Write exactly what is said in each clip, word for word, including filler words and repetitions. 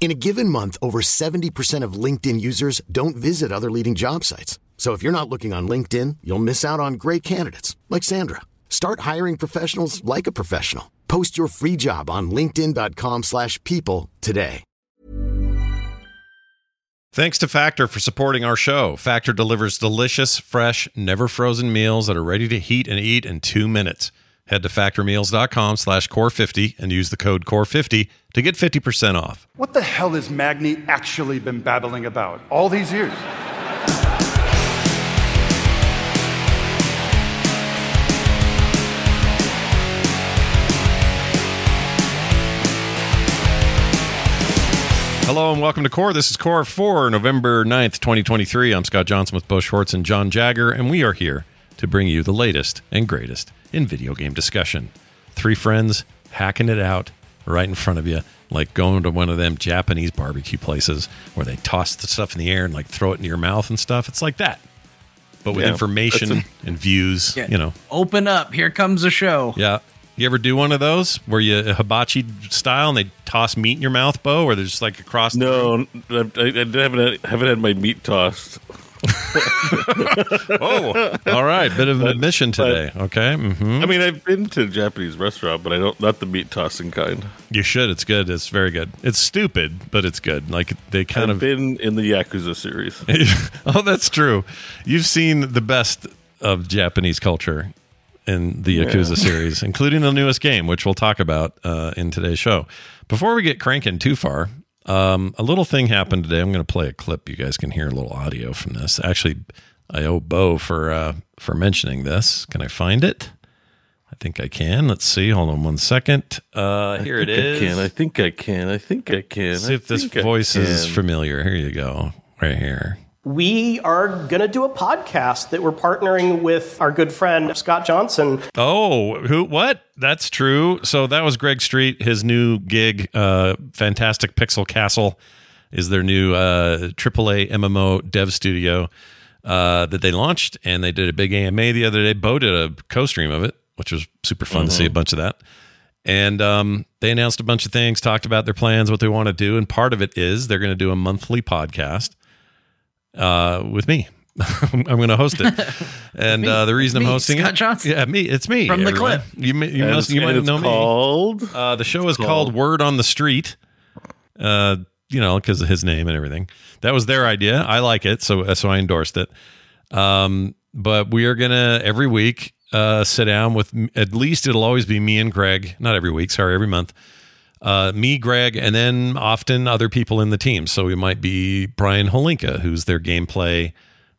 In a given month, over seventy percent of LinkedIn users don't visit other leading job sites. So if you're not looking on LinkedIn, you'll miss out on great candidates like Sandra. Start hiring professionals like a professional. Post your free job on linkedin.com slash people today. Thanks to Factor for supporting our show. Factor delivers delicious, fresh, never frozen meals that are ready to heat and eat in two minutes. Head to factormeals.com slash core50 and use the code core fifty to get fifty percent off. What the hell has Magni actually been babbling about all these years? Hello and welcome to Core. This is Core for November ninth, twenty twenty-three. I'm Scott Johnson with Bo Schwartz and John Jagger, and we are here to bring you the latest and greatest in video game discussion. Three friends hacking it out right in front of you, like going to one of them Japanese barbecue places where they toss the stuff in the air and like throw it into your mouth and stuff. It's like that, but with yeah, information a, and views, yeah, you know. Open up. Here comes the show. Yeah. You ever do one of those where you hibachi style and they toss meat in your mouth, Bo, or they're just like across the No, room? I, I haven't, haven't had my meat tossed. Oh, all right. Bit of an admission today. But, okay. Mm-hmm. I mean, I've been to a Japanese restaurant, but I don't, not the meat tossing kind. You should. It's good. It's very good. It's stupid, but it's good. Like they kind I've of been in the Yakuza series. Oh, that's true. You've seen the best of Japanese culture in the Yakuza yeah. series, including the newest game, which we'll talk about uh, in today's show. Before we get cranking too far, um, a little thing happened today. I'm going to play a clip. You guys can hear a little audio from this. Actually, I owe Bo for uh, for mentioning this. Can I find it? I think I can. Let's see. Hold on one second. Uh, here it is. I can. I think I can. I think I can. Let's see if this voice is familiar. Here you go. Right here. We are going to do a podcast that we're partnering with our good friend, Scott Johnson. Oh, who? What? That's true. So that was Greg Street, his new gig. Uh, Fantastic Pixel Castle is their new uh, triple A M M O dev studio uh, that they launched. And they did a big A M A the other day. Bo did a co-stream of it, which was super fun mm-hmm. to see a bunch of that. And um, they announced a bunch of things, talked about their plans, what they want to do. And part of it is they're going to do a monthly podcast. Uh, with me, I'm going to host it, and uh, the reason me, I'm hosting Scott it, Johnson. yeah, me, it's me from everyone. The clip. You you, must, you might know called, me. Uh, the show is called, called Word on the Street. Uh, you know, because of his name and everything. That was their idea. I like it, so so I endorsed it. Um, but we are gonna every week uh sit down with at least it'll always be me and Greg. Not every week, sorry, every month. Uh, me, Greg, and then often other people in the team. So we might be Brian Holinka, who's their gameplay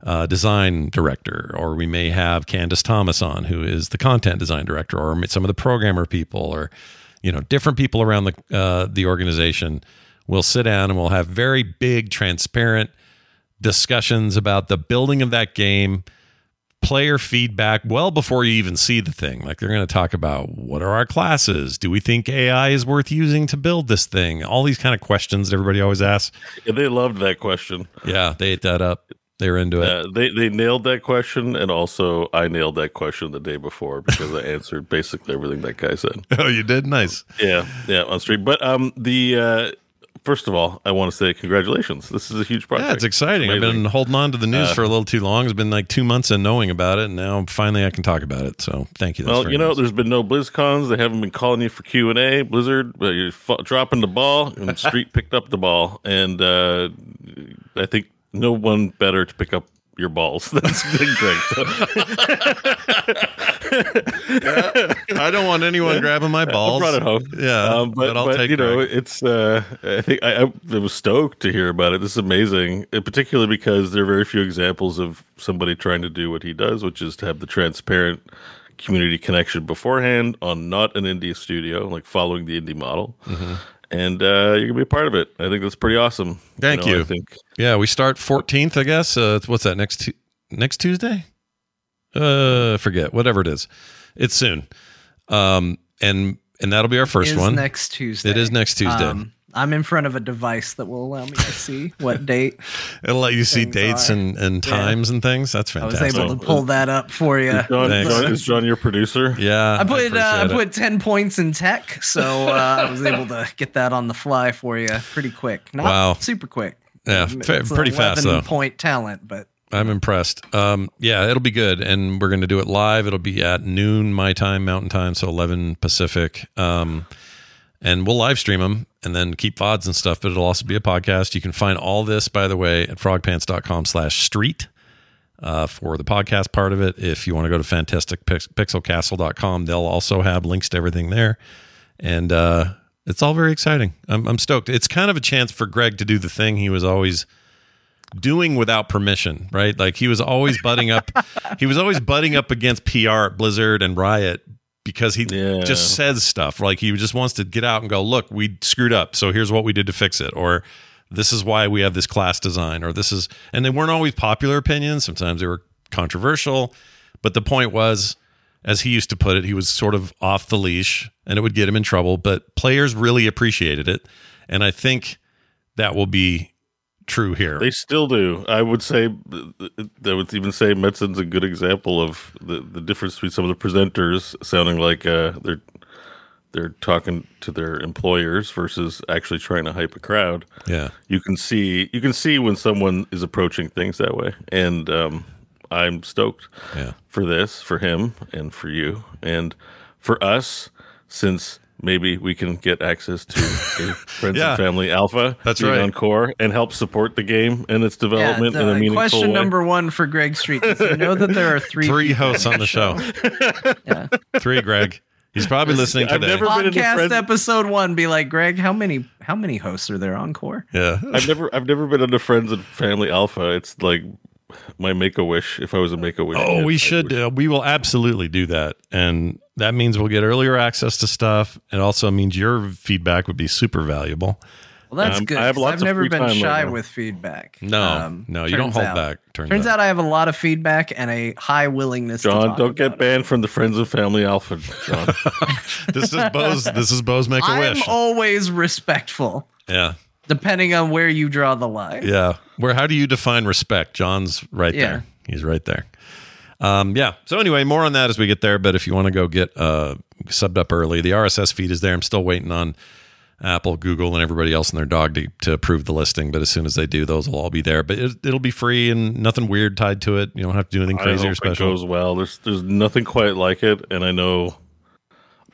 uh, design director, or we may have Candace Thomas on, who is the content design director, or some of the programmer people, or you know, different people around the uh, the organization. We'll sit down and we'll have very big, transparent discussions about the building of that game, player feedback well before you even see the thing. Like they're going to talk about what are our classes? Do we think A I is worth using to build this thing? All these kind of questions that everybody always asks. Yeah, they loved that question. Yeah, they ate that up. They were into it. Uh, they they nailed that question, and also I nailed that question the day before because I answered basically everything that guy said. Oh, you did? Nice. Yeah, yeah, on stream. But um, the uh, first of all, I want to say congratulations. This is a huge project. Yeah, it's exciting. It's I've been holding on to the news uh, for a little too long. It's been like two months of knowing about it, and now finally I can talk about it. So thank you. That's well, you know, nice. There's been no BlizzCons. They haven't been calling you for Q and A. Blizzard, well, you're f- dropping the ball, and Street picked up the ball. And uh, I think no one better to pick up your balls. That's been great. So. Yeah, I don't want anyone yeah. grabbing my balls. I brought it home. Yeah, um, but, but, I'll but take you know, break. It's. Uh, I think I, I was stoked to hear about it. This is amazing, it, particularly because there are very few examples of somebody trying to do what he does, which is to have the transparent community connection beforehand on not an indie studio, like following the indie model. Mm-hmm. And uh, you're going to be a part of it. I think that's pretty awesome. Thank you. Know, you. I think. Yeah, we start fourteenth, I guess. Uh, what's that, next tu- next Tuesday? Uh, forget, whatever it is. It's soon. Um, and and that'll be our first it is one. next Tuesday. It is next Tuesday. Um, I'm in front of a device that will allow me to see what date. It'll let you see dates and, and times yeah. and things. That's fantastic. I was able to pull that up for you. Is John, John, is John your producer? Yeah. I put I, uh, I put ten points in tech, so uh, I was able to get that on the fly for you pretty quick. Not wow. super quick. Yeah, it's pretty fast, though. eleven-point talent, but. I'm impressed. Um, yeah, it'll be good, and we're going to do it live. It'll be at noon my time, Mountain Time, so eleven Pacific. Um, and we'll live stream them. And then keep V O Ds and stuff, but it'll also be a podcast. You can find all this, by the way, at frogpants.com slash street uh, for the podcast part of it. If you want to go to fantastic pixel castle dot com, they'll also have links to everything there. And uh, it's all very exciting. I'm, I'm stoked. It's kind of a chance for Greg to do the thing he was always doing without permission, right? Like he was always butting up. He was always butting up against P R at Blizzard and Riot, because he yeah. just says stuff like he just wants to get out and go, look, we screwed up, so here's what we did to fix it, or this is why we have this class design, or this is, and they weren't always popular opinions. Sometimes they were controversial, but the point was, as he used to put it, he was sort of off the leash and it would get him in trouble, but players really appreciated it. And I think that will be true here. They still do. I would say, I would even say Metzen's a good example of the, the difference between some of the presenters sounding like uh, they're they're talking to their employers versus actually trying to hype a crowd. Yeah, you can see you can see when someone is approaching things that way, and um, I'm stoked yeah. for this, for him, and for you, and for us, since. Maybe we can get access to Friends yeah. and Family Alpha. That's right. On Core, and help support the game and its development yeah, the, in a meaningful question way. Question number one for Greg Street. Did you know that there are three, three hosts on the show? yeah. Three, Greg. He's probably listening to the podcast friend- episode one. Be like, Greg, how many how many hosts are there on Core? Yeah. I've never I've never been under Friends and Family Alpha. It's like my Make-A-Wish. If I was a Make-A-Wish. Oh, kid, we should. Uh, we will absolutely do that. And that means we'll get earlier access to stuff. It also means your feedback would be super valuable. Well, that's um, good. I have lots I've of never been shy right with feedback. No, um, no, you don't hold out. back. Turns, turns out. out I have a lot of feedback and a high willingness. John, to John, don't get banned it. from the Friends and Family Alpha. John, this is Bo's. This is Bo's Make-A-Wish. I'm always respectful. Yeah. Depending on where you draw the line. Yeah. Where? How do you define respect? John's right yeah. there. He's right there. Um, yeah. So anyway, more on that as we get there. But if you want to go get uh, subbed up early, the R S S feed is there. I'm still waiting on Apple, Google, and everybody else and their dog to, to approve the listing. But as soon as they do, those will all be there. But it, it'll be free and nothing weird tied to it. You don't have to do anything crazy or special. It goes well. There's there's nothing quite like it, and I know.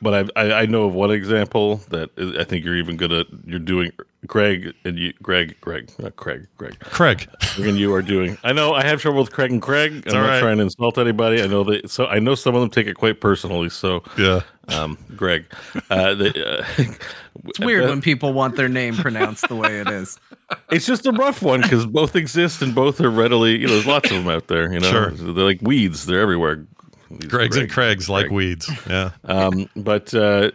But I, I I know of one example that I think you're even good at. You're doing Greg and you Greg Greg not Craig Greg Craig and you are doing. I know I have trouble with Craig and Craig. It's I'm not right. trying to insult anybody. I know they so I know some of them take it quite personally. So yeah, um, Greg. Uh, they, uh, it's weird that, when people want their name pronounced the way it is. It's just a rough one because both exist and both are readily. You know, there's lots of them out there. You know, sure. They're like weeds. They're everywhere. These Greg's Greg, and Craig's Greg. like weeds. Yeah. Um, but uh,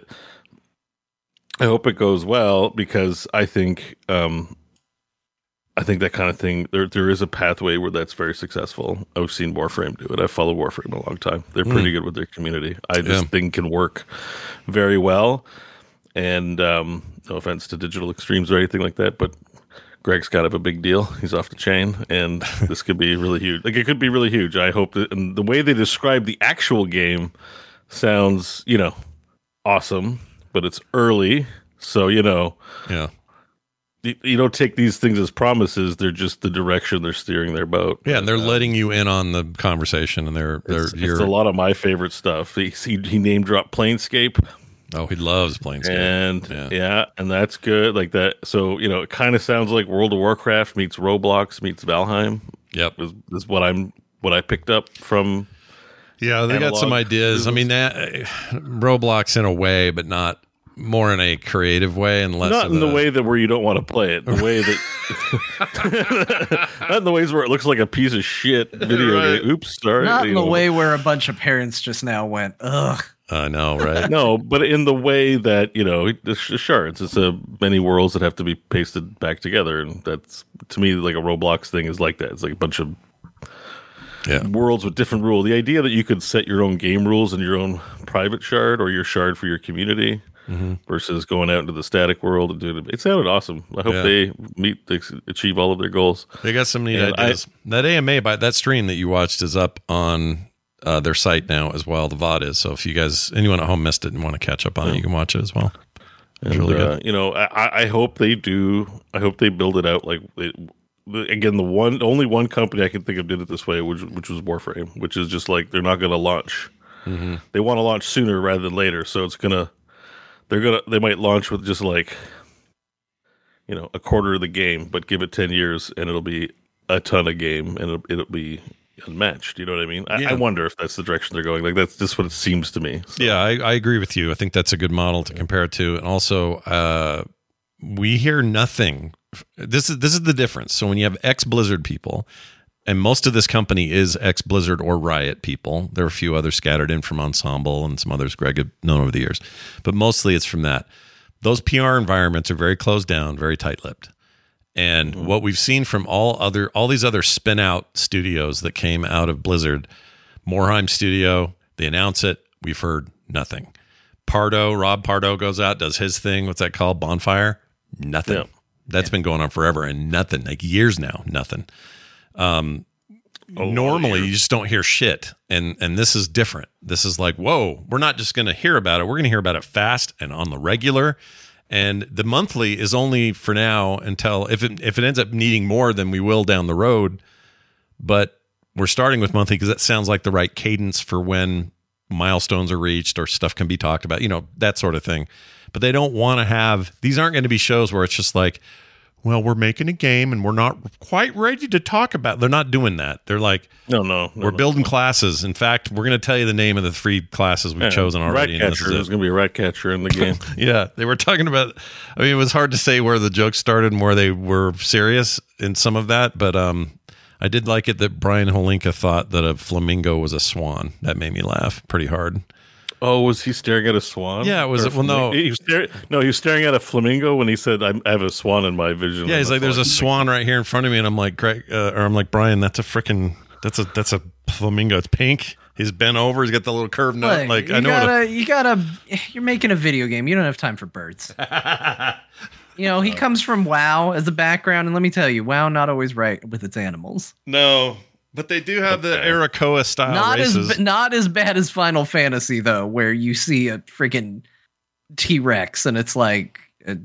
I hope it goes well because I think um, I think that kind of thing, there there is a pathway where that's very successful. I've seen Warframe do it. I follow Warframe a long time. They're pretty mm. good with their community. I just yeah. think can work very well. And um, no offense to Digital Extremes or anything like that, but Greg's kind of a big deal. He's off the chain, and this could be really huge. Like, it could be really huge. I hope that, and the way they describe the actual game sounds, you know, awesome, but it's early. So, you know, yeah, you, you don't take these things as promises. They're just the direction they're steering their boat. Yeah, and they're uh, letting you in on the conversation, and they're, they're, it's, you're, it's a lot of my favorite stuff. He, he, he name dropped Planescape. Oh, he loves Planescape. And yeah. yeah, and that's good. Like that. So, you know, it kind of sounds like World of Warcraft meets Roblox meets Valheim. Yep. Is, is what I'm what I picked up from. Yeah, they got some ideas. I mean, that, Roblox in a way, but not more in a creative way, and less not in the way that where you don't want to play it. The way that not in the ways where it looks like a piece of shit video right. game. Oops, sorry. Not in the know. way where a bunch of parents just now went, ugh. I know, right? No, but in the way that, you know, sure, it's just a, many worlds that have to be pasted back together, and that's to me like a Roblox thing is like that. It's like a bunch of yeah. worlds with different rules. The idea that you could set your own game rules in your own private shard or your shard for your community mm-hmm. versus going out into the static world and doing it. It sounded awesome. I hope yeah. they meet, they achieve all of their goals. They got some neat and ideas. I, that A M A, by that stream that you watched is up on Uh, their site now as well. The V O D is. So if you guys, anyone at home missed it and want to catch up on yeah. it, you can watch it as well. It's and, really good. Uh, you know, I, I hope they do. I hope they build it out. Like they, again, the one, only one company I can think of did it this way, which, which was Warframe, which is just like, they're not going to launch. Mm-hmm. They want to launch sooner rather than later. So it's going to, they're going to, they might launch with just like, you know, a quarter of the game, but give it ten years and it'll be a ton of game and it'll, it'll be unmatched. You know what I mean? I, yeah. I wonder if that's the direction they're going. Like that's just what it seems to me. So. Yeah, I, I agree with you. I think that's a good model to compare it to. And also, uh, we hear nothing. This is this is the difference. So when you have ex-Blizzard people, and most of this company is ex-Blizzard or Riot people. There are a few others scattered in from Ensemble and some others Greg had known over the years, but mostly it's from that. Those P R environments are very closed down, very tight-lipped. And mm-hmm. what we've seen from all other all these other spin out studios that came out of Blizzard, Moreheim Studio, they announce it, we've heard nothing. Pardo, Rob Pardo goes out, does his thing, what's that called? Bonfire? Nothing. Yeah. That's yeah. been going on forever and nothing, like years now, nothing. Um oh, normally yeah. you just don't hear shit. And and this is different. This is like, whoa, we're not just gonna hear about it, we're gonna hear about it fast and on the regular. And the monthly is only for now until if it, if it ends up needing more than we will down the road. But we're starting with monthly because that sounds like the right cadence for when milestones are reached or stuff can be talked about, you know, that sort of thing. But they don't want to have, these aren't going to be shows where it's just like, well, we're making a game and we're not quite ready to talk about it. They're not doing that. They're like, no, no, no we're no, building no. classes. In fact, we're going to tell you the name of the three classes we've yeah, chosen already. Rat catcher. There's going to be a rat catcher in the game. yeah. They were talking about, I mean, it was hard to say where the jokes started and where they were serious in some of that. But um, I did like it that Brian Holinka thought that a flamingo was a swan. That made me laugh pretty hard. Oh, was he staring at a swan? Yeah, it was. Well, no. He was staring, no, he was staring at a flamingo when he said, I have a swan in my vision. Yeah, he's like, there's a swan right here in front of me. And I'm like, Greg, uh, or I'm like, Brian, that's a freaking, that's a, that's a flamingo. It's pink. He's bent over. He's got the little curved nose. Like, you I know gotta, what a, you gotta, you're making a video game. You don't have time for birds. You know, he comes from WoW as a background. And let me tell you, WoW not always right with its animals. No. But they do have the Arakoa style not races. As, not as bad as Final Fantasy, though, where you see a freaking T-Rex and it's like a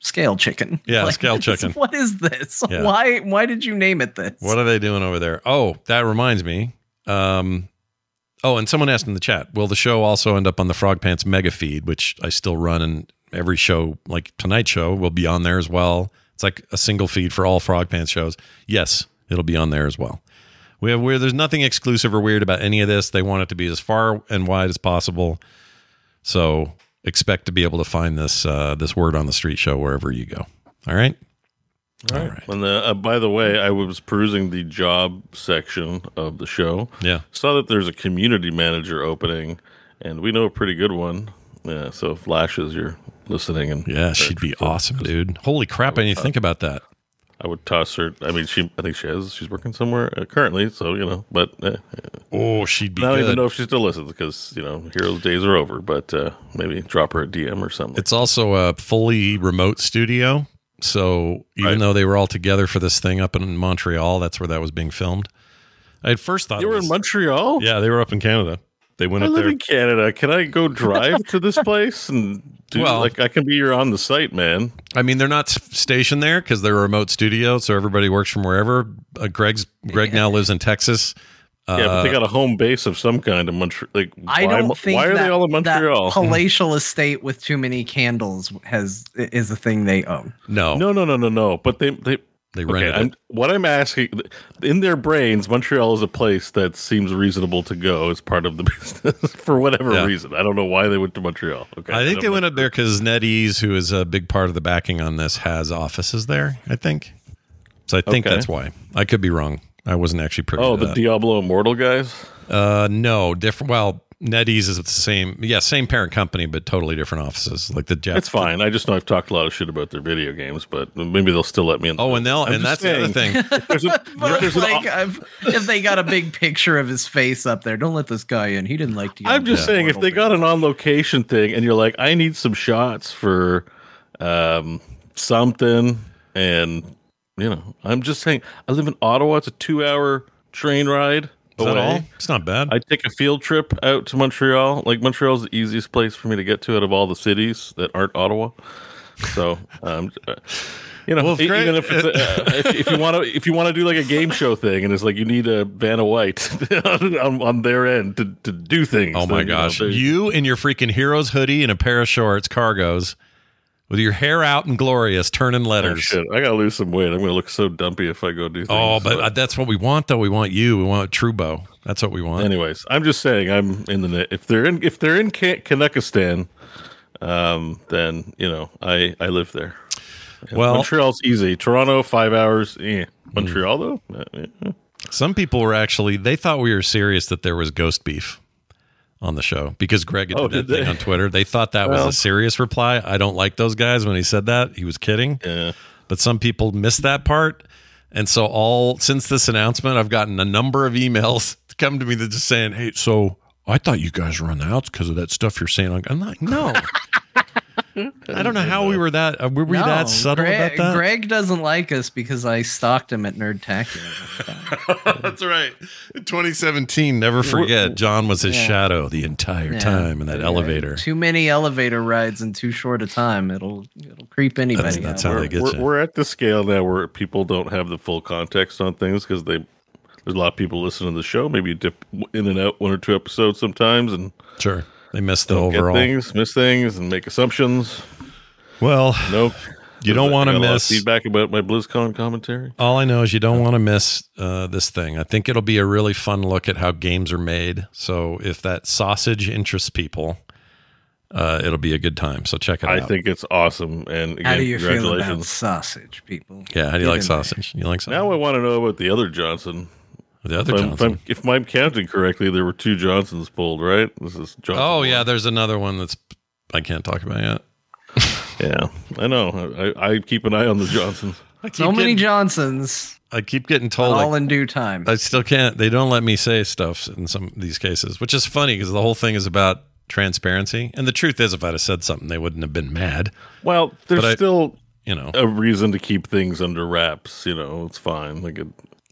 scale chicken. Yeah, like, scale chicken. What is this? Yeah. Why Why did you name it this? What are they doing over there? Oh, that reminds me. Um, oh, and someone asked in the chat, will the show also end up on the Frog Pants mega feed, which I still run, and every show, like tonight's show, will be on there as well. It's like a single feed for all Frog Pants shows. Yes, it'll be on there as well. We have where there's nothing exclusive or weird about any of this. They want it to be as far and wide as possible. So expect to be able to find this uh, this word on the street show wherever you go. All right. All right. All right. And the, uh, by the way, I was perusing the job section of the show. Yeah. Saw that there's a community manager opening, and we know a pretty good one. Yeah. So if Lash is you're listening, and yeah, she'd be awesome, dude. Holy crap! I didn't think about that. I would toss her. I mean, she. I think she has. She's working somewhere uh, currently, so you know. But uh, oh, she'd be. I don't good. even know if she still listens because you know, Heroes days are over. But uh, maybe drop her a D M or something. It's also a fully remote studio, so even right. though they were all together for this thing up in Montreal, that's where that was being filmed. I at first thought they were was, in Montreal. Yeah, they were up in Canada. They went I up live there. in Canada. Can I go drive to this place and? Dude, well, like I can be here on the site, man. I mean, they're not stationed there because they're a remote studio, so everybody works from wherever. Uh, Greg's Greg yeah. now lives in Texas. Yeah, but they got a home base of some kind in Montreal. Like, I why, don't think why are that, they all in Montreal? That palatial estate with too many candles has is a thing they own. No, no, no, no, no, no. But they they they okay, rent it. What I'm asking in their brains, Montreal is a place that seems reasonable to go as part of the business for whatever yeah. reason. I don't know why they went to Montreal. Okay, I think I they know. went up there because Ned Ease, who is a big part of the backing on this, has offices there. I think. So I think okay. that's why. I could be wrong. I wasn't actually privy oh, to that. Oh, the Diablo Immortal guys? Uh, no, different. Well, NetEase is the same. Yeah, same parent company, but totally different offices. Like the Jap- It's fine. I just know I've talked a lot of shit about their video games, but maybe they'll still let me in. Oh, and they'll, I'm and that's saying. The other thing. There's a, there's like, I've, if they got a big picture of his face up there, don't let this guy in. He didn't like Diablo. I'm just yeah. saying, if they got an on location thing, and you're like, I need some shots for um, something, and. You know, I'm just saying, I live in Ottawa. It's a two-hour train ride. Is that all? It's not bad. I take a field trip out to Montreal. Like, Montreal's the easiest place for me to get to out of all the cities that aren't Ottawa. So, um, you know, well, even if, it's, uh, if, if you want to, if you want to do like a game show thing, and it's like you need a Vanna White on, on their end to, to do things. Oh my then, gosh, you, know, you in your freaking Heroes hoodie and a pair of shorts, cargos. With your hair out and glorious, turning letters. Oh, shit. I gotta lose some weight. I'm gonna look so dumpy if I go do things. Oh, but so. That's what we want, though. We want you. We want Trubo. That's what we want. Anyways, I'm just saying. I'm in the net. If they're in, if they're in Kanekistan, um, then you know I, I live there. And well, Montreal's easy. Toronto, five hours. Eh. Montreal mm-hmm. though. Eh. Some people were actually. They thought we were serious that there was ghost beef on the show because Greg had oh, did that thing on Twitter. They thought that well, was a serious reply. I don't like those guys when he said that. He was kidding. Yeah. But some people missed that part. And so all since this announcement, I've gotten a number of emails to come to me that just saying, hey, so I thought you guys were on the outs because of that stuff you're saying. Like, I'm like, no. I don't know how we were that. Were we no, that subtle Greg, about that? Greg doesn't like us because I stalked him at Nerdtacular. That's right. In twenty seventeen, never forget, John was his yeah. shadow the entire yeah. time in that yeah. elevator. Too many elevator rides in too short a time. It'll it'll creep anybody that's, out. That's how we're, they get we're, you. We're at the scale now where people don't have the full context on things because they there's a lot of people listening to the show. Maybe you dip in and out one or two episodes sometimes. And sure. They miss the don't overall things, miss things, and make assumptions. Well, nope. You don't want to miss feedback about my BlizzCon commentary. All I know is you don't no. want to miss uh, this thing. I think it'll be a really fun look at how games are made. So if that sausage interests people, uh, it'll be a good time. So check it I out. I think it's awesome. And again, how do you feel about sausage, people? Yeah, how do you Get like sausage? There. You like sausage? Now I want to know about the other Johnson. The other if I'm, Johnson. If I'm, if I'm counting correctly, there were two Johnsons pulled, right? This is Johnson. Oh, one. Yeah. There's another one that's I can't talk about yet. Yeah, I know. I, I keep an eye on the Johnsons. So getting, many Johnsons. I keep getting told. All I, in due time. I still can't. They don't let me say stuff in some of these cases, which is funny because the whole thing is about transparency. And the truth is, if I'd have said something, they wouldn't have been mad. Well, there's I, still you know a reason to keep things under wraps. You know, it's fine. Like it.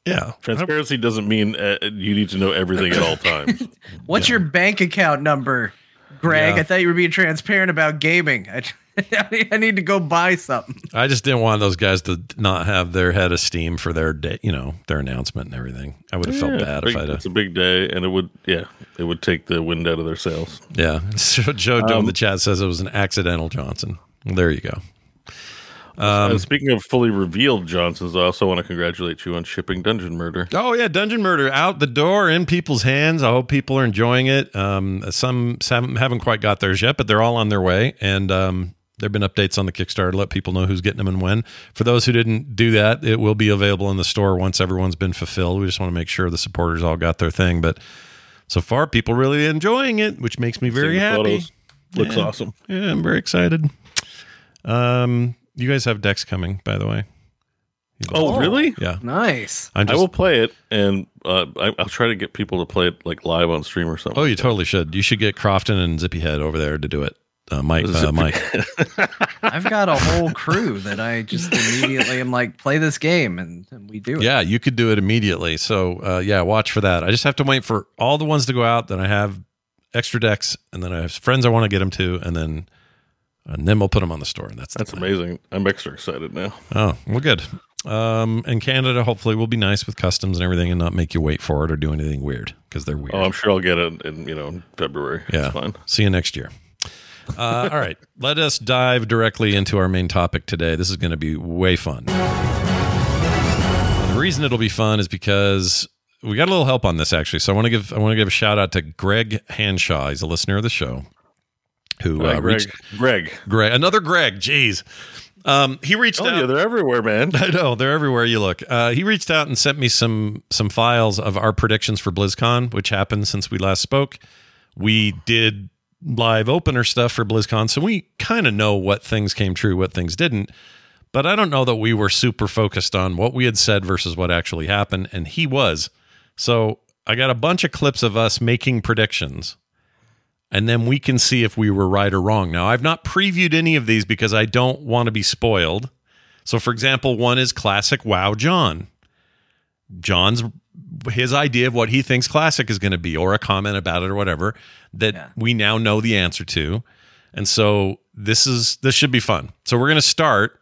Yeah, transparency doesn't mean uh, you need to know everything at all times. What's yeah. your bank account number, Greg? Yeah. I thought you were being transparent about gaming. I, I need to go buy something. I just didn't want those guys to not have their head of steam for their day, you know, their announcement and everything. I would have yeah, felt bad big, if I'd. It's a big day, and it would, yeah, it would take the wind out of their sails. Yeah, so Joe um, in the chat says it was an accidental Johnson. There you go. Um, Speaking of fully revealed Johnsons, I also want to congratulate you on shipping Dungeon Murder. Oh, yeah, Dungeon Murder out the door in people's hands. I hope people are enjoying it. Um, some haven't quite got theirs yet, but they're all on their way. And um, there have been updates on the Kickstarter to let people know who's getting them and when. For those who didn't do that, it will be available in the store once everyone's been fulfilled. We just want to make sure the supporters all got their thing. But so far, people really enjoying it, which makes me very happy. Photos. Looks yeah. awesome. Yeah, I'm very excited. Um... You guys have decks coming, by the way. Oh, play. Really? Yeah. Nice. I'm just, I will play it, and uh, I, I'll try to get people to play it like live on stream or something. Oh, you totally should. You should get Crofton and Zippy Head over there to do it. Uh, Mike. Uh, Mike. I've got a whole crew that I just immediately am like, play this game, and, and we do it. Yeah, you could do it immediately. So, uh, yeah, watch for that. I just have to wait for all the ones to go out. Then I have extra decks, and then I have friends I want to get them to, and then... And then we'll put them on the store. And that's the that's plan. Amazing. I'm extra excited now. Oh, well, good. Um, and Canada hopefully will be nice with customs and everything and not make you wait for it or do anything weird because they're weird. Oh, I'm sure I'll get it in, you know, February. Yeah. It's fine. See you next year. Uh, all right. Let us dive directly into our main topic today. This is going to be way fun. And the reason it'll be fun is because we got a little help on this, actually. So I want to give I want to give a shout out to Greg Hanshaw. He's a listener of the show. Who uh, uh, Greg, reached, Greg. Greg. Another Greg. Jeez. Um, he reached oh, out. Yeah, they're everywhere, man. I know. They're everywhere you look. Uh, he reached out and sent me some some files of our predictions for BlizzCon, which happened since we last spoke. We did live opener stuff for BlizzCon, so we kind of know what things came true, what things didn't. But I don't know that we were super focused on what we had said versus what actually happened, and he was. So I got a bunch of clips of us making predictions. And then we can see if we were right or wrong. Now, I've not previewed any of these because I don't want to be spoiled. So, for example, one is classic WoW John. John's, his idea of what he thinks classic is going to be, or a comment about it or whatever, that yeah. we now know the answer to. And so this is this should be fun. So we're going to start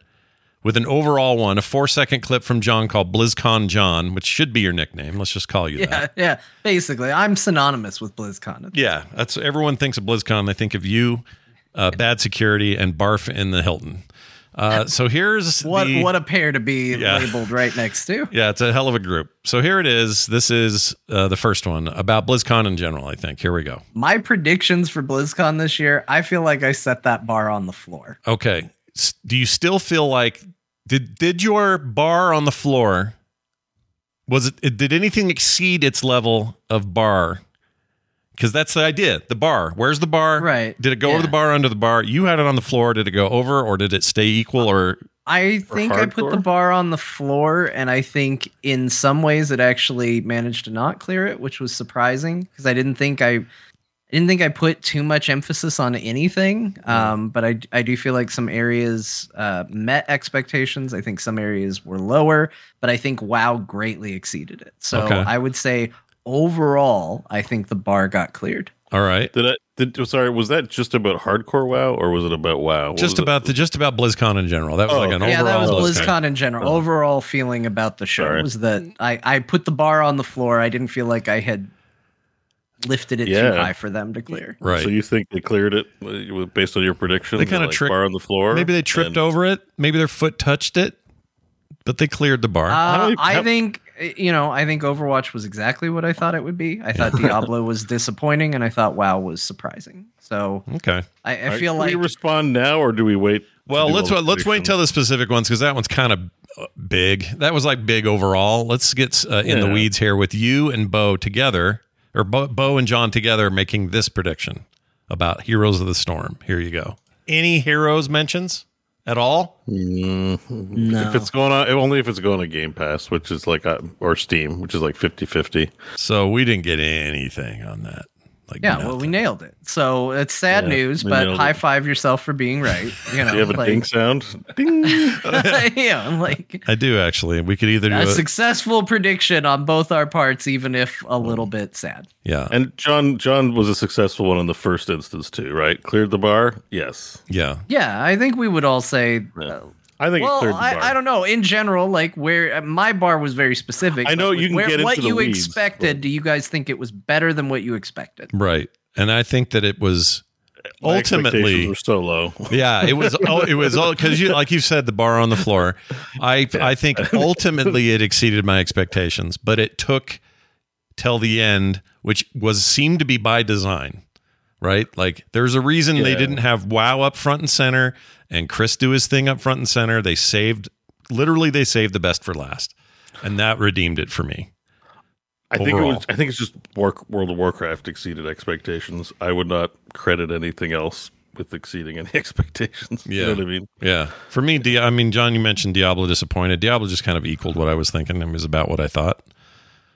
with an overall one, a four-second clip from John called BlizzCon John, which should be your nickname. Let's just call you yeah, that. Yeah, yeah. Basically, I'm synonymous with BlizzCon. Yeah, that's everyone thinks of BlizzCon. They think of you, uh, bad security, and barf in the Hilton. Uh, so here's what the, what a pair to be yeah. labeled right next to. Yeah, it's a hell of a group. So here it is. This is uh, the first one about BlizzCon in general, I think. Here we go. My predictions for BlizzCon this year, I feel like I set that bar on the floor. Okay. Do you still feel like... Did did your bar on the floor, was it, did anything exceed its level of bar? Because that's the idea, the bar. Where's the bar? Right. Did it go yeah. over the bar, under the bar? You had it on the floor. Did it go over or did it stay equal or I think or I put the bar on the floor, and I think in some ways it actually managed to not clear it, which was surprising because I didn't think I... I didn't think I put too much emphasis on anything, um, but I, I do feel like some areas uh, met expectations. I think some areas were lower, but I think WoW greatly exceeded it. So okay. I would say overall, I think the bar got cleared. All right. Did I? Did, sorry, was that just about hardcore WoW, or was it about WoW? What just about it? the just about BlizzCon in general. That was oh, like an yeah, overall. Yeah, that was BlizzCon in general. Oh. Overall feeling about the show sorry. was that I, I put the bar on the floor. I didn't feel like I had lifted it yeah. too high for them to clear. Right. So you think they cleared it based on your prediction? They kind of like tripped bar on the floor. Maybe they tripped and, over it. Maybe their foot touched it. But they cleared the bar. Uh, I how, think you know. I think Overwatch was exactly what I thought it would be. I thought Diablo was disappointing, and I thought WoW was surprising. So okay, I, I feel right, like do we respond now or do we wait? Well, let's let's wait until the specific ones because that one's kind of big. That was like big overall. Let's get uh, in yeah. the weeds here with you and Bo together. Or Bo, Bo and John together making this prediction about Heroes of the Storm. Here you go. Any heroes mentions at all? Mm, no. If it's going on, only if it's going to Game Pass, which is like, or Steam, which is like fifty-fifty. So we didn't get anything on that. Like yeah, nothing. Well, we nailed it. So it's sad yeah, news, but high it. five yourself for being right. You know, do you have a like, ding sound? Ding. yeah, I'm like I do actually. We could either do a, a successful prediction on both our parts, even if a little bit sad. Yeah, and John, John was a successful one in the first instance too, right? Cleared the bar. Yes. Yeah. Yeah, I think we would all say. Yeah. Uh, I think well, it cleared the bar. I, I don't know. In general, like where my bar was very specific. I know you can where, get what into the you weeds, expected. But... Do you guys think it was better than what you expected? Right, and I think that it was my ultimately were so low. Yeah, it was. Oh, it was all because you, like you said, the bar on the floor. I yeah. I think ultimately it exceeded my expectations, but it took till the end, which was seemed to be by design. Right, like there's a reason yeah. they didn't have WoW up front and center, and Chris do his thing up front and center. They saved, literally, they saved the best for last, and that redeemed it for me. I Overall. think it was. I think it's just World of Warcraft exceeded expectations. I would not credit anything else with exceeding any expectations. Yeah. You know what I mean? Yeah. For me, Di- I mean, John, you mentioned Diablo disappointed. Diablo just kind of equaled what I was thinking. It was about what I thought.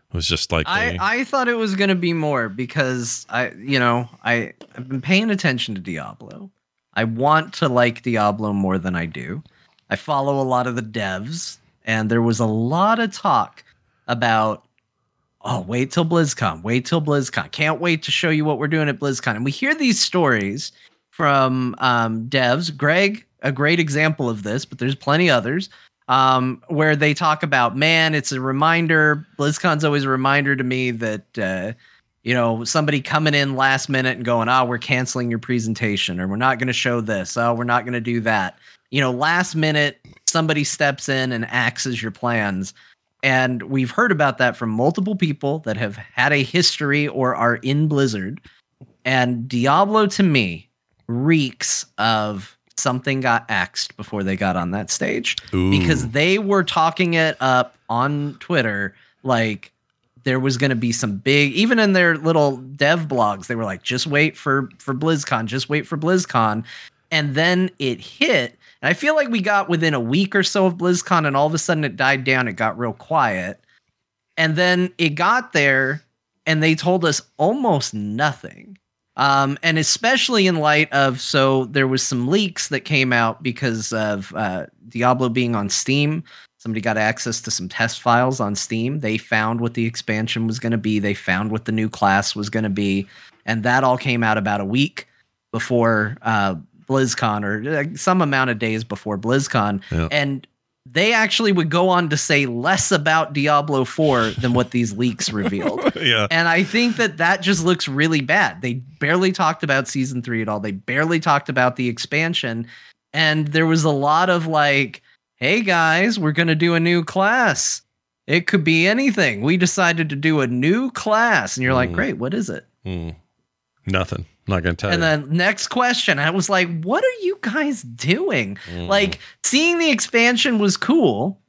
It was just like I, I thought it was going to be more because I, you know, I, I've been paying attention to Diablo. I want to like Diablo more than I do. I follow a lot of the devs, and there was a lot of talk about, oh, wait till BlizzCon, wait till BlizzCon. Can't wait to show you what we're doing at BlizzCon. And we hear these stories from um, devs. Greg, a great example of this, but there's plenty others um, where they talk about, man, it's a reminder. BlizzCon's always a reminder to me that, uh, you know, somebody coming in last minute and going, oh, we're canceling your presentation, or we're not going to show this. Oh, we're not going to do that. You know, last minute, somebody steps in and axes your plans. And we've heard about that from multiple people that have had a history or are in Blizzard. And Diablo, to me, reeks of something got axed before they got on that stage. Ooh. Because they were talking it up on Twitter like there was going to be some big, even in their little dev blogs, they were like, just wait for, for BlizzCon, just wait for BlizzCon. And then it hit. And I feel like we got within a week or so of BlizzCon, and all of a sudden it died down. It got real quiet. And then it got there and they told us almost nothing. Um, and especially in light of, so there was some leaks that came out because of uh, Diablo being on Steam. Somebody got access to some test files on Steam. They found what the expansion was going to be. They found what the new class was going to be. And that all came out about a week before uh, BlizzCon, or some amount of days before BlizzCon. Yeah. And they actually would go on to say less about Diablo four than what these leaks revealed. Yeah. And I think that that just looks really bad. They barely talked about season three at all. They barely talked about the expansion. And there was a lot of like, hey guys, we're going to do a new class. It could be anything. We decided to do a new class. And you're mm. like, great. What is it? Mm. Nothing. Not going to tell and you. And then next question, I was like, what are you guys doing? Mm. Like, seeing the expansion was cool,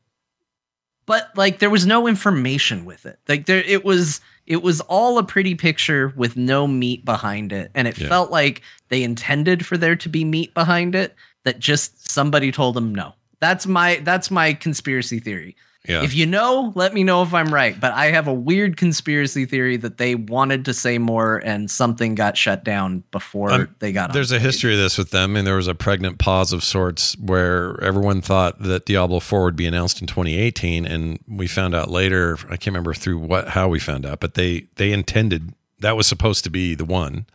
but like there was no information with it. Like there, it was, it was all a pretty picture with no meat behind it. And it yeah. felt like they intended for there to be meat behind it, that just somebody told them no. That's my, that's my conspiracy theory. Yeah. If you know, let me know if I'm right. But I have a weird conspiracy theory that they wanted to say more and something got shut down before um, they got on. There's a history of this with them. And there was a pregnant pause of sorts where everyone thought that Diablo four would be announced in twenty eighteen. And we found out later, I can't remember through what, how we found out, but they, they intended, that was supposed to be the one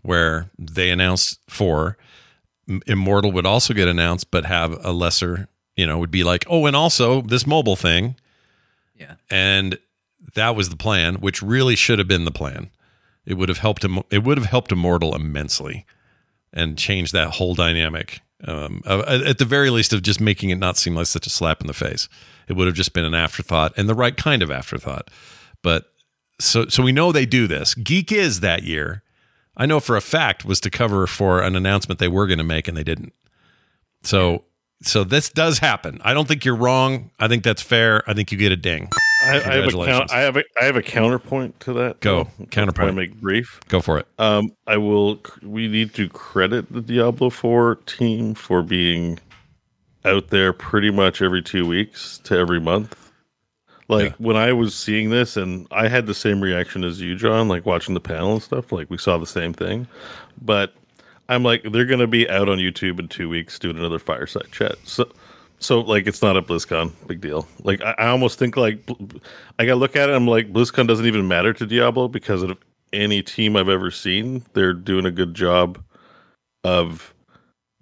where they announced four. Immortal would also get announced, but have a lesser, you know, would be like, oh, and also this mobile thing. Yeah. And that was the plan, which really should have been the plan. It would have helped him. It would have helped Immortal immensely and changed that whole dynamic. Um, at the very least of just making it not seem like such a slap in the face. It would have just been an afterthought, and the right kind of afterthought. But so, so we know they do this. Geek Is that year, I know for a fact, was to cover for an announcement they were going to make and they didn't. So, yeah. So this does happen. I don't think you're wrong. I think that's fair. I think you get a ding. I, I, have, a count, I have a I have a counterpoint to that. Go um, counterpoint. To make brief. Go for it. Um, I will. We need to credit the Diablo four team for being out there pretty much every two weeks to every month. Like yeah. when I was seeing this, and I had the same reaction as you, John. Like watching the panel and stuff. Like we saw the same thing, but. I'm like, they're going to be out on YouTube in two weeks doing another fireside chat. So, so like, it's not at BlizzCon. Big deal. Like, I, I almost think, like, I got to look at it. I'm like, BlizzCon doesn't even matter to Diablo because of any team I've ever seen. They're doing a good job of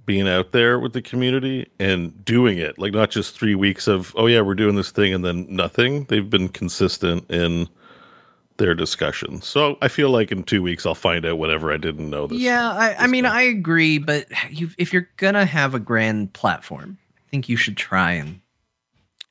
being out there with the community and doing it. Like, not just three weeks of, oh, yeah, we're doing this thing and then nothing. They've been consistent in their discussion. So I feel like in two weeks I'll find out whatever I didn't know. This yeah, I, I mean, I agree, but you, if you're gonna have a grand platform, I think you should try and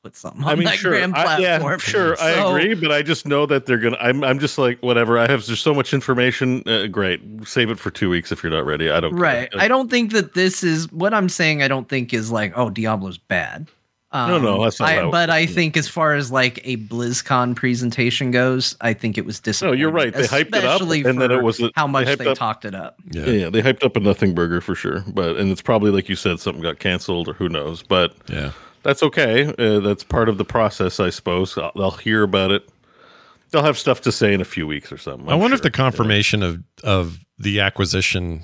put something on I mean, that sure, grand platform. I, yeah, sure, so, I agree, but I just know that they're gonna. I'm, I'm just like whatever. I have there's so much information. Uh, great, save it for two weeks if you're not ready. I don't. Right. Care. I don't think that this is what I'm saying. I don't think is like, oh, Diablo's bad. Um, no, no, that's not I, how but I think as far as like a BlizzCon presentation goes, I think it was disappointing. No, you're right. They hyped it up, and then it was a, how much they, they up, talked it up. Yeah. yeah, yeah, they hyped up a nothing burger for sure. But and it's probably like you said, something got canceled or who knows. But yeah, that's okay. Uh, that's part of the process, I suppose. I'll, I'll hear about it. They'll have stuff to say in a few weeks or something. I'm I wonder sure. if the confirmation yeah. of of the acquisition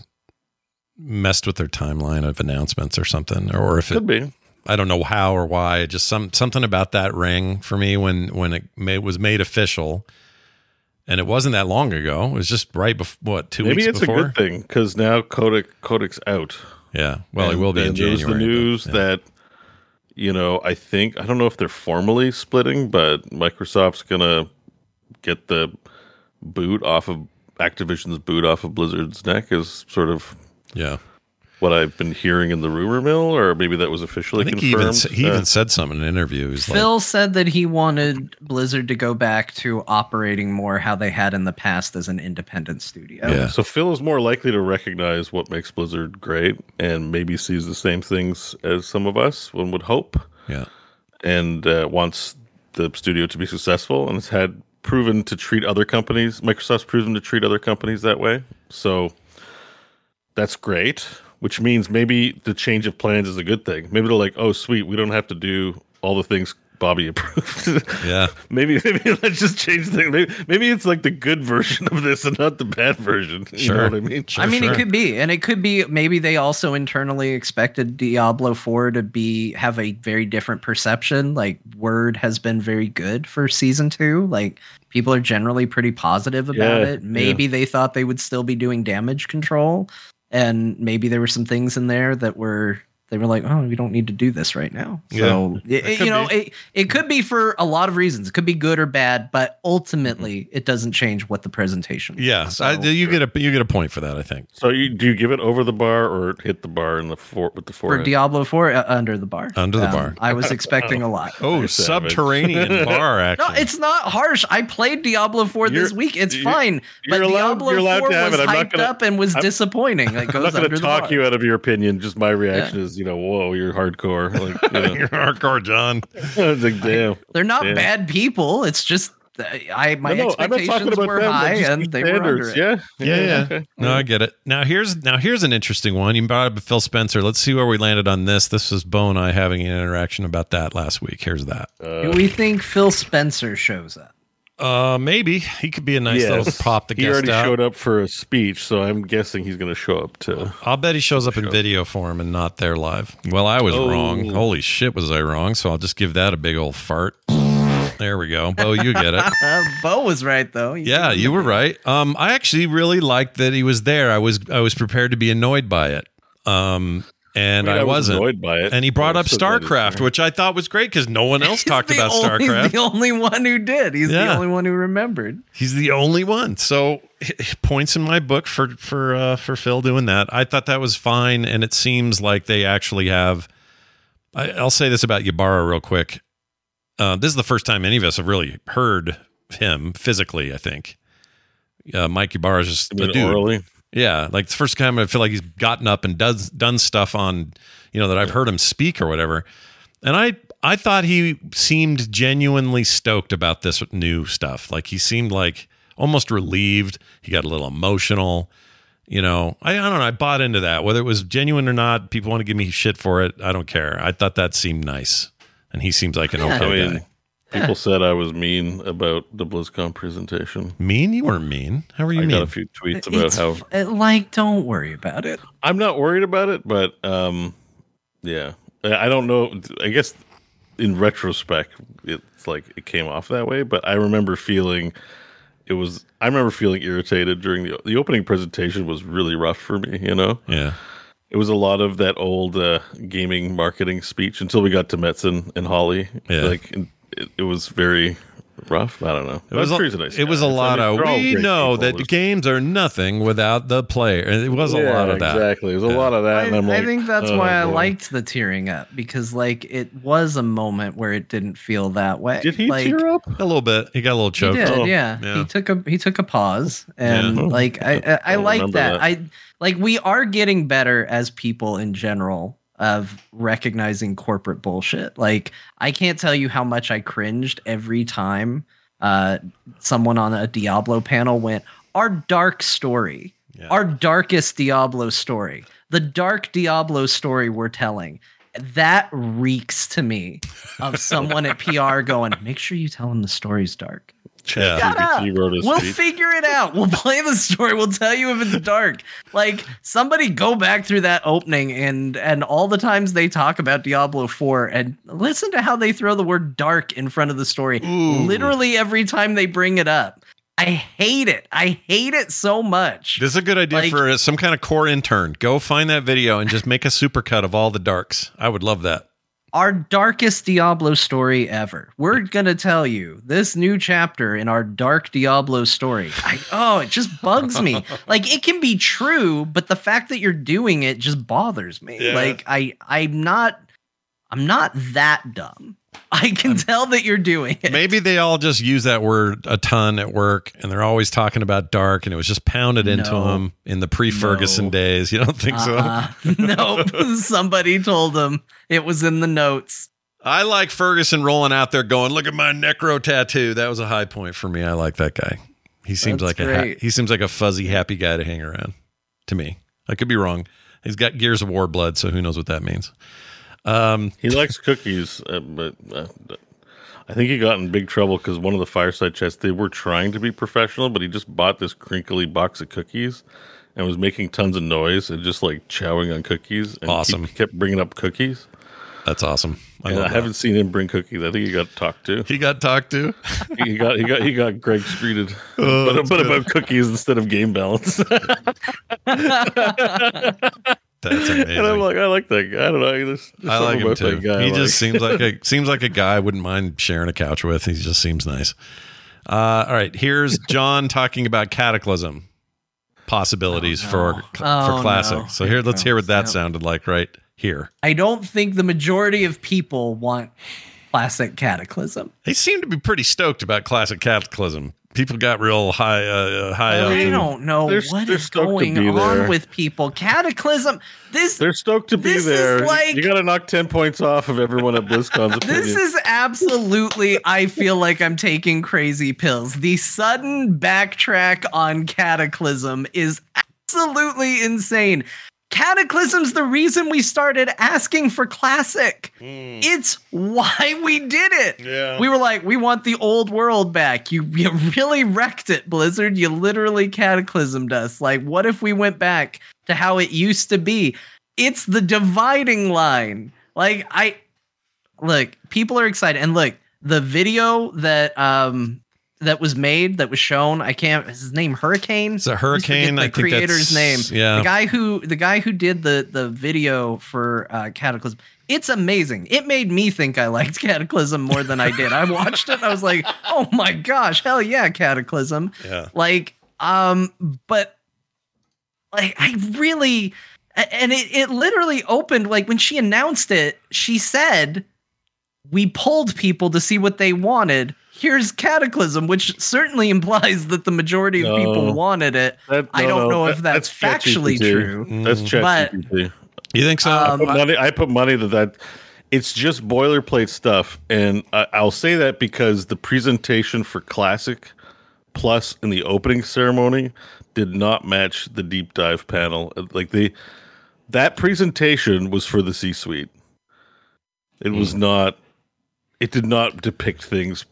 messed with their timeline of announcements or something, or if could it could be. I don't know how or why, just some something about that rang for me when when it made, was made official, and it wasn't that long ago. It was just right before what two Maybe weeks before. Maybe it's a good thing because now Codex Codex's out. Yeah, well, and, it will be in January. There's the news but, yeah. that you know, I think, I don't know if they're formally splitting, but Microsoft's going to get the boot off of Activision's boot off of Blizzard's neck is sort of yeah what I've been hearing in the rumor mill, or maybe that was officially I think confirmed. He, even, he uh, even said something in an interview. He's Phil like, said that he wanted Blizzard to go back to operating more how they had in the past as an independent studio. Yeah. So Phil is more likely to recognize what makes Blizzard great and maybe sees the same things as some of us, one would hope. Yeah. And uh, wants the studio to be successful, and it's had proven to treat other companies. Microsoft's proven to treat other companies that way. So that's great, which means maybe the change of plans is a good thing. Maybe they're like, oh, sweet, we don't have to do all the things Bobby approved. Yeah. maybe maybe let's just change things. Maybe, maybe it's like the good version of this and not the bad version. You sure. know what I mean? Sure, I mean, sure. It could be. And it could be maybe they also internally expected Diablo four to be have a very different perception. Like, word has been very good for Season two. Like, people are generally pretty positive about yeah, it. Maybe yeah. they thought they would still be doing damage control. And maybe there were some things in there that were... They were like, oh, we don't need to do this right now. So, yeah, it, it, you know, it, it could be for a lot of reasons. It could be good or bad, but ultimately mm-hmm. it doesn't change what the presentation is. Yeah, so, I, you, get a, you get a point for that, I think. So you, do you give it over the bar or hit the bar in the for, with the forehead? For Diablo four, uh, under the bar. Under the um, bar. I was expecting a lot. Oh, subterranean bar action. No, it's not harsh. I played Diablo four you're, this week. It's you're, fine. You're but allowed, Diablo you're four was hyped not gonna, up and was I'm, disappointing. Like, goes I'm not going to talk you out of your opinion. Just my reaction yeah. is, you know, whoa, you're hardcore. Like, you know. You're hardcore, John. I was like, damn. I, they're not damn. bad people. It's just I my no, no, expectations were them. high and they standards. were under it. Yeah, yeah, yeah. yeah. Okay. No, I get it. Now here's now here's an interesting one. You brought up Phil Spencer. Let's see where we landed on this. This was Bo and I having an interaction about that last week. Here's that. Uh, Do we think Phil Spencer shows up? Uh, maybe he could be a nice yes. little pop. The he already out. showed up for a speech, so I'm guessing he's going to show up too. I'll bet he shows up show in video up. form and not there live. Well, I was oh. wrong. Holy shit, was I wrong? So I'll just give that a big old fart. There we go. Bo, you get it. Bo was right though. You yeah, you were right. Um, I actually really liked that he was there. I was I was prepared to be annoyed by it. Um. And I, mean, I, I wasn't. Was annoyed by it. And he brought up StarCraft, which I thought was great because no one else talked about only, StarCraft. He's the only one who did. He's yeah. the only one who remembered. He's the only one. So points in my book for for uh, for Phil doing that. I thought that was fine, and it seems like they actually have. I, I'll say this about Ybarra real quick. Uh, this is the first time any of us have really heard him physically. I think uh, Mike Ybarra is just a dude. Orally? Yeah, like the first time I feel like he's gotten up and does done stuff on, you know, that I've heard him speak or whatever. And I I thought he seemed genuinely stoked about this new stuff. Like he seemed like almost relieved. He got a little emotional. You know, I, I don't know. I bought into that. Whether it was genuine or not, people want to give me shit for it. I don't care. I thought that seemed nice. And he seems like an yeah, okay I mean, guy. People said I was mean about the BlizzCon presentation. Mean? You weren't mean. How were you I mean? I got a few tweets about it's, how... It, like, don't worry about it. I'm not worried about it, but, um, yeah. I don't know. I guess in retrospect, it's like it came off that way, but I remember feeling... It was... I remember feeling irritated during the... The opening presentation was really rough for me, you know? Yeah. It was a lot of that old uh, gaming marketing speech until we got to Metzen and Holly. Yeah. Like... It, it was very rough. I don't know. It was, was a, nice it was a lot I mean, of, we know that was, games are nothing without the player. It was yeah, a lot of that. Exactly. It was yeah. a lot of that. I, and I'm I like, think that's oh, why I boy. liked the tearing up, because like it was a moment where it didn't feel that way. Did he like, tear up? A little bit. He got a little choked. He did, oh, yeah. yeah. He took a, he took a pause and yeah. like, I, I, I, I like that. that. I like, we are getting better as people in general of recognizing corporate bullshit. Like, I can't tell you how much I cringed every time uh, someone on a Diablo panel went, our dark story, yeah. our darkest Diablo story, the dark Diablo story we're telling. That reeks to me of someone at P R going, make sure you tell them the story's dark. Yeah. We'll speech. figure it out. We'll play the story. We'll tell you if it's dark. Like, somebody go back through that opening and and all the times they talk about Diablo four and listen to how they throw the word dark in front of the story. Ooh. Literally every time they bring it up. I hate it. I hate it so much. This is a good idea like, for some kind of core intern. Go find that video and just make a supercut of all the darks. I would love that. our darkest Diablo story ever. We're gonna tell you this new chapter in our dark Diablo story. I, oh, it just bugs me. Like, it can be true, but the fact that you're doing it just bothers me. Yeah. Like, I, I'm not, I'm not that dumb. I can I'm, tell that you're doing it. Maybe they all just use that word a ton at work, and they're always talking about dark, and it was just pounded no. into them in the pre-Ferguson no. days. You don't think uh-uh. so? Nope. Somebody told them. It was in the notes. I like Ferguson rolling out there going, "Look at my necro tattoo." That was a high point for me. I like that guy. He seems That's like great. a ha- he seems like a fuzzy, happy guy to hang around. To me, I could be wrong. He's got Gears of War blood, so who knows what that means. Um, he likes cookies, uh, but uh, I think he got in big trouble because one of the fireside chats, they were trying to be professional, but he just bought this crinkly box of cookies and was making tons of noise and just like chowing on cookies. And awesome. He kept bringing up cookies. That's awesome. I, and I haven't that. seen him bring cookies. I think he got talked to. He got talked to. he got he got he got Greg streeted. Oh, but but about cookies instead of game balance. That's amazing. And I'm like, I like that guy. I don't know. There's, there's I like him too. Guy he I just like. seems like a seems like a guy I wouldn't mind sharing a couch with. He just seems nice. Uh, all right, here's John talking about Cataclysm possibilities oh, no. for oh, for Classic. No. So here, let's hear what that yep. sounded like right here. I don't think the majority of people want Classic Cataclysm. They seem to be pretty stoked about Classic Cataclysm. People got real high, uh, high. Well, up I don't know what is going on there. with people. Cataclysm. This they're stoked to be there. Like, you got to knock ten points off of everyone at BlizzCon's. This opinion. is absolutely. I feel like I'm taking crazy pills. The sudden backtrack on Cataclysm is absolutely insane. Cataclysm's the reason we started asking for Classic. Mm. It's why we did it. Yeah. We were like, we want the old world back. You, you really wrecked it, Blizzard. You literally cataclysmed us. Like, what if we went back to how it used to be? It's the dividing line. Like, I look, people are excited. And look, the video that um that was made, that was shown. I can't. His name Hurricane. It's a Hurricane. I, I think creator's name. Yeah. The guy who the guy who did the the video for uh, Cataclysm. It's amazing. It made me think I liked Cataclysm more than I did. I watched it and I was like, oh my gosh, hell yeah, Cataclysm. Yeah. Like, um, but like I really, and it it literally opened like when she announced it. She said, "We polled people to see what they wanted. Here's Cataclysm," which certainly implies that the majority of no, people wanted it. That, no, I don't no, know that, if that's, that's factually true. Mm. That's ChatGPT. You think so? Um, I, put money, I put money to that. It's just boilerplate stuff. And I, I'll say that because the presentation for Classic Plus in the opening ceremony did not match the deep dive panel. Like they, that presentation was for the C-suite. It mm. was not, it did not depict things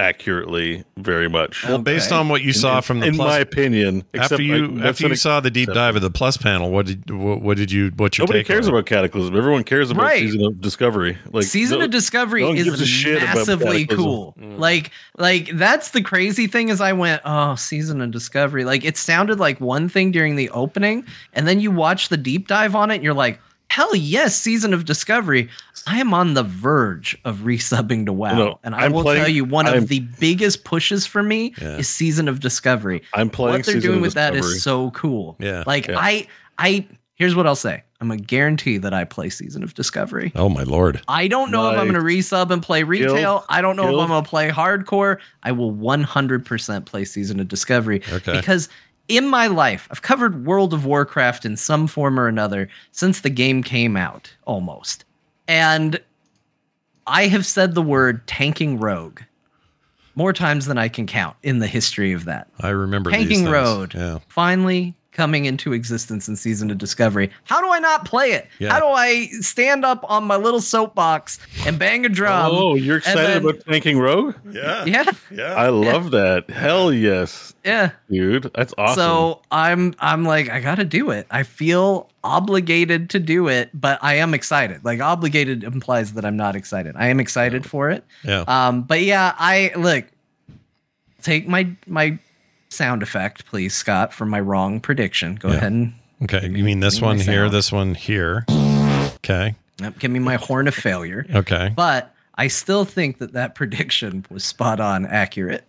accurately very much. Well, based on what you saw from the in my opinion, after you after you saw the deep dive of the Plus panel, what did what, what did you what you nobody cares about Cataclysm. Everyone cares about Season of Discovery. Like Season of Discovery is massively cool. Like like that's the crazy thing is I went, oh, Season of Discovery. Like it sounded like one thing during the opening, and then you watch the deep dive on it, and you're like, hell yes, Season of Discovery. I am on the verge of resubbing to WoW. No, and I I'm will playing, tell you, one I'm, of the biggest pushes for me yeah. is Season of Discovery. I'm playing What they're Season doing with Discovery. That is so cool. Yeah, like, yeah. I, I, here's what I'll say. I'm going to guarantee that I play Season of Discovery. Oh, my Lord. I don't know my if I'm going to resub and play retail. Guild, I don't know guild. if I'm going to play hardcore. I will one hundred percent play Season of Discovery okay. because in my life, I've covered World of Warcraft in some form or another since the game came out, almost. And I have said the word tanking rogue more times than I can count in the history of that. I remember tanking rogue yeah. finally coming into existence in Season of Discovery. How do I not play it? Yeah. How do I stand up on my little soapbox and bang a drum? Oh, you're excited then, about tanking rogue? Yeah. Yeah. Yeah. I love yeah. that. Hell yes. Yeah. Dude, that's awesome. So I'm I'm like, I gotta do it. I feel obligated to do it, but I am excited. Like obligated implies that I'm not excited. I am excited yeah. for it. Yeah. Um, but yeah, I look, take my my sound effect, please, Scott, for my wrong prediction. Go yeah. ahead and okay. You mean this one here, this one here. Okay. Give me my horn of failure. Okay. But I still think that that prediction was spot on accurate.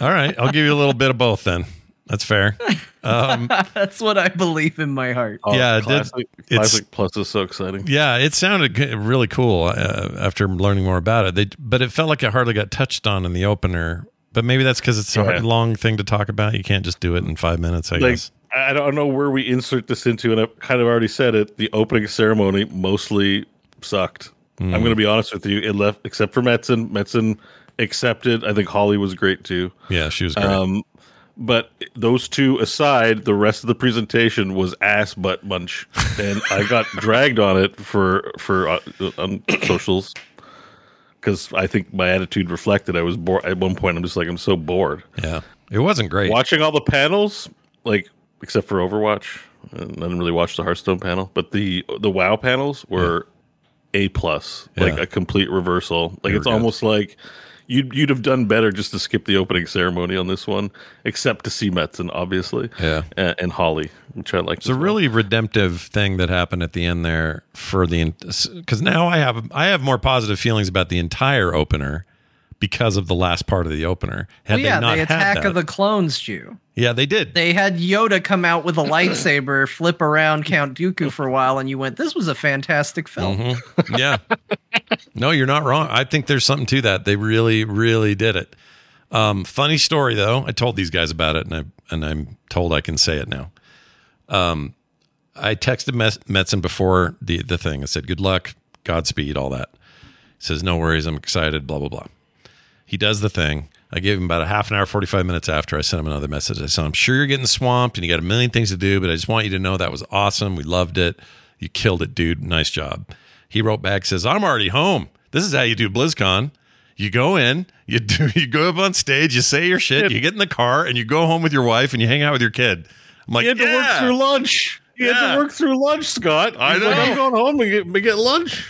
All right. I'll give you a little bit of both then. That's fair. Um, That's what I believe in my heart. Oh, yeah, classic, it did, classic Plus is so exciting. Yeah, it sounded really cool uh, after learning more about it. They, but it felt like it hardly got touched on in the opener. But maybe that's because it's a yeah. long thing to talk about. You can't just do it in five minutes, I like, guess. I don't know where we insert this into, and I've kind of already said it. The opening ceremony mostly sucked. Mm. I'm going to be honest with you. It left, except for Metzen. Metzen accepted. I think Holly was great, too. Yeah, she was great. Um, but those two aside, the rest of the presentation was ass butt munch. And I got dragged on it for, for uh, on socials. Because I think my attitude reflected I was bored. At one point, I'm just like, I'm so bored. Yeah. It wasn't great. Watching all the panels, like, except for Overwatch. I didn't really watch the Hearthstone panel. But the the WoW panels were yeah. A plus. Yeah. Like, a complete reversal. Like, they it's almost like you'd, you'd have done better just to skip the opening ceremony on this one. Except to see Metzen, obviously. Yeah. And, and Holly, which I like. It's a well. really redemptive thing that happened at the end there. for the Because now I have I have more positive feelings about the entire opener. Because of the last part of the opener. Had well, yeah, they not the Attack had that, of the Clones, Jew. Yeah, they did. They had Yoda come out with a lightsaber, flip around Count Dooku for a while, and you went, this was a fantastic film. Mm-hmm. Yeah. No, you're not wrong. I think there's something to that. They really, really did it. Um, funny story, though. I told these guys about it, and, I, and I'm told I can say it now. Um, I texted Metzen before the, the thing. I said, good luck, Godspeed, all that. He says, no worries, I'm excited, blah, blah, blah. He does the thing. I gave him about a half an hour, forty-five minutes after I sent him another message. I said, I'm sure you're getting swamped and you got a million things to do, but I just want you to know that was awesome. We loved it. You killed it, dude. Nice job. He wrote back, says, I'm already home. This is how you do BlizzCon. You go in, you do, you go up on stage, you say your shit, you get in the car, and you go home with your wife and you hang out with your kid. I'm like, you had to yeah. work through lunch. You yeah. had to work through lunch, Scott. I know. Like, I'm going home and get, and get lunch.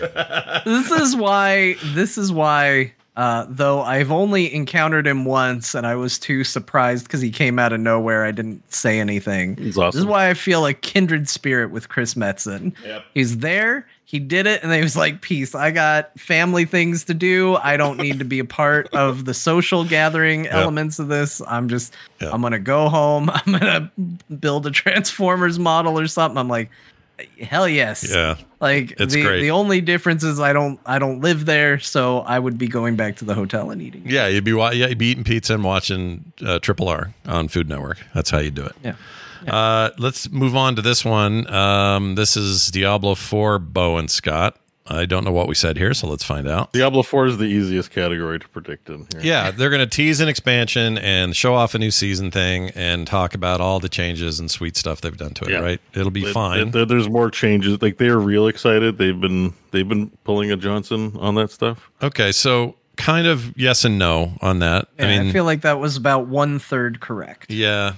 This is why, this is why... Uh, though I've only encountered him once and I was too surprised because he came out of nowhere. I didn't say anything. Awesome. This is why I feel a kindred spirit with Chris Metzen. Yep. He's there. He did it. And he was like, peace. I got family things to do. I don't need to be a part of the social gathering yep. elements of this. I'm just, yep. I'm going to go home. I'm going to build a Transformers model or something. I'm like, hell yes. Yeah. Like it's the, great. the only difference is I don't I don't live there, so I would be going back to the hotel and eating. Yeah, you'd be yeah, you'd be eating pizza and watching uh, Triple R on Food Network. That's how you do it. Yeah. yeah. Uh, let's move on to this one. Um, this is Diablo four, Bo and Scott. I don't know what we said here, so let's find out. Diablo four is the easiest category to predict in here. Yeah, they're going to tease an expansion and show off a new season thing and talk about all the changes and sweet stuff they've done to it, yeah. right? It'll be it, fine. It, there's more changes. Like, they're real excited. They've been they've been pulling a Johnson on that stuff. Okay, so kind of yes and no on that. Yeah, I mean, I feel like that was about one-third correct. Yeah.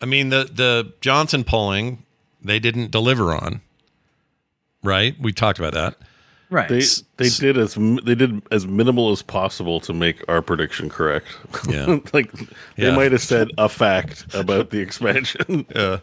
I mean, the the Johnson polling, they didn't deliver on, right? We talked about that. Right. They they did as they did as minimal as possible to make our prediction correct. Yeah. like yeah. they might have said a fact about the expansion. Yeah.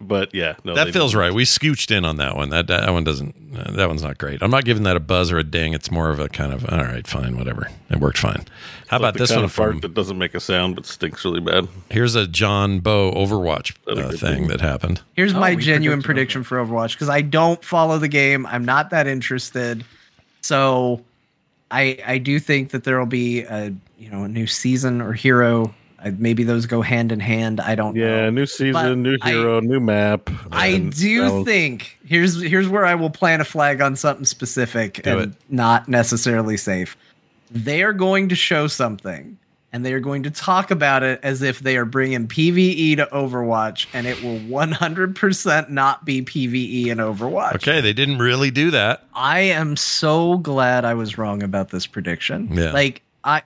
but yeah, no. That feels didn't. right. We scooched in on that one. That that one doesn't. That one's not great. I'm not giving that a buzz or a ding. It's more of a kind of all right, fine, whatever. It worked fine. How it's about like this kind one? Of fart from, that doesn't make a sound but stinks really bad. Here's a John Bo Overwatch uh, thing thing that happened. Here's oh, my genuine prediction for Overwatch because I don't follow the game. I'm not that interested. So I I do think that there will be a you know a new season or hero. I, maybe those go hand in hand. I don't yeah, know. Yeah, new season, but new hero, I, new map. I do that'll... think here's here's where I will plant a flag on something specific do and it. not necessarily safe. They are going to show something and they are going to talk about it as if they are bringing PvE to Overwatch, and it will one hundred percent not be PvE in Overwatch. Okay, they didn't really do that. I am so glad I was wrong about this prediction. Yeah. Like, I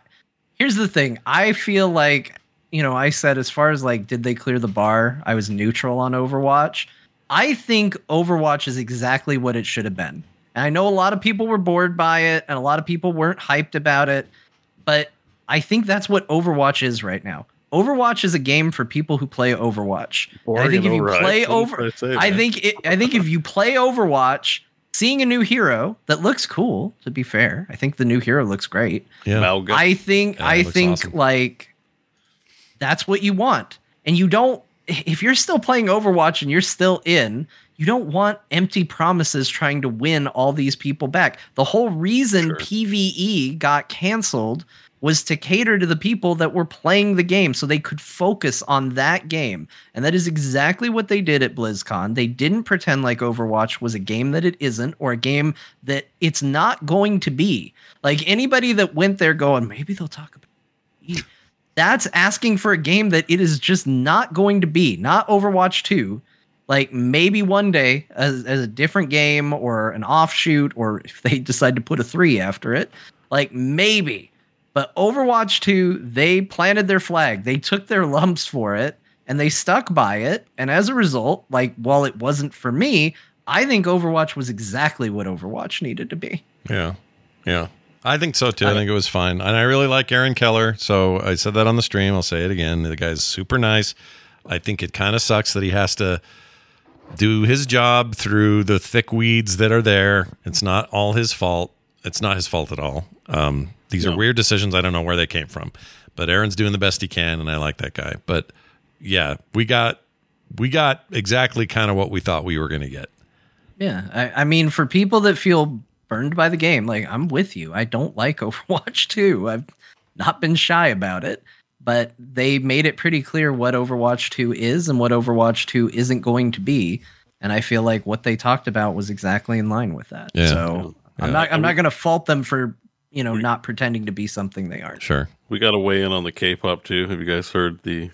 here's the thing. I feel like, you know, I said as far as, like, did they clear the bar? I was neutral on Overwatch. I think Overwatch is exactly what it should have been. And I know a lot of people were bored by it, and a lot of people weren't hyped about it, but I think that's what Overwatch is right now. Overwatch is a game for people who play Overwatch. I think if you play over, I think I think if you play Overwatch, seeing a new hero that looks cool, to be fair. I think the new hero looks great. Yeah. Malga. I think, yeah, I think awesome. Like, that's what you want. And you don't, if you're still playing Overwatch and you're still in, you don't want empty promises trying to win all these people back. The whole reason sure. P V E got canceled was to cater to the people that were playing the game so they could focus on that game. And that is exactly what they did at BlizzCon. They didn't pretend like Overwatch was a game that it isn't or a game that it's not going to be. Like anybody that went there going, maybe they'll talk about P V E. That's asking for a game that it is just not going to be. Not Overwatch two. Like maybe one day as, as a different game or an offshoot, or if they decide to put a three after it, like maybe. But Overwatch two, they planted their flag. They took their lumps for it, and they stuck by it. And as a result, like, while it wasn't for me, I think Overwatch was exactly what Overwatch needed to be. Yeah, yeah. I think so, too. I, I think it was fine. And I really like Aaron Keller, so I said that on the stream. I'll say it again. The guy's super nice. I think it kind of sucks that he has to do his job through the thick weeds that are there. It's not all his fault. It's not his fault at all. Um, these no. are weird decisions. I don't know where they came from, but Aaron's doing the best he can, and I like that guy. But yeah, we got we got exactly kind of what we thought we were going to get. Yeah, I, I mean, for people that feel burned by the game, like I'm with you. I don't like Overwatch two. I've not been shy about it, but they made it pretty clear what Overwatch two is and what Overwatch two isn't going to be, and I feel like what they talked about was exactly in line with that. Yeah. So yeah. I'm not I'm not going to fault them for, you know, we, not pretending to be something they aren't. Sure. We got to weigh in on the K-pop too. Have you guys heard the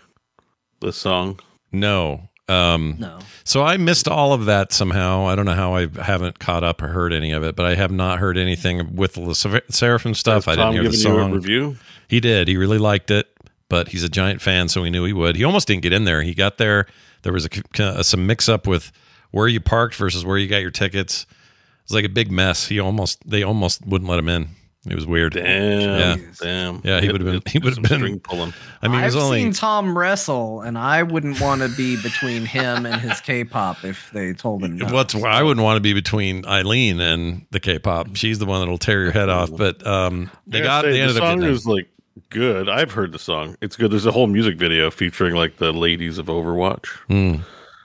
the song? No. Um, no. So I missed all of that somehow. I don't know how I haven't caught up or heard any of it, but I have not heard anything with the Seraphim stuff. I didn't hear the song. Review? He did. He really liked it, but he's a giant fan, so we knew he would. He almost didn't get in there. He got there. There was a, a, some mix up with where you parked versus where you got your tickets. It was like a big mess. He almost they almost wouldn't let him in. It was weird. Damn, yeah, damn. Yeah, he would have been. He would have been pulling. I mean, I've only, seen Tom wrestle, and I wouldn't want to be between him and his K-pop if they told him. No. What's I wouldn't want to be between Eileen and the K-pop. She's the one that'll tear your head off. But um, they yeah, got. They, they ended the song up getting is like good. I've heard the song. It's good. There's a whole music video featuring like the ladies of Overwatch, mm,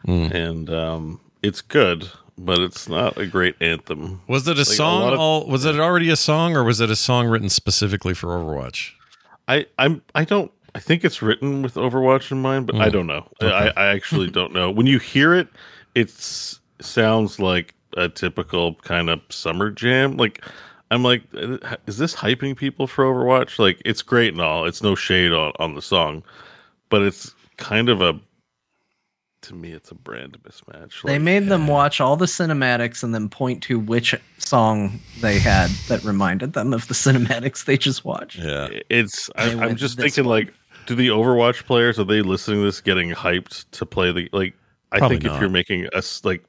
mm. and um, it's good. But it's not a great anthem. Was it a like song? A of, all, was it already a song, or was it a song written specifically for Overwatch? I I'm I don't I think it's written with Overwatch in mind, but mm. I don't know. Okay. I, I actually don't know. When you hear it, it sounds like a typical kind of summer jam. Like I'm like, is this hyping people for Overwatch? Like it's great and all. It's no shade on, on the song, but it's kind of a. To me, it's a brand mismatch. Like, they made yeah. them watch all the cinematics and then point to which song they had that reminded them of the cinematics they just watched. Yeah, it's. I, I'm just thinking, one. like, do the Overwatch players, are they listening to this getting hyped to play the like? I Probably think not. If you're making a like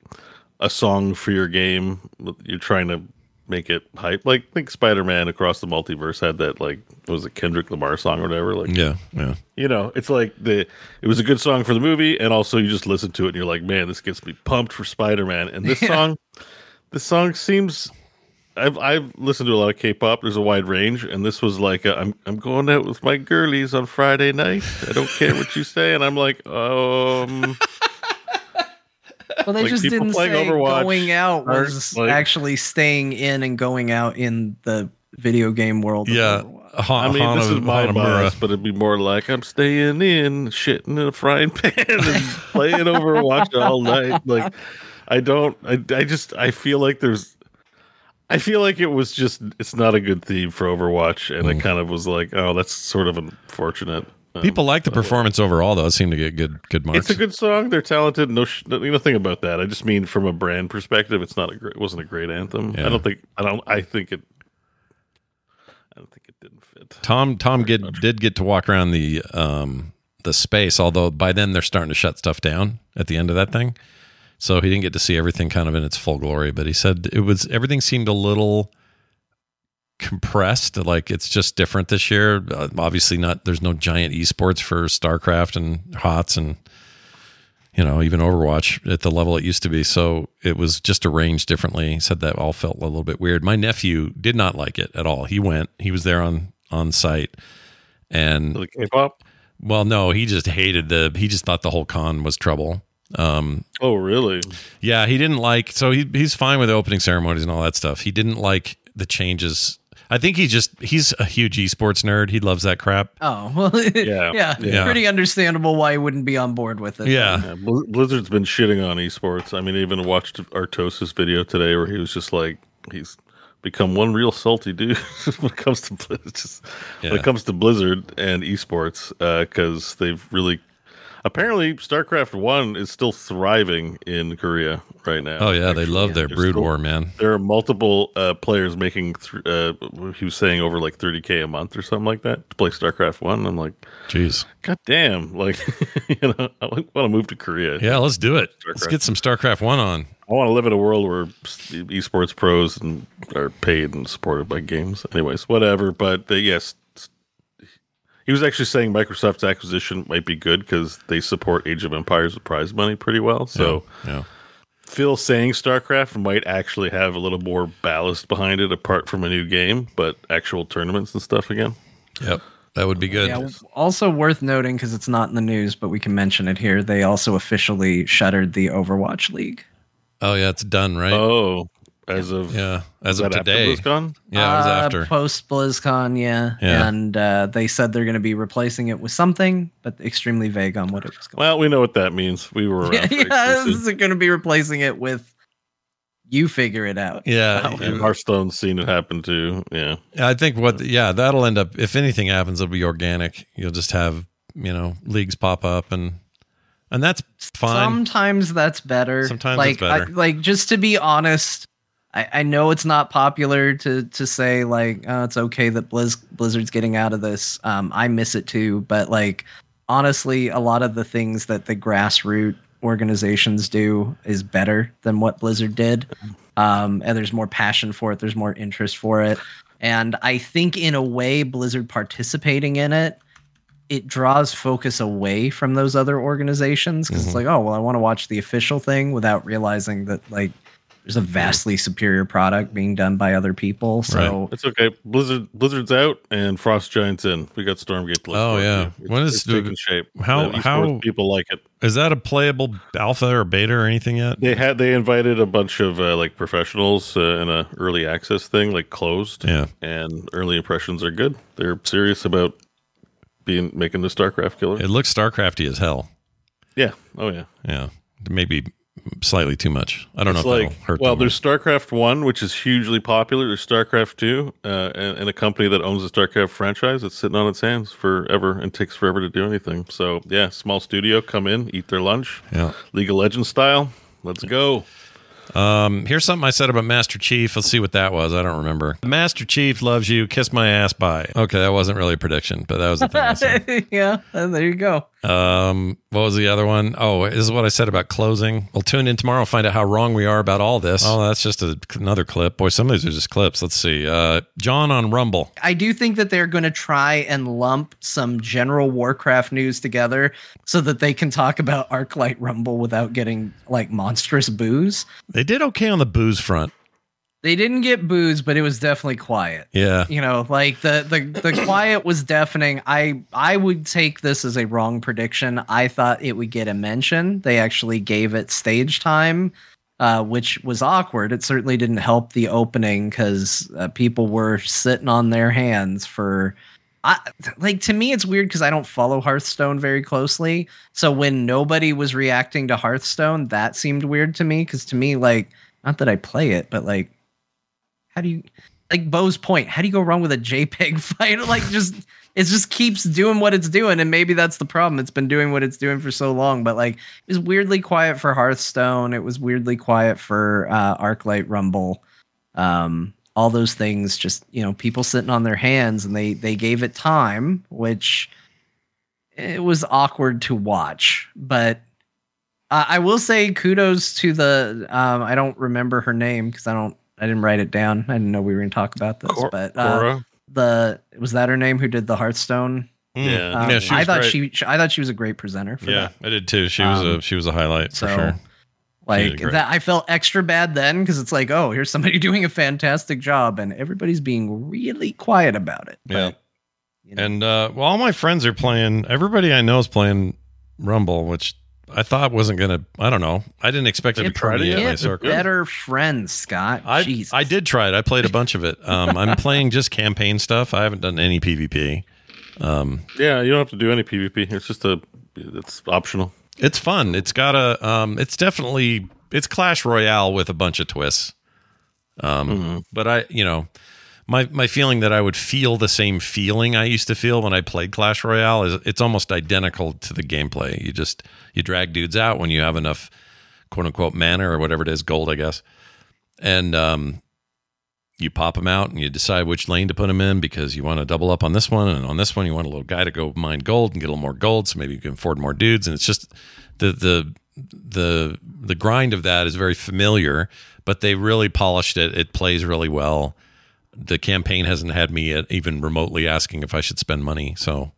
a song for your game, you're trying to make it hype. Like, I think Spider-Man Across the Multiverse had that, like, was it Kendrick Lamar song or whatever? Like, yeah, yeah. You know, it's like the it was a good song for the movie, and also you just listen to it and you're like, man, this gets me pumped for Spider-Man. And this yeah. song, this song seems. I've I've listened to a lot of K-pop. There's a wide range, and this was like, a, I'm I'm going out with my girlies on Friday night. I don't care what you say, and I'm like, um. Well, they like just didn't say Overwatch going out was like, actually staying in and going out in the video game world. Yeah. Ha- I mean, Hana, this is my bias, but it'd be more like I'm staying in, shitting in a frying pan and playing Overwatch all night. Like, I don't, I, I just, I feel like there's, I feel like it was just, it's not a good theme for Overwatch. And mm. I kind of was like, oh, that's sort of unfortunate. People like the performance overall, though. It seemed to get good, good marks. It's a good song. They're talented. No, sh- nothing about that. I just mean from a brand perspective, it's not a great. It wasn't a great anthem. Yeah. I don't think. I don't. I think it. I don't think it didn't fit. Tom Tom get, did get to walk around the um the space, although by then they're starting to shut stuff down at the end of that thing, so he didn't get to see everything kind of in its full glory. But he said it was everything seemed a little compressed, like it's just different this year. Uh, obviously not, there's no giant esports for StarCraft and HOTS, and you know, even Overwatch at the level it used to be. So it was just arranged differently. He said that all felt a little bit weird. My nephew did not like it at all. He went, he was there on, on site and like K-pop? Well, no, he just hated the, he just thought the whole con was trouble. Um, oh really? Yeah. He didn't like, so he he's fine with the opening ceremonies and all that stuff. He didn't like the changes. I think he just, he's a huge esports nerd. He loves that crap. Oh, well, yeah. yeah, yeah. Pretty understandable why he wouldn't be on board with it. Yeah. yeah. Blizzard's been shitting on esports. I mean, I even watched Artosis' video today where he was just like, he's become one real salty dude when it comes to Blizzard, just, yeah. when it comes to Blizzard and esports, because uh, they've really, apparently StarCraft One is still thriving in Korea right now. Oh yeah, actually. They love yeah. their There's Brood still, War, man. There are multiple uh, players making. Th- uh, he was saying over like thirty K a month or something like that to play StarCraft One. I'm like, jeez, goddamn! Like, you know, I want to move to Korea. Yeah, let's do it. StarCraft. Let's get some StarCraft One on. I want to live in a world where esports pros and are paid and supported by games. Anyways, whatever. But the, yes. He was actually saying Microsoft's acquisition might be good because they support Age of Empires with prize money pretty well. So yeah, yeah. Phil saying StarCraft might actually have a little more ballast behind it apart from a new game, but actual tournaments and stuff again. Yep. That would be good. Yeah, also worth noting, because it's not in the news, but we can mention it here. They also officially shuttered the Overwatch League. Oh, yeah. It's done, right? Oh, as of yeah, as of today. After BlizzCon? Yeah, it was after uh, post BlizzCon. Yeah, yeah. and uh, they said they're going to be replacing it with something, but extremely vague on what it was going. Well, we know what that means. We were yeah, yeah this is going to be replacing it with. You figure it out. Yeah, wow. And Hearthstone's seen it happen too. Yeah, I think what. Yeah, that'll end up. If anything happens, it'll be organic. You'll just have you know leagues pop up and. And that's fine. Sometimes that's better. Sometimes like, it's better. I, like just to be honest. I, I know it's not popular to to say like oh, it's okay that Blizz, Blizzard's getting out of this. Um, I miss it too, but like honestly, a lot of the things that the grassroots organizations do is better than what Blizzard did. Um, and there's more passion for it. There's more interest for it, and I think in a way, Blizzard participating in it. It draws focus away from those other organizations because mm-hmm. it's like, oh well, I want to watch the official thing without realizing that like. There's a vastly superior product being done by other people, so right. It's okay. Blizzard, Blizzard's out, and Frost Giant's in. We got Stormgate. Blizzard. Oh yeah, it's, when is it's taking shape? How uh, how people like it? Is that a playable alpha or beta or anything yet? They had they invited a bunch of uh, like professionals uh, in a early access thing, like closed. Yeah, and early impressions are good. They're serious about being making the StarCraft killer. It looks StarCrafty as hell. Yeah. Oh yeah. Yeah. Maybe. Slightly too much. I don't it's know if like, that'll hurt. Well, there's much. StarCraft One, which is hugely popular. There's StarCraft Two, uh, and, and a company that owns the StarCraft franchise that's sitting on its hands forever and takes forever to do anything. So yeah, small studio, come in, eat their lunch. Yeah, League of Legends style. Let's go. Um, here's something I said about Master Chief. Let's see what that was. I don't remember. Master Chief loves you. Kiss my ass. Bye. Okay, that wasn't really a prediction, but that was the thing I said. Yeah, there you go. Um, what was the other one? Oh, this is what I said about closing. We'll tune in tomorrow and find out how wrong we are about all this. Oh, that's just a, another clip. Boy, some of these are just clips. Let's see. Uh, John on Rumble. I do think that they're going to try and lump some general Warcraft news together so that they can talk about Arclight Rumble without getting like monstrous boos. They did okay on the booze front. They didn't get booze, but it was definitely quiet. Yeah. You know, like the the, the quiet was deafening. I I would take this as a wrong prediction. I thought it would get a mention. They actually gave it stage time, uh, which was awkward. It certainly didn't help the opening because uh, people were sitting on their hands for... I, like to me, it's weird because I don't follow Hearthstone very closely. So when nobody was reacting to Hearthstone, that seemed weird to me because to me, like, not that I play it, but like, how do you like Bo's point? How do you go wrong with a JPEG fight? Like just it just keeps doing what it's doing. And maybe that's the problem. It's been doing what it's doing for so long. But like it was weirdly quiet for Hearthstone. It was weirdly quiet for uh, Arclight Rumble. Um, all those things just, you know, people sitting on their hands and they they gave it time, which it was awkward to watch. But uh, I will say kudos to the um, I don't remember her name because I don't. I didn't write it down. I didn't know we were going to talk about this, Cor- but uh, the was that her name who did the Hearthstone Yeah, um, yeah I thought great. she I thought she was a great presenter for yeah, that. Yeah, I did too. She was um, a she was a highlight so, for sure. Like that I felt extra bad then because it's like, oh, here's somebody doing a fantastic job and everybody's being really quiet about it. Yeah. But, you know. And uh, well, all my friends are playing, everybody I know is playing Rumble, which I thought wasn't going to, I don't know. I didn't expect it to be pretty at my circle. Better friends, Scott. I, Jesus. I did try it. I played a bunch of it. Um, I'm playing just campaign stuff. I haven't done any P V P. Um, yeah, you don't have to do any P V P. It's just a, it's optional. It's fun. It's got a, um, it's definitely, it's Clash Royale with a bunch of twists. Um, mm-hmm. But I, you know, my, my feeling that I would feel the same feeling I used to feel when I played Clash Royale is it's almost identical to the gameplay. You just, you drag dudes out when you have enough quote unquote mana or whatever it is, gold, I guess. And, um, you pop them out and you decide which lane to put them in because you want to double up on this one. And on this one, you want a little guy to go mine gold and get a little more gold. So maybe you can afford more dudes. And it's just the, the, the, the grind of that is very familiar, but they really polished it. It plays really well. The campaign hasn't had me even remotely asking if I should spend money. So,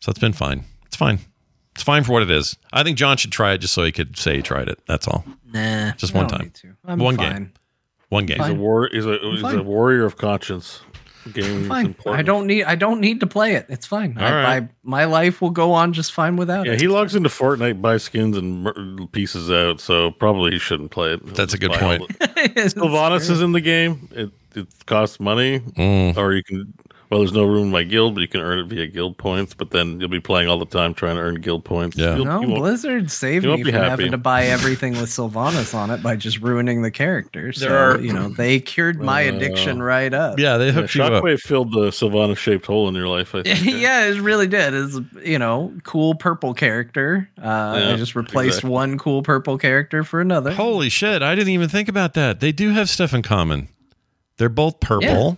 so it's been fine. It's fine. It's fine for what it is. I think John should try it just so he could say he tried it. That's all. Nah, just one time, one fine. game. One game. He's a, war, he's, a, he's a warrior of conscience. Game fine. I don't need. I don't need to play it. It's fine. I, right. I, my life will go on just fine without yeah, it. Yeah, he logs into Fortnite, buys skins and pieces out. So probably he shouldn't play it. That's a good point. Sylvanas is in the game. It it costs money, mm. or you can. Well, there's no room in my guild, but you can earn it via guild points. But then you'll be playing all the time trying to earn guild points. Yeah. You'll, no, Blizzard saved me from happy. having to buy everything with Sylvanas on it by just ruining the character. So, there are, you know, they cured my uh, addiction right up. Yeah, they hooked yeah, you up. Shockwave filled the Sylvanas-shaped hole in your life, I think. Yeah, it really did. It's, you know, cool purple character. Uh, yeah, they just replaced exactly. one cool purple character for another. Holy shit, I didn't even think about that. They do have stuff in common. They're both purple. Yeah.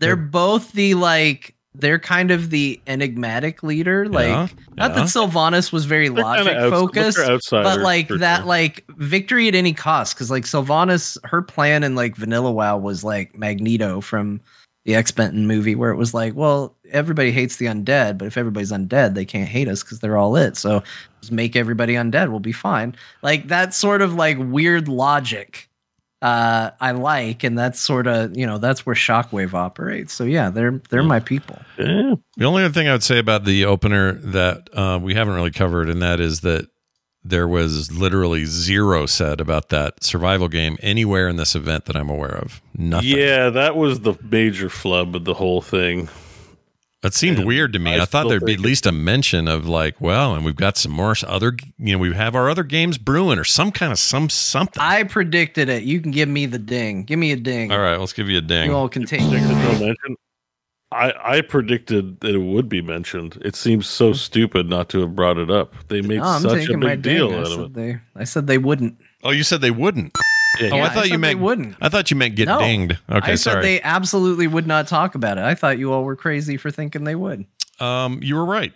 They're both the, like, they're kind of the enigmatic leader. Like, yeah, not yeah. that Sylvanas was very logic-focused, outs- but, like, that, sure. like, victory at any cost. Because, like, Sylvanas, her plan in, like, Vanilla WoW was, like, Magneto from the X-Benton movie, where it was like, well, everybody hates the undead, but if everybody's undead, they can't hate us because they're all it. So just make everybody undead. We'll be fine. Like, that sort of, like, weird logic. Uh, I like, and that's sort of, you know, that's where Shockwave operates. So yeah, they're they're my people. Yeah. The only other thing I would say about the opener that uh, we haven't really covered, and that is that there was literally zero said about that survival game anywhere in this event that I'm aware of. Nothing. Yeah, that was the major flub of the whole thing. It seemed and weird to me. I, I thought there'd be at least a mention of like, well, and we've got some more other, you know, we have our other games brewing or some kind of some something. I predicted it. You can give me the ding. Give me a ding. All right, let's give you a ding. We'll continue. I, I predicted that it would be mentioned. It seems so stupid not to have brought it up. They made no, such a big deal out of it. They, I said they wouldn't. Oh, you said they wouldn't. Yeah, oh, yeah, I thought I you meant wouldn't. I thought you meant get no, dinged. Okay, I said sorry. They absolutely would not talk about it. I thought you all were crazy for thinking they would. Um, you were right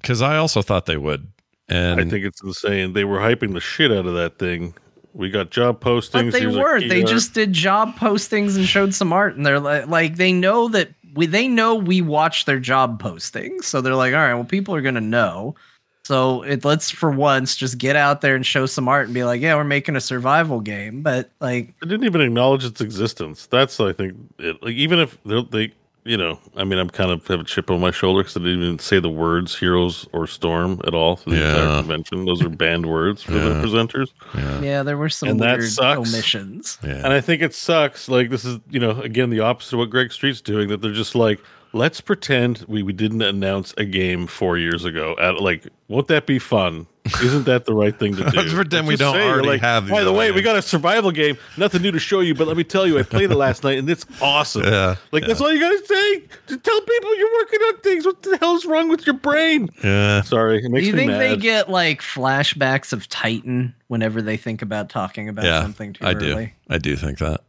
because I also thought they would, and I think it's insane. They were hyping the shit out of that thing. We got job postings. But they were. Like, they just did job postings and showed some art, and they're like, like they know that we. They know we watch their job postings, so they're like, all right, well, people are gonna know. So it let's for once just get out there and show some art and be like, yeah, we're making a survival game. But like, I didn't even acknowledge its existence. That's I think it, like even if they, you know, I mean, I'm kind of have a chip on my shoulder because I didn't even say the words "heroes" or "storm" at all for the yeah. entire convention. Those are banned words for yeah. the presenters. Yeah. yeah, there were some and weird omissions. Yeah. And I think it sucks. Like this is, you know, again the opposite of what Greg Street's doing. That they're just like. Let's pretend we, we didn't announce a game four years ago. At, like, won't that be fun? Isn't that the right thing to do? Let's pretend we don't say, already like, have these. By the way, items. We got a survival game. Nothing new to show you, but let me tell you, I played it last night, and it's awesome. Yeah, like, yeah. That's all you got to say? Just tell people you're working on things. What the hell's wrong with your brain? Yeah. Sorry, it makes me mad. Do you think they get, like, flashbacks of Titan whenever they think about talking about yeah, something too I early? Do. I do think that.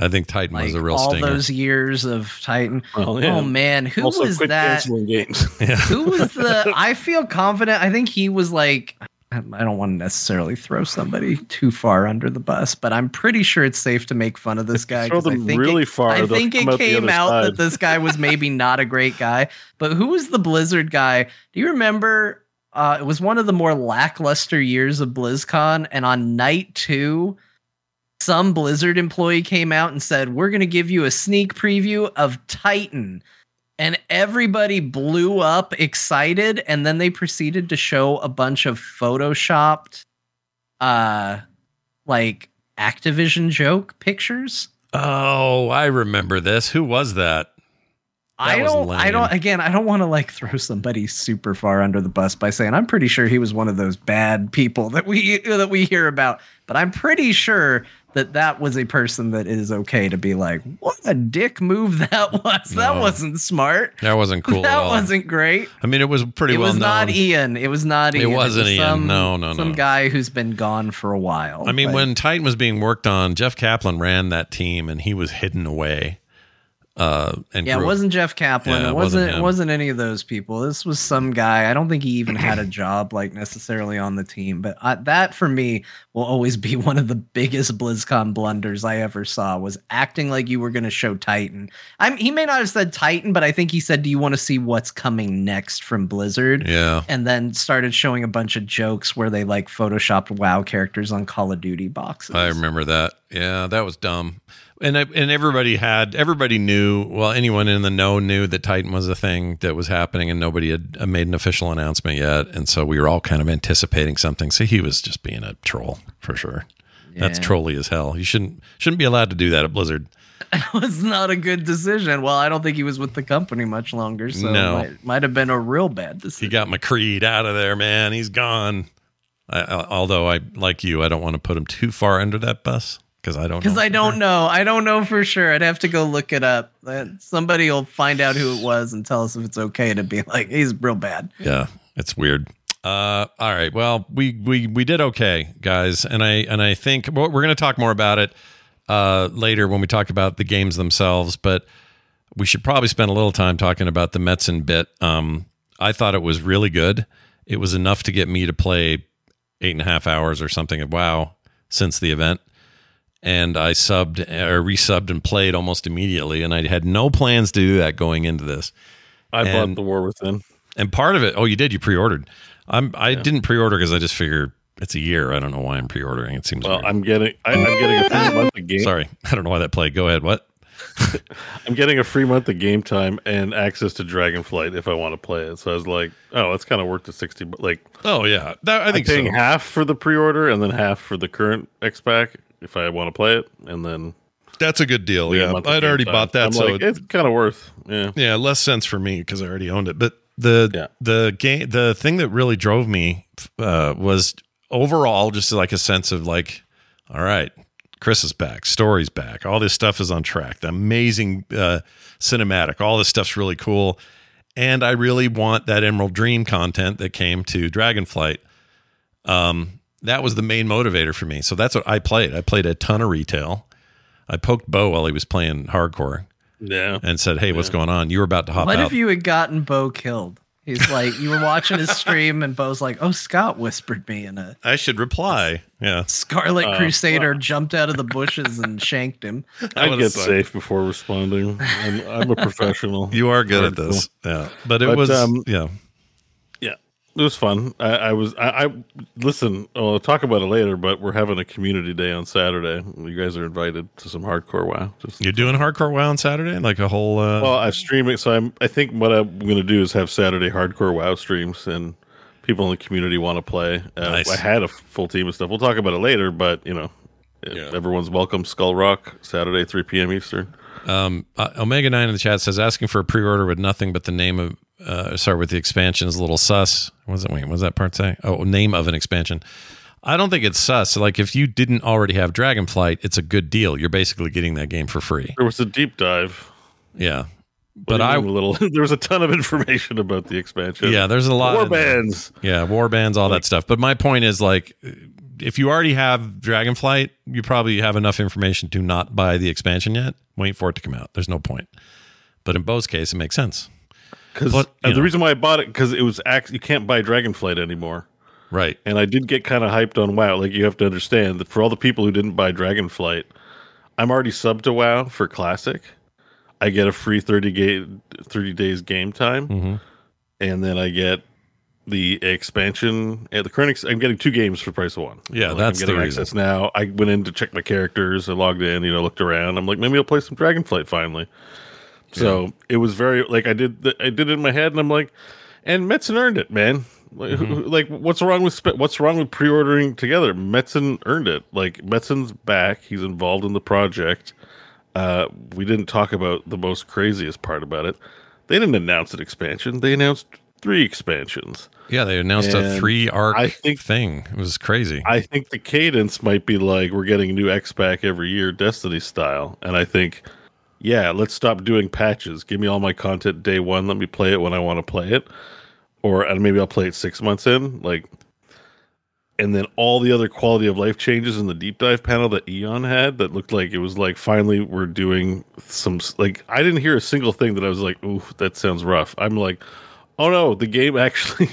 I think Titan like was a real all stinger. All those years of Titan. Oh, yeah. oh man, who also was that? Games. Yeah. Who was the? I feel confident. I think he was like I don't want to necessarily throw somebody too far under the bus, but I'm pretty sure it's safe to make fun of this guy. Throw them I think really it, far. I think it came out side. that this guy was maybe not a great guy. But who was the Blizzard guy? Do you remember? Uh, it was one of the more lackluster years of BlizzCon, and on night two, some Blizzard employee came out and said, "We're going to give you a sneak preview of Titan." And everybody blew up excited, and then they proceeded to show a bunch of photoshopped, uh, like Activision joke pictures. Oh, I remember this. Who was that? that I don't. I don't. Again, I don't want to like throw somebody super far under the bus by saying I'm pretty sure he was one of those bad people that we that we hear about. But I'm pretty sure that that was a person that it is okay to be like, what a dick move that was. That no, wasn't smart. That wasn't cool. That at all. wasn't great. I mean, it was pretty it well known. It was not Ian. It was not Ian. It wasn't it was Ian. Some, no, no, no. Some guy who's been gone for a while. I mean, but. when Titan was being worked on, Jeff Kaplan ran that team and he was hidden away. Uh, and yeah, grew. it wasn't Jeff Kaplan. Yeah, it wasn't, wasn't, it wasn't any of those people. This was some guy. I don't think he even had a job like necessarily on the team, but I, that for me will always be one of the biggest BlizzCon blunders I ever saw, was acting like you were going to show Titan. I'm, he may not have said Titan, but I think he said, do you want to see what's coming next from Blizzard? Yeah. And then started showing a bunch of jokes where they like photoshopped WoW characters on Call of Duty boxes. I remember that. Yeah, that was dumb. And I, and everybody had everybody knew well anyone in the know knew that Titan was a thing that was happening, and nobody had made an official announcement yet, and so we were all kind of anticipating something. So he was just being a troll for sure. Yeah. That's trolly as hell. You shouldn't shouldn't be allowed to do that at Blizzard. That was not a good decision. Well, I don't think he was with the company much longer, so no. it might, might have been a real bad decision. He got McCreed out of there, man. He's gone. I, I, although I like you, I don't want to put him too far under that bus. Because I don't. Because I don't sure. know. I don't know for sure. I'd have to go look it up. Somebody will find out who it was and tell us if it's okay to be like, he's real bad. Yeah, it's weird. Uh, all right. Well, we we we did okay, guys, and I and I think well, we're going to talk more about it uh, later when we talk about the games themselves. But we should probably spend a little time talking about the Metzen bit. Um, I thought it was really good. It was enough to get me to play eight and a half hours or something of WoW since the event. And I subbed or resubbed and played almost immediately. And I had no plans to do that going into this. I and, bought The War Within. And part of it. Oh, you did. You pre-ordered. I'm, I yeah. didn't pre-order because I just figure it's a year. I don't know why I'm pre-ordering. It seems well, weird. I'm getting, I, I'm getting a free month of game. Sorry. I don't know why that played. Go ahead. What? I'm getting a free month of game time and access to Dragonflight if I want to play it. So I was like, oh, that's kind of worth the sixty. But like, oh, yeah. That, I think I'm paying so. half for the pre-order and then half for the current X pack. If I want to play it, and then that's a good deal. Yeah, I'd already time. bought that, I'm so like, it's kind of worth. Yeah, yeah, less sense for me because I already owned it. But the yeah. the game, the thing that really drove me uh, was overall just like a sense of like, all right, Chris is back, story's back, all this stuff is on track. The amazing uh, cinematic, all this stuff's really cool, and I really want that Emerald Dream content that came to Dragonflight. Um. That was the main motivator for me. So that's what I played. I played a ton of retail. I poked Bo while he was playing hardcore. Yeah. And said, hey, yeah. what's going on? You were about to hop what out. What if you had gotten Bo killed? He's like, you were watching his stream and Bo's like, oh, Scott whispered me in a... I should reply. Yeah. Scarlet uh, Crusader wow. jumped out of the bushes and shanked him. I get sucked. safe before responding. I'm, I'm a professional. You are good article. at this. Yeah. But it but, was... Um, yeah. It was fun. I, I was. I, I listen. I'll talk about it later. But we're having a community day on Saturday. You guys are invited to some hardcore WoW. Just You're doing hardcore WoW on Saturday, like a whole. Uh... Well, I'm streaming, so I'm. I think what I'm going to do is have Saturday hardcore WoW streams, and people in the community want to play. Uh, nice. I had a full team of stuff. We'll talk about it later, but you know, yeah. everyone's welcome. Skull Rock Saturday, three p.m. Eastern. Um, uh, Omega nine in the chat says asking for a pre-order with nothing but the name of. Uh, sorry, with the expansions, a little sus. What was it? Wait, what was that part say? Oh, name of an expansion. I don't think it's sus. Like, if you didn't already have Dragonflight, it's a good deal. You're basically getting that game for free. There was a deep dive. Yeah. What but I little there was a ton of information about the expansion. Yeah, there's a lot. War bands. Yeah, war bands, all like, that stuff. But my point is, like, if you already have Dragonflight, you probably have enough information to not buy the expansion yet. Wait for it to come out. There's no point. But in Bo's case, it makes sense. Because uh, the reason why I bought it because it was act, you can't buy Dragonflight anymore. Right. And I did get kind of hyped on WoW. Like, you have to understand that for all the people who didn't buy Dragonflight, I'm already subbed to WoW for Classic. I get a free thirty, ga- thirty days game time. Mm-hmm. And then I get the expansion at the current. Ex- I'm getting two games for the price of one. Yeah, like, that's I'm getting the access reason. Now. I went in to check my characters. I logged in, you know, looked around. I'm like, maybe I'll play some Dragonflight finally. Yeah. So it was very like I did. The, I did it in my head, and I'm like, and Metzen earned it, man. Like, mm-hmm. who, like what's wrong with spe- what's wrong with pre-ordering together? Metzen earned it. Like, Metzen's back. He's involved in the project. Uh, we didn't talk about the most craziest part about it. They didn't announce an expansion. They announced three expansions. Yeah, they announced and a three arc I think, thing. It was crazy. I think the cadence might be like, we're getting a new X pack every year, Destiny style. And I think, yeah, let's stop doing patches. Give me all my content day one. Let me play it when I want to play it. Or and maybe I'll play it six months in. Like, and then all the other quality of life changes in the deep dive panel that Eon had that looked like it was like, finally we're doing some, like, I didn't hear a single thing that I was like, ooh, that sounds rough. I'm like, oh no, the game actually,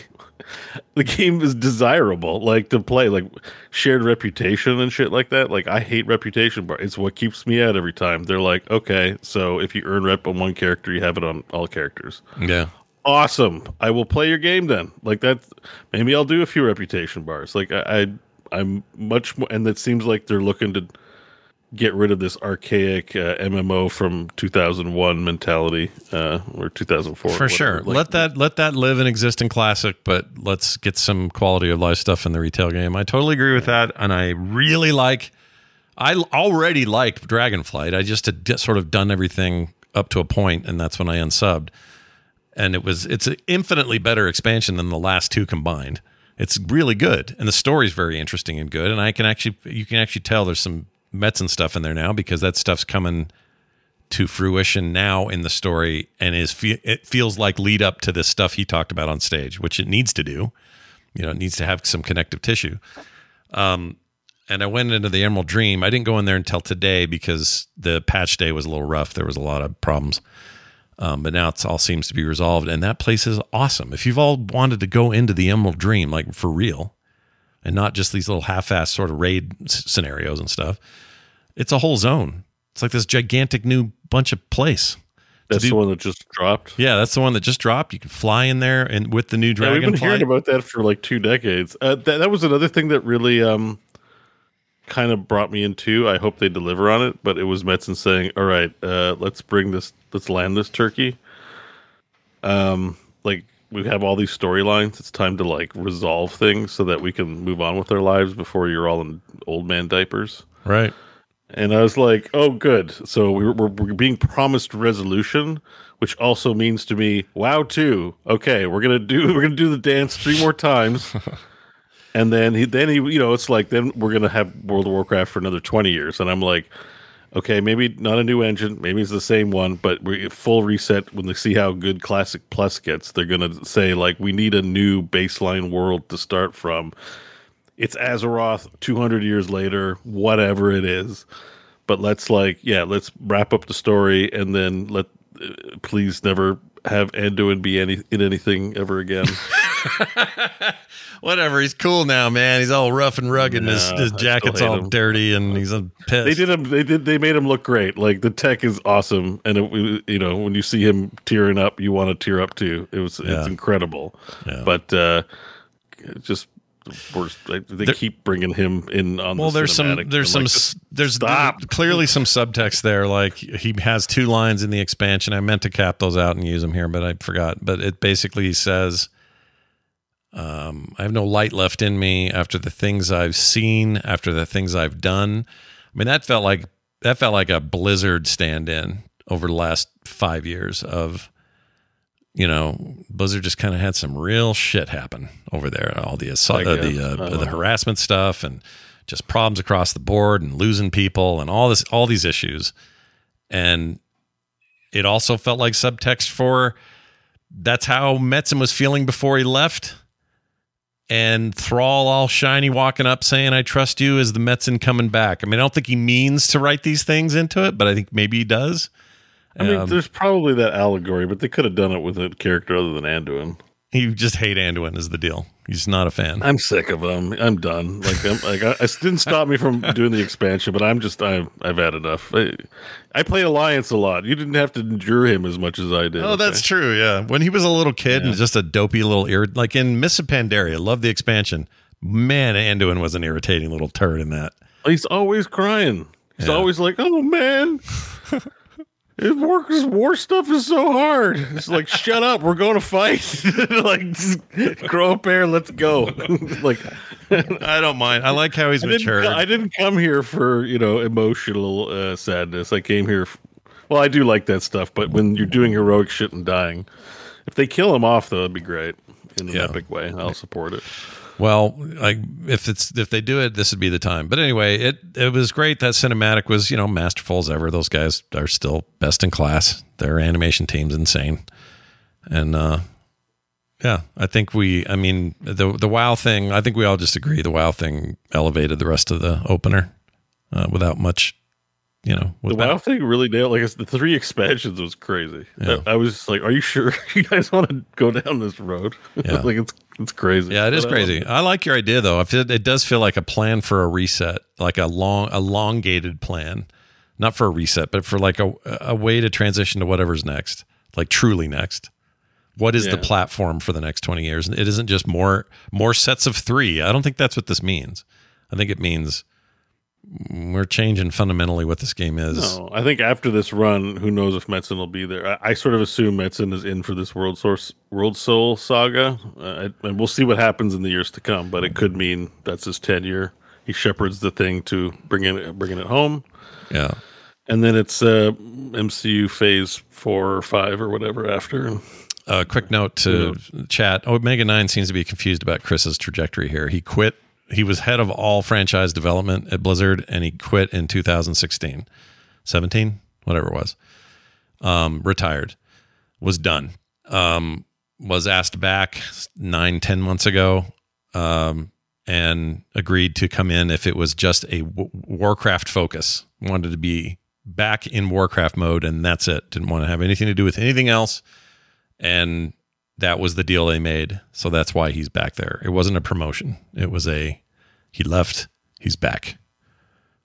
the game is desirable, like, to play, like, shared reputation and shit like that. Like, I hate reputation, but it's what keeps me out every time. They're like, okay, so if you earn rep on one character, you have it on all characters. Yeah. Awesome. I will play your game then. Like, that, maybe I'll do a few reputation bars. Like, I, I I'm much more, and it seems like they're looking to get rid of this archaic uh, M M O from two thousand one mentality uh, or two thousand four. For sure. Like, let that let that live and exist in Classic, but let's get some quality of life stuff in the retail game. I totally agree with that, and I really like, I already liked Dragonflight. I just had sort of done everything up to a point, and that's when I unsubbed. And it was it's an infinitely better expansion than the last two combined. It's really good, and the story's very interesting and good, and I can actually you can actually tell there's some Metzen stuff in there now, because that stuff's coming to fruition now in the story, and is fe- it feels like lead up to this stuff he talked about on stage, which it needs to do. You know, it needs to have some connective tissue. Um, and I went into the Emerald Dream. I didn't go in there until today because the patch day was a little rough. There was a lot of problems. Um, but now it's all seems to be resolved, and that place is awesome. If you've all wanted to go into the Emerald Dream, like, for real, and not just these little half-assed sort of raid s- scenarios and stuff, it's a whole zone. It's like this gigantic new bunch of place. That's do, the one that just dropped? Yeah, that's the one that just dropped. You can fly in there and with the new Dragonflight. Yeah, we've been hearing about that for like two decades. Uh, that, that was another thing that really um, kind of brought me into, I hope they deliver on it, but it was Metzen saying, all right, uh, let's bring this, let's land this turkey. Um, like, we have all these storylines. It's time to, like, resolve things so that we can move on with our lives before you're all in old man diapers. Right. And I was like, oh, good. So we're, we're, we're being promised resolution, which also means to me, WoW two. Okay, we're gonna do we're gonna do the dance three more times, and then he then he you know it's like then we're gonna have World of Warcraft for another twenty years, and I'm like, okay, maybe not a new engine, maybe it's the same one, but we full reset when they see how good Classic Plus gets. They're gonna say, like, we need a new baseline world to start from. It's Azeroth two hundred years later, whatever it is. But let's, like, yeah, let's wrap up the story, and then let uh, please never have Anduin be any in anything ever again. Whatever, he's cool now, man. He's all rough and rugged, no, and his, his jacket's all him. dirty, and he's a pissed. They did him. They did. They made him look great. Like, the tech is awesome, and it, you know, when you see him tearing up, you want to tear up too. It was yeah. it's incredible. Yeah. But uh, just. They there, keep bringing him in on well, the there's some there's some like, there's stop. Clearly some subtext there. Like, he has two lines in the expansion. I meant to cap those out and use them here, but I forgot. But it basically says, um, I have no light left in me after the things I've seen, after the things I've done. I mean, that felt like that felt like a Blizzard stand-in over the last five years of, you know, Blizzard just kind of had some real shit happen over there. All the assault, uh, the uh, uh-huh. the harassment stuff, and just problems across the board, and losing people, and all this, all these issues. And it also felt like subtext for that's how Metzen was feeling before he left. And Thrall, all shiny, walking up saying, "I trust you," is the Metzen coming back. I mean, I don't think he means to write these things into it, but I think maybe he does. I mean, um, there's probably that allegory, but they could have done it with a character other than Anduin. You just hate Anduin is the deal. He's not a fan. I'm sick of him. I'm done. Like, I'm, like I, I didn't stop me from doing the expansion, but I'm just, I, I've had enough. I, I play Alliance a lot. You didn't have to endure him as much as I did. Oh, that's true. Yeah. When he was a little kid yeah. and just a dopey little ear, like in Mists of Pandaria, love the expansion. Man, Anduin was an irritating little turd in that. He's always crying. He's yeah. always like, oh, man. It work, war stuff is so hard. It's like, shut up. We're going to fight. Like, just grow a pair. Let's go. Like, I don't mind. I like how he's I matured. Didn't, I didn't come here for, you know, emotional uh, sadness. I came here. For, well, I do like that stuff. But when you're doing heroic shit and dying, if they kill him off, though, it'd be great in an yeah. epic way. I'll support it. Well, like if it's if they do it, this would be the time. But anyway, it it was great. That cinematic was, you know, masterful as ever. Those guys are still best in class. Their animation team's insane. And uh, yeah, I think we. I mean, the the WoW thing. I think we all just agree the WoW thing elevated the rest of the opener uh, without much. You know, the WoW thing really nailed. Like the three expansions was crazy. Yeah. I, I was just like, "Are you sure you guys want to go down this road?" Yeah. Like it's it's crazy. Yeah, it but is crazy. I, I like your idea though. If it, it does feel like a plan for a reset, like a long, elongated plan, not for a reset, but for like a a way to transition to whatever's next, like truly next. What is yeah. the platform for the next twenty years? And it isn't just more more sets of three. I don't think that's what this means. I think it means. We're changing fundamentally what this game is. No, I think after this run, who knows if Metzen will be there. I, I sort of assume Metzen is in for this World Source, World Soul saga, uh, I, and we'll see what happens in the years to come. But it could mean that's his tenure. He shepherds the thing to bring it, bringing it home. Yeah, and then it's uh, M C U phase four or five or whatever after. A uh, quick note to chat: Omega nine seems to be confused about Chris's trajectory here. He quit. He was head of all franchise development at Blizzard, and he quit in two thousand sixteen, seventeen, whatever it was, um, retired, was done, um, was asked back nine, ten months ago um, and agreed to come in if it was just a w- Warcraft focus, wanted to be back in Warcraft mode, and that's it. Didn't want to have anything to do with anything else. And that was the deal they made. So that's why he's back there. It wasn't a promotion. It was a, he left, he's back,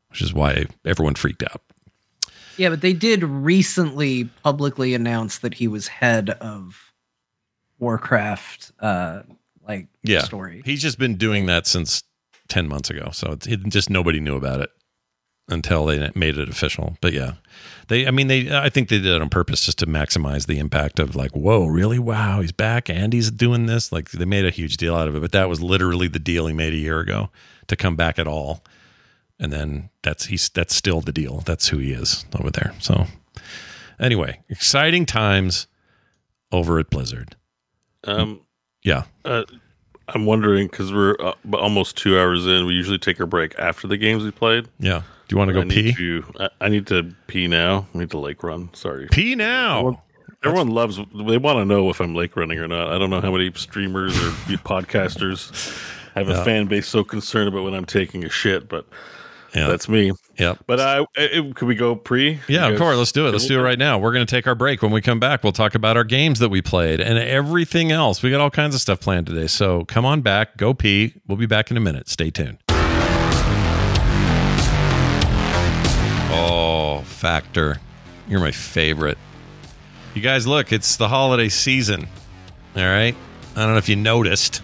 which is why everyone freaked out. Yeah, but they did recently publicly announce that he was head of Warcraft, uh, like, yeah. story. He's just been doing that since ten months ago. So it's it, just nobody knew about it until they made it official. But yeah, they, I mean, they, I think they did it on purpose just to maximize the impact of like, whoa, really? Wow. He's back and he's doing this. Like they made a huge deal out of it, but that was literally the deal he made a year ago to come back at all. And then that's, he's, that's still the deal. That's who he is over there. So anyway, exciting times over at Blizzard. Um, yeah. Uh, I'm wondering, cause we're uh, almost two hours in. We usually take a break after the games we played. Yeah. Do you want to go I pee? Need to, I, I need to pee now. I need to lake run. Sorry. Pee now. Everyone, everyone loves, they want to know if I'm lake running or not. I don't know how many streamers or podcasters have yeah. a fan base so concerned about when I'm taking a shit, but yeah. that's me. Yeah. But I, it, could we go pre? Yeah, of course. Let's do it. Let's do it right now. We're going to take our break. When we come back, we'll talk about our games that we played and everything else. We got all kinds of stuff planned today. So come on back, go pee. We'll be back in a minute. Stay tuned. Oh, Factor. You're my favorite. You guys, look, it's the holiday season. All right? I don't know if you noticed,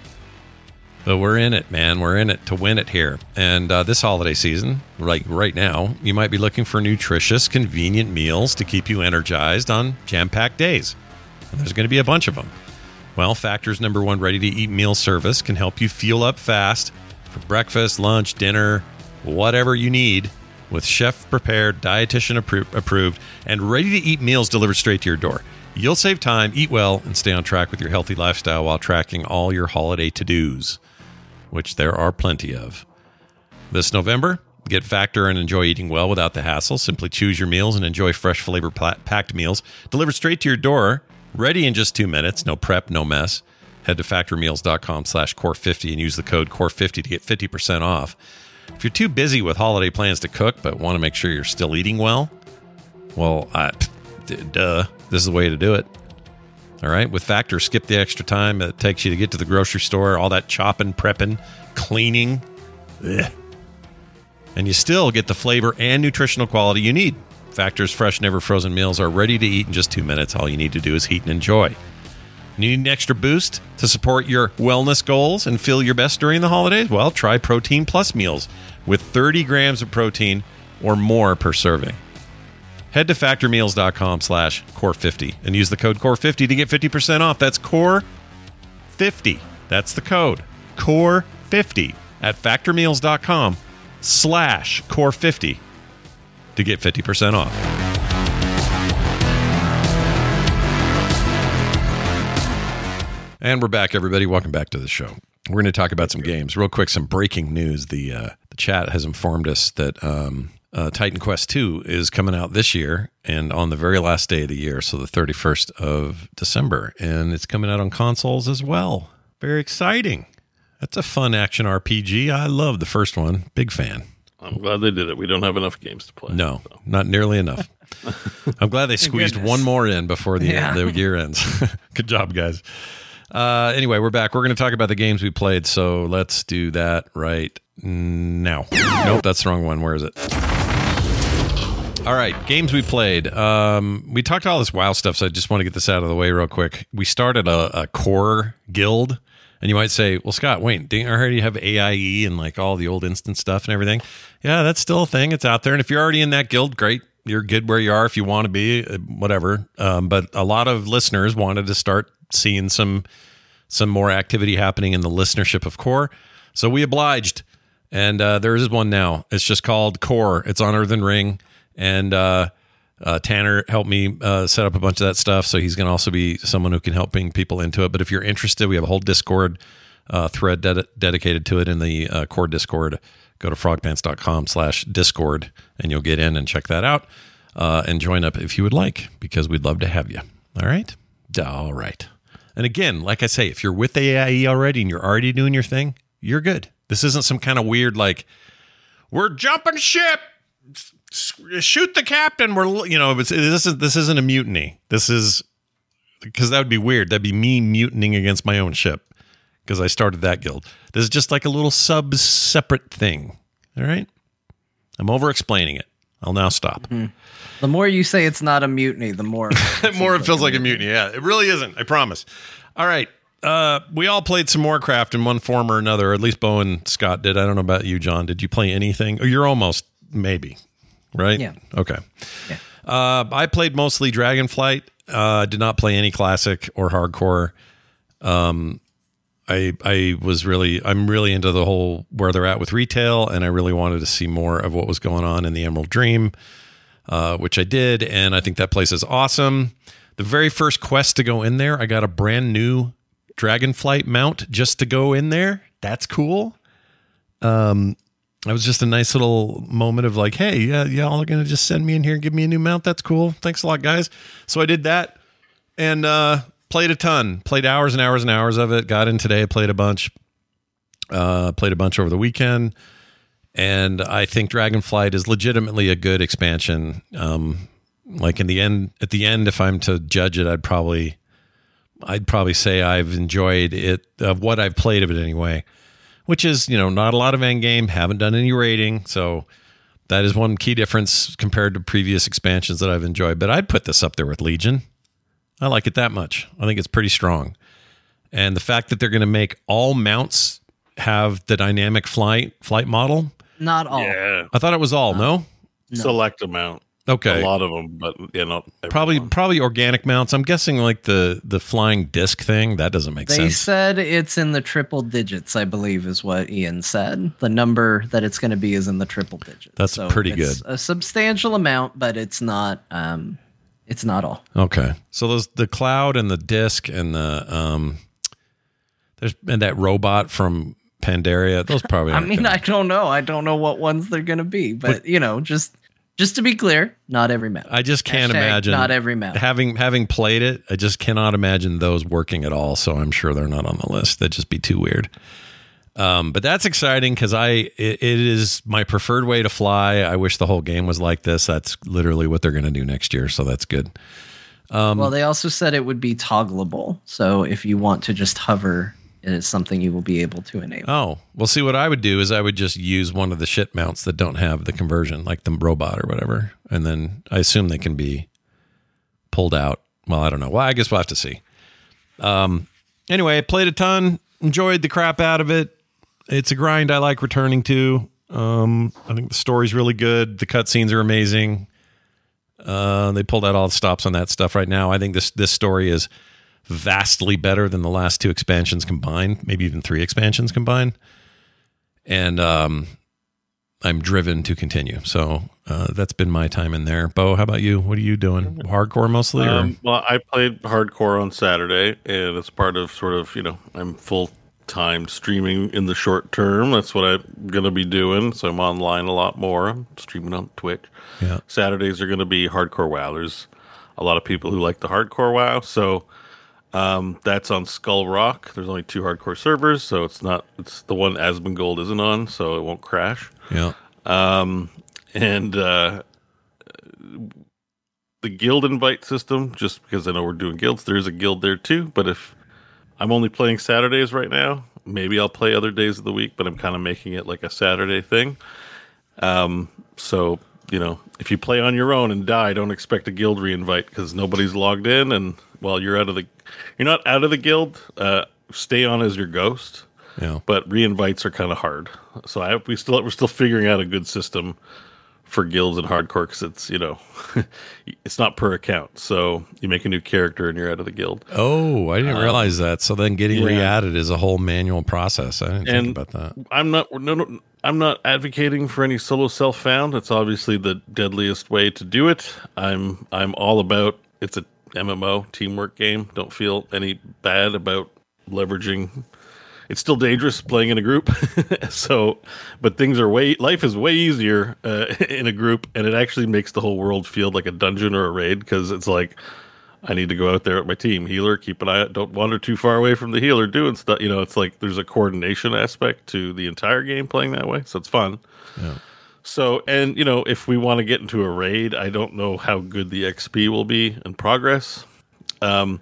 but we're in it, man. We're in it to win it here. And uh, this holiday season, like right now, you might be looking for nutritious, convenient meals to keep you energized on jam-packed days. And there's going to be a bunch of them. Well, Factor's number one ready-to-eat meal service can help you fuel up fast for breakfast, lunch, dinner, whatever you need. With chef-prepared, dietitian-approved, and ready-to-eat meals delivered straight to your door. You'll save time, eat well, and stay on track with your healthy lifestyle while tracking all your holiday to-dos, which there are plenty of. This November, get Factor and enjoy eating well without the hassle. Simply choose your meals and enjoy fresh, flavor-packed meals delivered straight to your door, ready in just two minutes. No prep, no mess. Head to factor meals dot com slash core fifty and use the code core fifty to get fifty percent off. If you're too busy with holiday plans to cook but want to make sure you're still eating well, well, I, duh, this is the way to do it. All right. With Factor, skip the extra time it takes you to get to the grocery store, all that chopping, prepping, cleaning. Ugh. And you still get the flavor and nutritional quality you need. Factor's fresh, never frozen meals are ready to eat in just two minutes. All you need to do is heat and enjoy. And you need an extra boost to support your wellness goals and feel your best during the holidays? Well, try Protein Plus meals with thirty grams of protein or more per serving. Head to factormeals.com slash core50 and use the code core fifty to get fifty percent off. That's core fifty. That's the code. core fifty at factormeals.com slash core50 to get fifty percent off. And we're back, everybody. Welcome back to the show. We're going to talk about some games. Real quick, some breaking news. The, uh, the chat has informed us that... Um, Uh, Titan Quest two is coming out this year and on the very last day of the year, so the thirty-first of December. And it's coming out on consoles as well. Very exciting. That's a fun action R P G. I love the first one. Big fan. I'm glad they did it. We don't have enough games to play. No, so. Not nearly enough. I'm glad they squeezed Goodness. one more in before the, yeah. end, the year ends. Good job, guys. Uh, anyway, we're back. We're going to talk about the games we played, so let's do that right now. Nope, that's the wrong one. Where is it? All right, games we played. Um, we talked all this WoW stuff, so I just want to get this out of the way real quick. We started a, a core guild, and you might say, well, Scott, wait, didn't I already have A I E and like all the old instant stuff and everything? Yeah, that's still a thing. It's out there. And if you're already in that guild, great. You're good where you are if you want to be, whatever. Um, but a lot of listeners wanted to start seeing some, some more activity happening in the listenership of core. So we obliged, and uh, there is one now. It's just called Core. It's on Earthen Ring. And uh, uh, Tanner helped me uh, set up a bunch of that stuff. So he's going to also be someone who can help bring people into it. But if you're interested, we have a whole Discord uh, thread ded- dedicated to it in the uh, Core Discord. Go to frogpants.com slash Discord and you'll get in and check that out uh, and join up if you would like, because we'd love to have you. All right. All right. And again, like I say, if you're with A I E already and you're already doing your thing, you're good. This isn't some kind of weird, like, we're jumping ship. Shoot the captain. We're, you know, it's, this is this isn't a mutiny. This is because that would be weird. That'd be me mutinying against my own ship because I started that guild. This is just like a little sub separate thing. All right. I'm over explaining it. I'll now stop. Mm-hmm. The more you say it's not a mutiny, the more it more it feels like a mutiny. Yeah, it really isn't. I promise. All right. Uh, we all played some Warcraft in one form or another. Or at least Bo and Scott did. I don't know about you, John. Did you play anything? Oh, you're almost maybe. Right? Yeah. Okay. Yeah. Uh, I played mostly Dragonflight. Uh, did not play any classic or hardcore. Um, I I was really I'm really into the whole where they're at with retail, and I really wanted to see more of what was going on in the Emerald Dream, uh, which I did, and I think that place is awesome. The very first quest to go in there, I got a brand new Dragonflight mount just to go in there. That's cool. Um. It was just a nice little moment of like, hey, yeah, y'all are going to just send me in here and give me a new mount. That's cool. Thanks a lot, guys. So I did that and uh, played a ton. Played hours and hours and hours of it. Got in today, played a bunch. Uh, played a bunch over the weekend. And I think Dragonflight is legitimately a good expansion. Um, like in the end, at the end, if I'm to judge it, I'd probably, I'd probably say I've enjoyed it, of what I've played of it anyway. Which is, you know, not a lot of end game, haven't done any raiding. So that is one key difference compared to previous expansions that I've enjoyed. But I'd put this up there with Legion. I like it that much. I think it's pretty strong. And the fact that they're going to make all mounts have the dynamic flight flight model. Not all. Yeah. I thought it was all, uh, no? no? Select a mount. Okay. A lot of them, but you know, probably probably organic mounts. I'm guessing like the the flying disc thing, that doesn't make they sense. They said it's in the triple digits, I believe is what Ian said. The number that it's going to be is in the triple digits. That's so pretty it's good. A substantial amount, but it's not um it's not all. Okay. So those the cloud and the disc and the um there's and that robot from Pandaria, those probably I mean, gonna. I don't know. I don't know what ones they're going to be, but, but you know, just Just to be clear, not every map. I just can't Hashtag imagine not every map. Having having played it, I just cannot imagine those working at all. So I'm sure they're not on the list. That'd just be too weird. Um, but that's exciting because I it, it is my preferred way to fly. I wish the whole game was like this. That's literally what they're going to do next year. So that's good. Um, well, they also said it would be toggleable. So if you want to just hover, it is something you will be able to enable. Oh, well, see, what I would do is I would just use one of the shit mounts that don't have the conversion, like the robot or whatever. And then I assume they can be pulled out. Well, I don't know. Well, I guess we'll have to see. Um, anyway, I played a ton, enjoyed the crap out of it. It's a grind I like returning to. Um, I think the story's really good. The cutscenes are amazing. Uh, they pulled out all the stops on that stuff right now. I think this this story is vastly better than the last two expansions combined, maybe even three expansions combined. And um, I'm driven to continue. So uh, that's been my time in there. Bo, how about you? What are you doing? Hardcore mostly? Or? Um, well, I played hardcore on Saturday, and it's part of sort of, you know, I'm full time streaming in the short term. That's what I'm gonna be doing, so I'm online a lot more. I'm streaming on Twitch. Yeah, Saturdays are gonna be hardcore WoW. There's a lot of people who like the hardcore WoW, so um that's on Skull Rock. There's only two hardcore servers, so it's not it's the one Asmongold isn't on, so it won't crash. Yeah. Um and uh the guild invite system, just because I know we're doing guilds, there is a guild there too, but if I'm only playing Saturdays right now. Maybe I'll play other days of the week, but I'm kind of making it like a Saturday thing. Um, so, you know, if you play on your own and die, don't expect a guild reinvite because nobody's logged in. And while you're out of the, you're not out of the guild. Uh, stay on as your ghost. Yeah. But reinvites are kind of hard. So I we still we're still figuring out a good system for guilds and hardcore, because it's, you know, it's not per account. So you make a new character and you're out of the guild. Oh, I didn't um, realize that. So then getting yeah. re-added is a whole manual process. I didn't and think about that. I'm not no, no, I'm not advocating for any solo self-found. It's obviously the deadliest way to do it. I'm I'm all about, it's a M M O teamwork game. Don't feel any bad about leveraging. It's still dangerous playing in a group, so but things are way life is way easier uh, in a group, and it actually makes the whole world feel like a dungeon or a raid, because it's like I need to go out there with my team healer, keep an eye out, don't wander too far away from the healer doing stuff. You know, it's like there's a coordination aspect to the entire game playing that way, so it's fun. Yeah. So and you know if we want to get into a raid, I don't know how good the X P will be in progress. Um,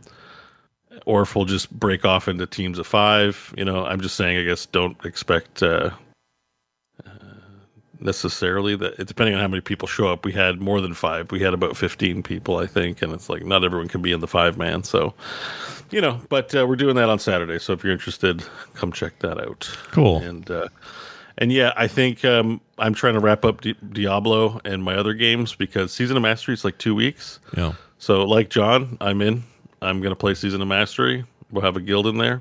Or if we'll just break off into teams of five, you know, I'm just saying, I guess don't expect uh, uh, necessarily that, it, depending on how many people show up. We had more than five. We had about fifteen people, I think. And it's like, not everyone can be in the five man. So, you know, but uh, we're doing that on Saturday. So if you're interested, come check that out. Cool. And, uh, and yeah, I think um, I'm trying to wrap up Di- Diablo and my other games, because Season of Mastery is like two weeks. Yeah. So like John, I'm in. I'm going to play Season of Mastery. We'll have a guild in there.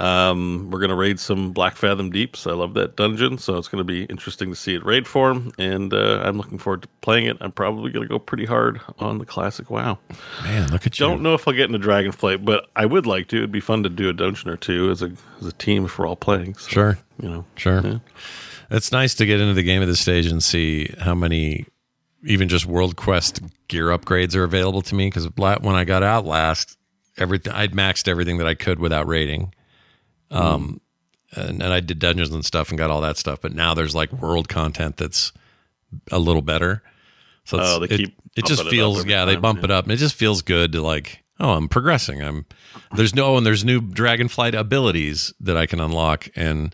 Um, we're going to raid some Black Fathom Deeps. I love that dungeon, so it's going to be interesting to see it raid form, and uh, I'm looking forward to playing it. I'm probably going to go pretty hard on the classic WoW. Man, look at you. Don't know if I'll get into Dragonflight, but I would like to. It'd be fun to do a dungeon or two as a as a team if we're all playing. So, sure. You know, sure. Yeah. It's nice to get into the game at this stage and see how many... even just World Quest gear upgrades are available to me, because when I got out last, everything I'd maxed everything that I could without raiding, um, mm. and, and I did dungeons and stuff and got all that stuff. But now there's like world content that's a little better, so it's, oh, they keep it, it just feels it yeah time, they bump yeah. it up. And it just feels good to like oh I'm progressing. I'm there's no and there's new Dragonflight abilities that I can unlock and.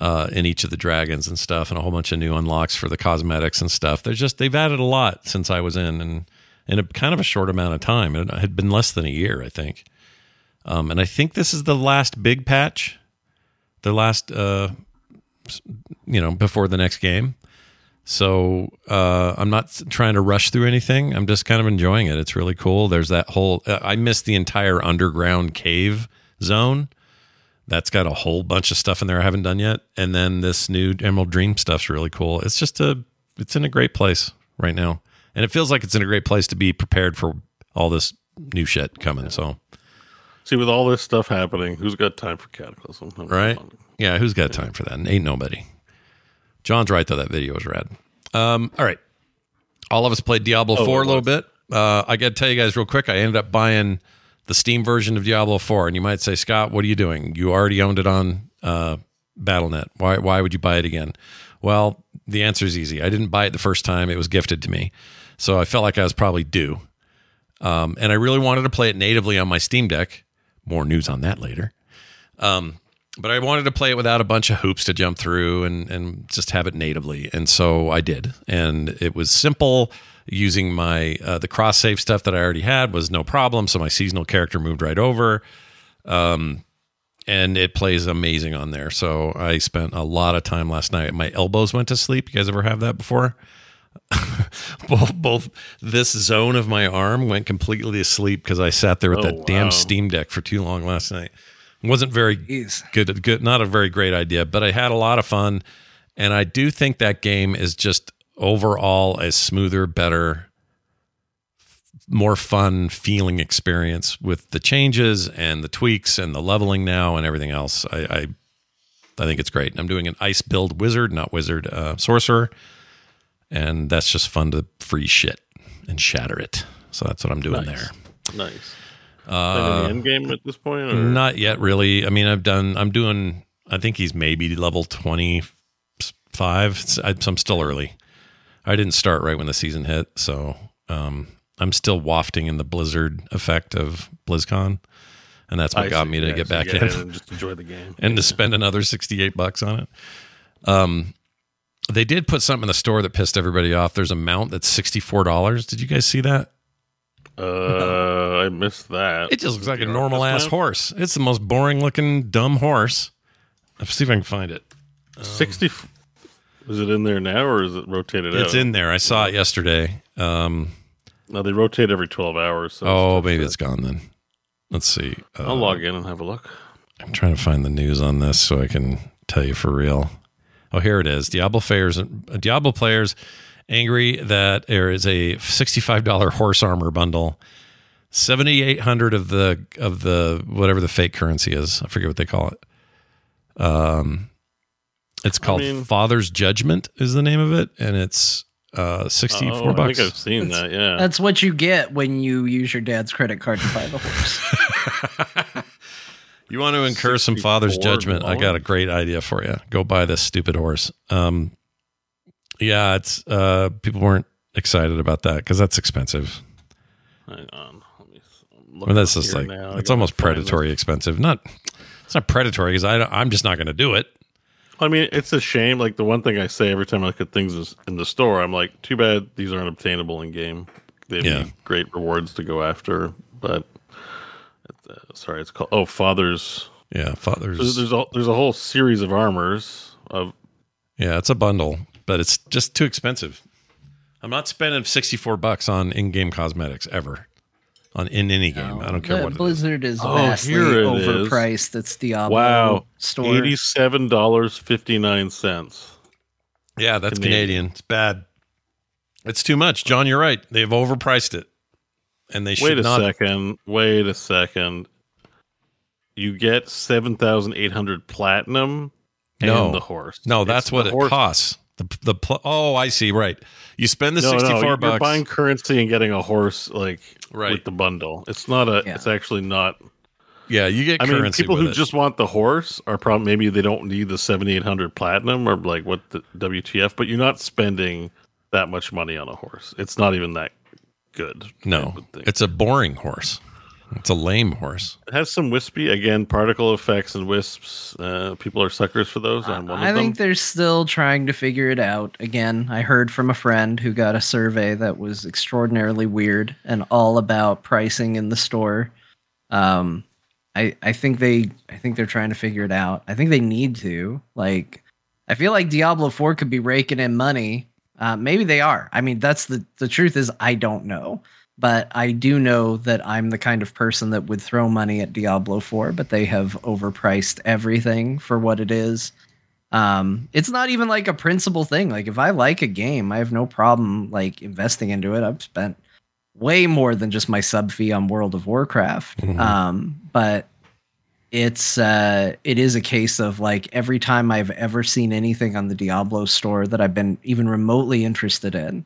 Uh, in each of the dragons and stuff, and a whole bunch of new unlocks for the cosmetics and stuff. There's just, they've added a lot since I was in, and in a kind of a short amount of time. It had been less than a year, I think. Um, and I think this is the last big patch, the last, uh, you know, before the next game. So uh, I'm not trying to rush through anything. I'm just kind of enjoying it. It's really cool. There's that whole, uh, I missed the entire underground cave zone. That's got a whole bunch of stuff in there I haven't done yet. And then this new Emerald Dream stuff's really cool. It's just a, it's in a great place right now. And it feels like it's in a great place to be prepared for all this new shit coming. So see, with all this stuff happening, who's got time for Cataclysm? Right? Yeah. Who's got time for that? Ain't nobody. John's right though. That video is rad. Um, all right. All of us played Diablo oh, four a little bit. Uh, I got to tell you guys real quick. I ended up buying the Steam version of Diablo four. And you might say, Scott, what are you doing? You already owned it on uh, Battle dot net. Why why would you buy it again? Well, the answer is easy. I didn't buy it the first time. It was gifted to me. So I felt like I was probably due. Um, and I really wanted to play it natively on my Steam Deck. More news on that later. Um, but I wanted to play it without a bunch of hoops to jump through and, and just have it natively. And so I did. And it was simple. Using my, uh, the cross save stuff that I already had was no problem. So my seasonal character moved right over. Um, and it plays amazing on there. So I spent a lot of time last night. My elbows went to sleep. You guys ever have that before? both, both this zone of my arm went completely asleep because I sat there with oh, that wow. damn Steam Deck for too long last night. It wasn't very Jeez. good, good, not a very great idea, but I had a lot of fun. And I do think that game is just overall a smoother, better, more fun feeling experience with the changes and the tweaks and the leveling now and everything else. I, I, I think it's great. I'm doing an ice build wizard, not wizard, uh, sorcerer. And that's just fun to free shit and shatter it. So that's what I'm doing nice. there. Nice. Uh, end game at this point? Or? Not yet, really. I mean, I've done, I'm doing, I think he's maybe level twenty-five. I'm still early. I didn't start right when the season hit. So um, I'm still wafting in the blizzard effect of BlizzCon. And that's what I got see, me to yeah, get so back in. And just enjoy the game. and yeah. to spend another sixty-eight bucks on it. Um, They did put something in the store that pissed everybody off. There's a mount that's sixty-four dollars. Did you guys see that? Uh, I missed that. It just looks like a normal ass horse. It's the most boring looking dumb horse. Let's see if I can find it. Um, sixty. Is it in there now or is it rotated out? It's in there. I saw it yesterday. Um, no, they rotate every twelve hours. So oh, maybe it's gone then. Let's see. Uh, I'll log in and have a look. I'm trying to find the news on this so I can tell you for real. Oh, here it is. Diablo players, Diablo players angry that there is a sixty-five dollars horse armor bundle. seventy-eight hundred of the of the whatever the fake currency is. I forget what they call it. Um, it's called I mean, Father's Judgment is the name of it, and it's uh, sixty-four oh, bucks. I think I've seen that's, that. Yeah, that's what you get when you use your dad's credit card to buy the horse. You want to incur some father's judgment? I got a great idea for you. Go buy this stupid horse. Um, yeah, it's uh, people weren't excited about that because that's expensive. Hang on, let me look well, that's just like now. It's almost predatory this. expensive. Not, it's not predatory because I I'm just not going to do it. I mean, it's a shame. Like the one thing I say every time I look at things in the store, I'm like, too bad these aren't obtainable in game. They'd yeah. be great rewards to go after, but. Uh, sorry, it's called oh Father's yeah Father's. There's there's a, there's a whole series of armors of yeah, it's a bundle, but it's just too expensive. I'm not spending sixty-four bucks on in-game cosmetics ever on in any no, game. I don't care what Blizzard it is. is vastly oh, here it overpriced. Is. It's Diablo wow store eighty-seven dollars fifty-nine cents. Yeah, that's Canadian. Canadian. It's bad. It's too much, John. You're right. They've overpriced it. And they should wait a not. second. Wait a second. You get seven thousand eight hundred platinum no. and the horse. No, that's it's what it horse. costs. The the pl- oh, I see. Right, you spend the no, sixty four no, bucks. You're buying currency and getting a horse like right. with the bundle. It's not a. Yeah. It's actually not. Yeah, you get. I currency mean, people with who it. just want the horse are probably maybe they don't need the seventy eight hundred platinum or like what the W T F. But you're not spending that much money on a horse. It's not even that. Good. No, it's a boring horse. It's a lame horse. It has some wispy again particle effects and wisps. Uh, people are suckers for those. I'm one of I them. think they're still trying to figure it out. Again, I heard from a friend who got a survey that was extraordinarily weird and all about pricing in the store. Um, I I think they I think they're trying to figure it out. I think they need to. Like, I feel like Diablo four could be raking in money. Uh, maybe they are. I mean, that's the, the truth is I don't know, but I do know that I'm the kind of person that would throw money at Diablo four, but they have overpriced everything for what it is. Um, it's not even like a principal thing. Like if I like a game, I have no problem like investing into it. I've spent way more than just my sub fee on World of Warcraft. Mm-hmm. Um, but It's uh, it is a case of like every time I've ever seen anything on the Diablo store that I've been even remotely interested in,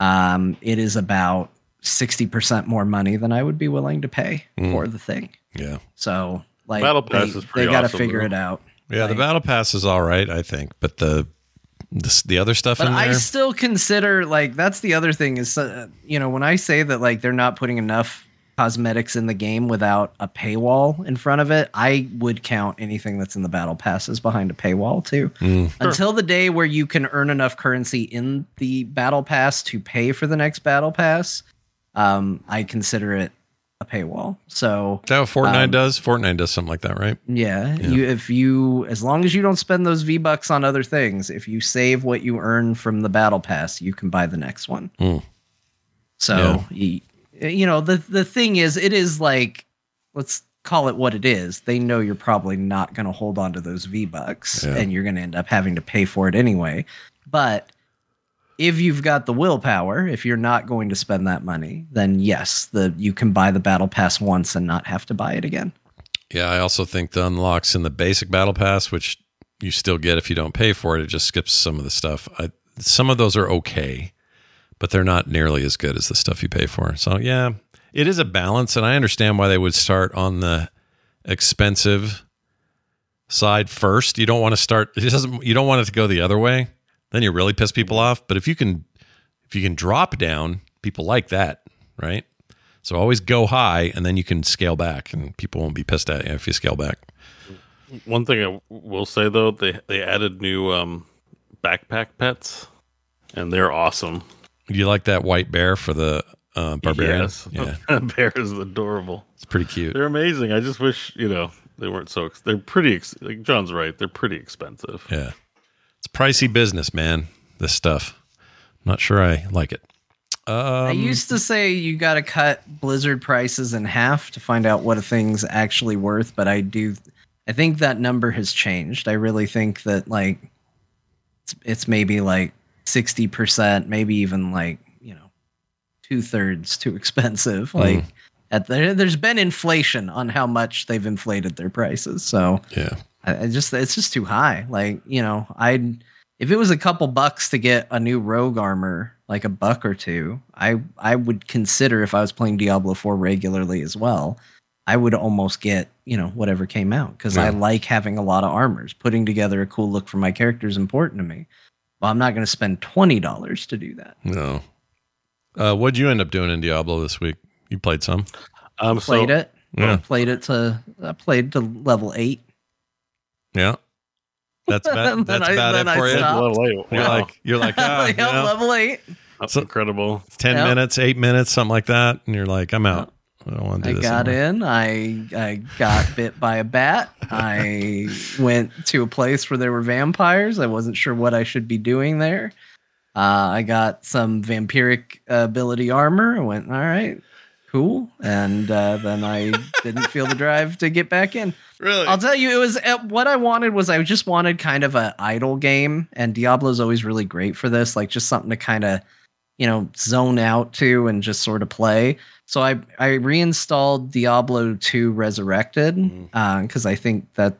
um, it is about sixty percent more money than I would be willing to pay mm. for the thing. Yeah. So like Battle Pass they, is pretty they got to awesome, figure though. it out. Yeah, like, the Battle Pass is all right, I think, but the the, the other stuff but in there. I still consider, like, that's the other thing is, uh, you know, when I say that, like, they're not putting enough cosmetics in the game without a paywall in front of it, I would count anything that's in the battle passes behind a paywall too. Mm. Until the day where you can earn enough currency in the battle pass to pay for the next battle pass, um, I consider it a paywall. So is that what Fortnite um, does? Fortnite does something like that, right? Yeah, yeah. You, if you, as long as you don't spend those V-Bucks on other things, if you save what you earn from the battle pass, you can buy the next one. Mm. So yeah. you, You know, the, the thing is, it is like, let's call it what it is. They know you're probably not going to hold on to those V-Bucks, yeah. and you're going to end up having to pay for it anyway. But if you've got the willpower, if you're not going to spend that money, then yes, the you can buy the Battle Pass once and not have to buy it again. Yeah, I also think the unlocks in the basic Battle Pass, which you still get if you don't pay for it, it just skips some of the stuff. I, some of those are okay, but they're not nearly as good as the stuff you pay for. So yeah, it is a balance, and I understand why they would start on the expensive side first. You don't want to start, it doesn't, you don't want it to go the other way. Then you really piss people off. But if you can, if you can drop down, people like that, right? So always go high, and then you can scale back, and people won't be pissed at you if you scale back. One thing I will say though, they they added new um, backpack pets, and they're awesome. You like that white bear for the uh, barbarian? Yes. Yeah. That bear is adorable. It's pretty cute. They're amazing. I just wish, you know, they weren't so... Ex- they're pretty... Ex- like John's right. They're pretty expensive. Yeah. It's pricey business, man, this stuff. I'm not sure I like it. Um, I used to say you got to cut Blizzard prices in half to find out what a thing's actually worth, but I do... I think that number has changed. I really think that, like, it's, it's maybe, like, sixty percent, maybe even like, you know, two thirds too expensive. Like mm. at the, there's been inflation on how much they've inflated their prices. So yeah, I, I just, it's just too high. Like, you know, I'd, if it was a couple bucks to get a new rogue armor, like a buck or two, I, I would consider if I was playing Diablo four regularly as well, I would almost get, you know, whatever came out. Cause yeah. I like having a lot of armors. Putting together a cool look for my character is important to me. Well, I'm not going to spend twenty dollars to do that. No. Uh, what'd you end up doing in Diablo this week? You played some. Um, played so, it. Yeah. I played it to. I played to level eight. Yeah. That's bad. That's I, bad for you. Level eight. Wow. You're like you're like oh, like, yeah, level eight. That's so, incredible. Ten yep. minutes, eight minutes, something like that, and you're like, I'm out. Yep. I don't want to do I this. I got anymore. in. I I got bit by a bat. I went to a place where there were vampires. I wasn't sure what I should be doing there. Uh, I got some vampiric ability armor. I went, all right, cool. And uh, then I didn't feel the drive to get back in. Really? I'll tell you, it was uh, what I wanted was I just wanted kind of an idle game. And Diablo's always really great for this, like just something to kind of, you know, zone out to and just sort of play. So I, I reinstalled Diablo two Resurrected because uh, I think that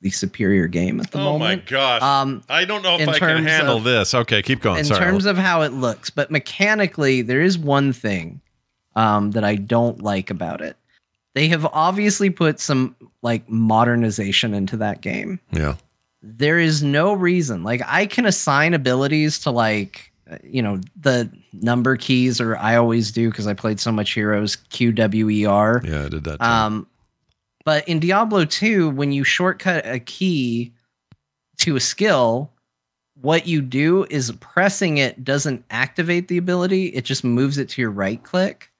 the superior game at the oh moment. Oh my gosh. Um, I don't know if I can handle of, this. Okay, keep going. In Sorry. terms of how it looks. But mechanically, there is one thing um, that I don't like about it. They have obviously put some like modernization into that game. Yeah. There is no reason. Like I can assign abilities to like, you know, the number keys, or I always do because I played so much Heroes, Q W E R. Yeah, I did that too. Um, but in Diablo two, when you shortcut a key to a skill, what you do is pressing it doesn't activate the ability. It just moves it to your right click.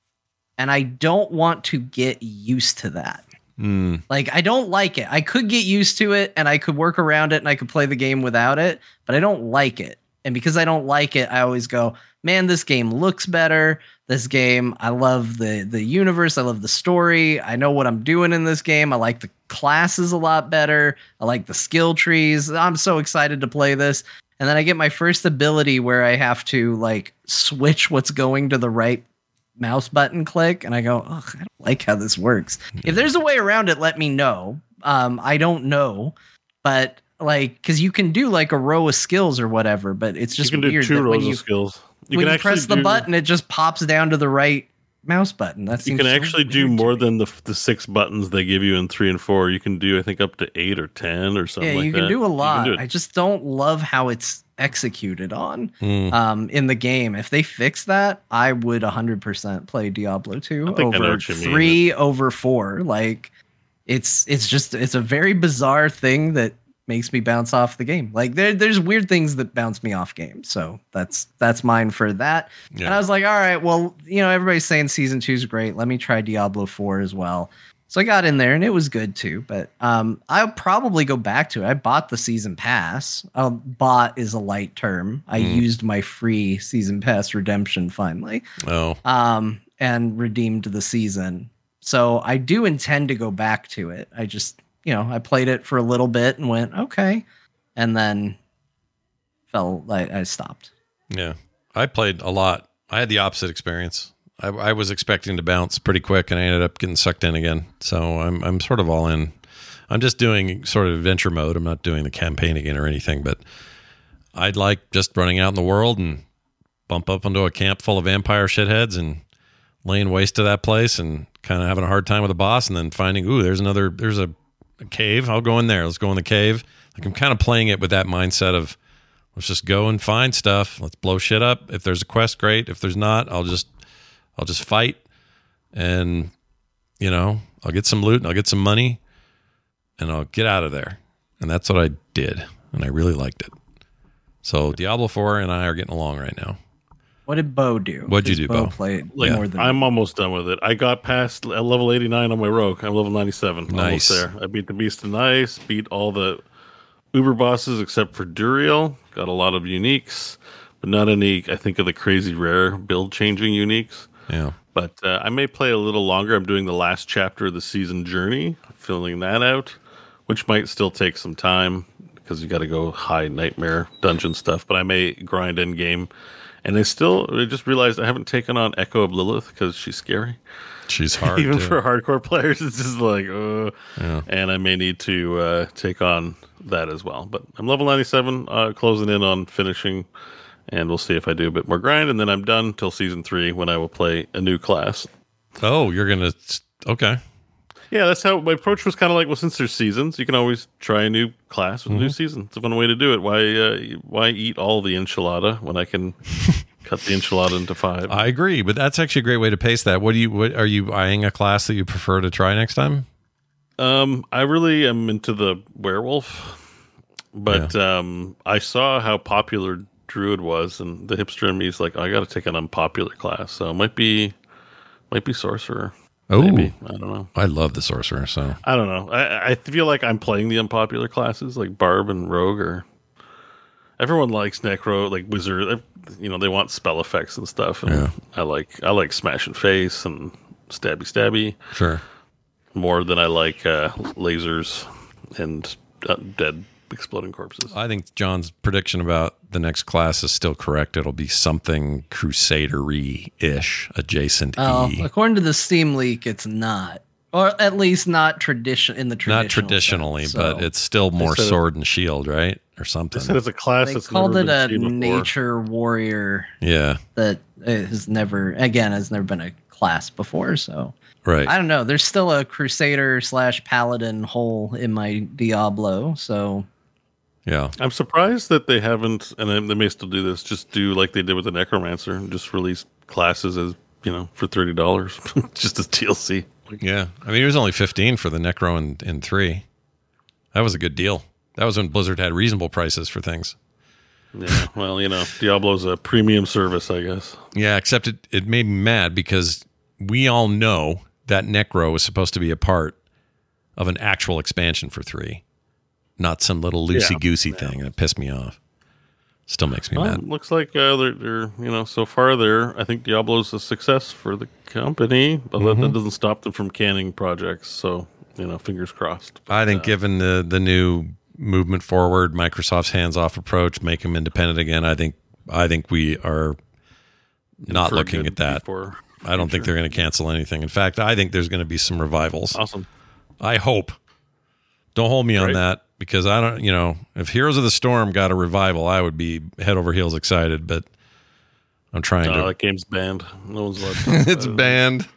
And I don't want to get used to that. Mm. Like, I don't like it. I could get used to it and I could work around it and I could play the game without it, but I don't like it. And because I don't like it, I always go, man, this game looks better. This game, I love the the universe. I love the story. I know what I'm doing in this game. I like the classes a lot better. I like the skill trees. I'm so excited to play this. And then I get my first ability where I have to like switch what's going to the right mouse button click. And I go, ugh, I don't like how this works. If there's a way around it, let me know. Um, I don't know, but... Like, because you can do like a row of skills or whatever, but it's just you can weird do two rows you, of skills. You when can you press the do... button, it just pops down to the right mouse button. That seems you can so actually do more than the the six buttons they give you in three and four. You can do, I think, up to eight or ten or something. Yeah, you like can that. do a lot. Do I just don't love how it's executed on mm. um, in the game. If they fix that, I would one hundred percent play Diablo two over three mean. over four. Like, it's it's just it's a very bizarre thing that makes me bounce off the game. Like there, there's weird things that bounce me off games. So that's that's mine for that. Yeah. And I was like, all right, well, you know, everybody's saying season two is great. Let me try Diablo four as well. So I got in there and it was good too. But um, I'll probably go back to it. I bought the season pass. Um, bought is a light term. I mm. used my free season pass redemption finally. Oh. Um, and redeemed the season. So I do intend to go back to it. I just. You know, I played it for a little bit and went, okay. And then fell, I, I stopped. Yeah. I played a lot. I had the opposite experience. I, I was expecting to bounce pretty quick and I ended up getting sucked in again. So I'm, I'm sort of all in. I'm just doing sort of adventure mode. I'm not doing the campaign again or anything, but I'd like just running out in the world and bump up into a camp full of vampire shitheads and laying waste to that place and kind of having a hard time with the boss and then finding, ooh, there's another, there's a, A cave. I'll go in there. Let's go in the cave. Like I'm kind of playing it with that mindset of let's just go and find stuff. Let's blow shit up. If there's a quest, great. If there's not, I'll just I'll just fight, and you know I'll get some loot and I'll get some money, and I'll get out of there. And that's what I did, and I really liked it. So Diablo four and I are getting along right now. What did Bo do? What'd you do, Bo? Bo? Played like, more than I'm me. almost done with it. I got past level eighty-nine on my rogue. I'm level ninety-seven. Nice. Almost there. I beat the Beast and Ice, beat all the Uber bosses except for Duriel. Got a lot of uniques, but not any, I think, of the crazy rare build-changing uniques. Yeah. But uh, I may play a little longer. I'm doing the last chapter of the season journey, filling that out, which might still take some time because you got to go high nightmare dungeon stuff, but I may grind in-game. And I still I just realized I haven't taken on Echo of Lilith because she's scary. She's hard. Even too. For hardcore players, it's just like, oh. Yeah. And I may need to uh, take on that as well. But I'm level ninety-seven, uh, closing in on finishing. And we'll see if I do a bit more grind. And then I'm done till season three when I will play a new class. Oh, you're going to. Okay. Yeah, that's how my approach was kind of like, well, since there's seasons, you can always try a new class with mm-hmm. a new season. It's a fun way to do it. Why uh, why eat all the enchilada when I can cut the enchilada into five? I agree, but that's actually a great way to pace that. What do you what are you eyeing a class that you prefer to try next time? Um, I really am into the werewolf, but yeah. um, I saw how popular Druid was, and the hipster in me is like, oh, I got to take an unpopular class, so it might be might be sorcerer. Oh, maybe. I don't know. I love the sorcerer. So I don't know. I, I feel like I'm playing the unpopular classes like Barb and Rogue. Or everyone likes Necro, like Wizard. You know, they want spell effects and stuff. And yeah. I like I like Smash and Face and Stabby Stabby. Sure. More than I like uh, lasers and uh, dead exploding corpses. I think John's prediction about the next class is still correct. It'll be something crusader-y ish adjacent. Oh, according to the Steam leak, it's not, or at least not tradition in the traditional not traditionally, sense, so. But it's still more sword and shield, right, or something. They said it's a class. They that's called it a nature warrior. Yeah, that has never again has never been a class before. So right, I don't know. There's still a crusader slash paladin hole in my Diablo. So. Yeah, I'm surprised that they haven't, and they may still do this. Just do like they did with the Necromancer, and just release classes as you know for thirty dollars, just as D L C. Yeah, I mean it was only fifteen for the Necro in, in three. That was a good deal. That was when Blizzard had reasonable prices for things. Yeah, well, you know, Diablo's a premium service, I guess. Yeah, except it it made me mad because we all know that Necro was supposed to be a part of an actual expansion for three. Not some little loosey-goosey yeah, yeah. thing. It pissed me off. Still makes me well, mad. Looks like uh, they're, they're, you know, so far there. I think Diablo's a success for the company, but mm-hmm. that doesn't stop them from canning projects. So, you know, fingers crossed. But, I think uh, given the, the new movement forward, Microsoft's hands-off approach, make them independent again, I think I think we are not looking at that. I don't think they're going to cancel anything. In fact, I think there's going to be some revivals. Awesome. I hope. Don't hold me on right? that. Because I don't, you know, if Heroes of the Storm got a revival, I would be head over heels excited. But I'm trying no, to. That game's banned. No one's allowed to talk about It's it. Banned.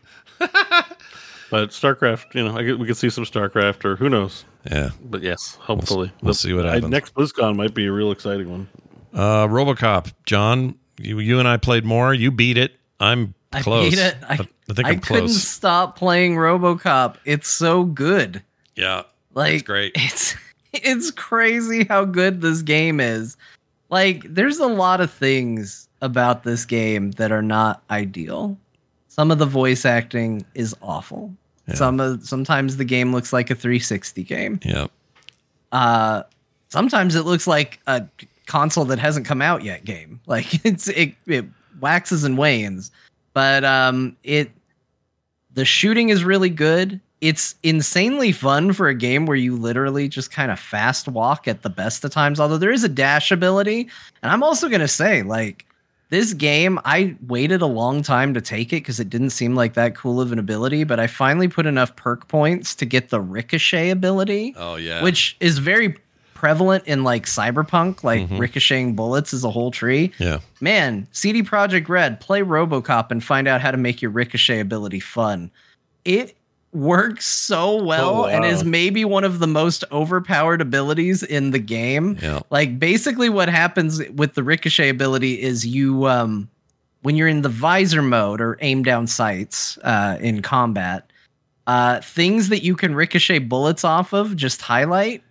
But StarCraft, you know, I could, we could see some StarCraft, or who knows. Yeah. But yes, hopefully. We'll, we'll the, see what happens. I, next BlizzCon might be a real exciting one. Uh, RoboCop, John, you, you and I played more. You beat it. I'm close. I beat it. I, I think I'm I close. couldn't stop playing RoboCop. It's so good. Yeah. Like, it's great. It's it's crazy how good this game is. Like, there's a lot of things about this game that are not ideal. Some of the voice acting is awful. Yeah. Some of, sometimes the game looks like a three sixty game. Yeah. Uh, sometimes it looks like a console that hasn't come out yet game. Like it's it, it waxes and wanes. But um, it the shooting is really good. It's insanely fun for a game where you literally just kind of fast walk at the best of times. Although there is a dash ability, and I'm also gonna say like. This game, I waited a long time to take it because it didn't seem like that cool of an ability, but I finally put enough perk points to get the ricochet ability. Oh, yeah. Which is very prevalent in like Cyberpunk, like mm-hmm. ricocheting bullets is a whole tree. Yeah. Man, C D Projekt Red, play RoboCop and find out how to make your ricochet ability fun. It works so well oh, wow. and is maybe one of the most overpowered abilities in the game. Yeah. Like basically what happens with the ricochet ability is you um when you're in the visor mode or aim down sights uh in combat, uh things that you can ricochet bullets off of just highlight,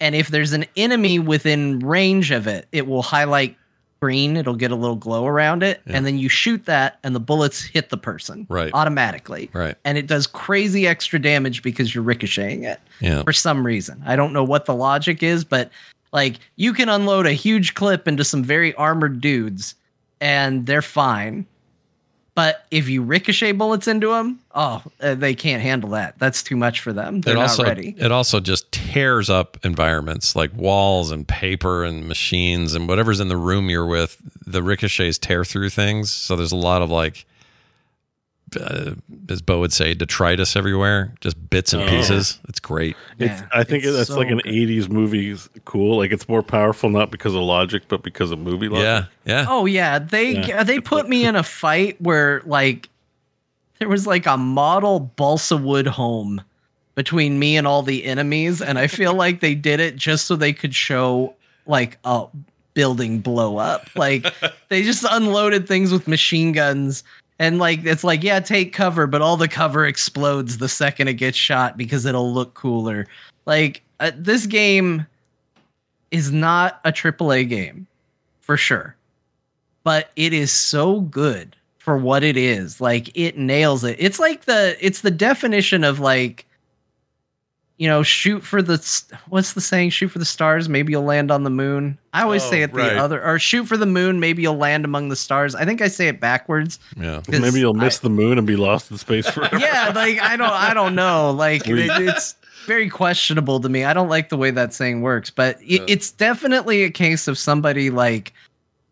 and if there's an enemy within range of it, it will highlight green, it'll get a little glow around it, yeah. and then you shoot that and the bullets hit the person right. automatically. Right. And it does crazy extra damage because you're ricocheting it yeah. for some reason. I don't know what the logic is, but like you can unload a huge clip into some very armored dudes and they're fine. But if you ricochet bullets into them, oh, uh, they can't handle that. That's too much for them. They're it also, not ready. It also just tears up environments like walls and paper and machines and whatever's in the room you're with. The ricochets tear through things. So there's a lot of like, uh, as Bo would say, detritus everywhere, just bits and yeah. pieces. It's great. It's, yeah, I think it's that's so like an good. eighties movie. Cool. Like it's more powerful, not because of logic, but because of movie logic. Yeah. Yeah. Oh yeah. They, yeah. they put me in a fight where like there was like a model balsa wood home between me and all the enemies. And I feel like they did it just so they could show like a building blow up. Like they just unloaded things with machine guns. And like it's like, yeah, take cover, but all the cover explodes the second it gets shot because it'll look cooler. Like uh, this game is not a triple A game for sure, but it is so good for what it is. Like it nails it. It's like the it's the definition of like, you know, shoot for the what's the saying? Shoot for the stars, maybe you'll land on the moon. I always oh, say it the right. other, or shoot for the moon, maybe you'll land among the stars. I think I say it backwards. Yeah, maybe you'll miss I, the moon and be lost in space forever. Yeah, like I don't, I don't know. Like it, it's very questionable to me. I don't like the way that saying works, but it, yeah. it's definitely a case of somebody like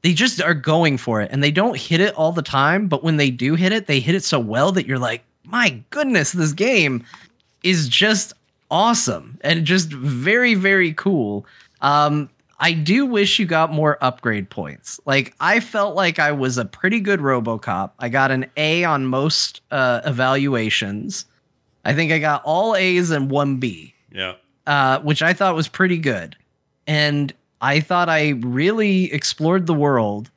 they just are going for it, and they don't hit it all the time. But when they do hit it, they hit it so well that you're like, my goodness, this game is just awesome and just very, very cool. Um, I do wish you got more upgrade points. Like I felt like I was a pretty good RoboCop. I got an A on most uh, evaluations. I think I got all A's and one B. Yeah. Uh, which I thought was pretty good. And I thought I really explored the world,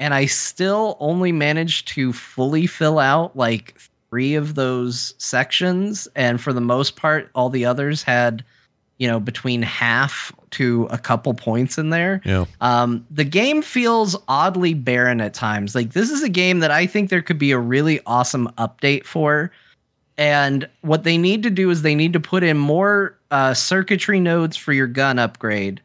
and I still only managed to fully fill out like three of those sections, and for the most part all the others had, you know, between half to a couple points in there. Yeah. Um the game feels oddly barren at times. Like this is a game that I think there could be a really awesome update for, and what they need to do is they need to put in more uh circuitry nodes for your gun upgrade,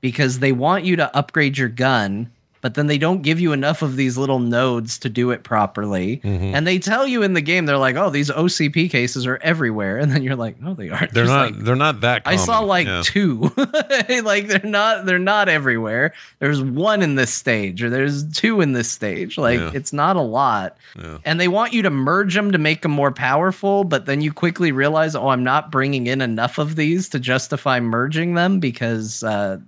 because they want you to upgrade your gun, but then they don't give you enough of these little nodes to do it properly. Mm-hmm. And they tell you in the game, they're like, oh, these O C P cases are everywhere. And then you're like, no, they aren't. They're Just not, like, they're not that common. I saw like yeah. two, like they're not, they're not everywhere. There's one in this stage, or there's two in this stage. Like yeah. it's not a lot. Yeah. And they want you to merge them to make them more powerful. But then you quickly realize, oh, I'm not bringing in enough of these to justify merging them, because, uh,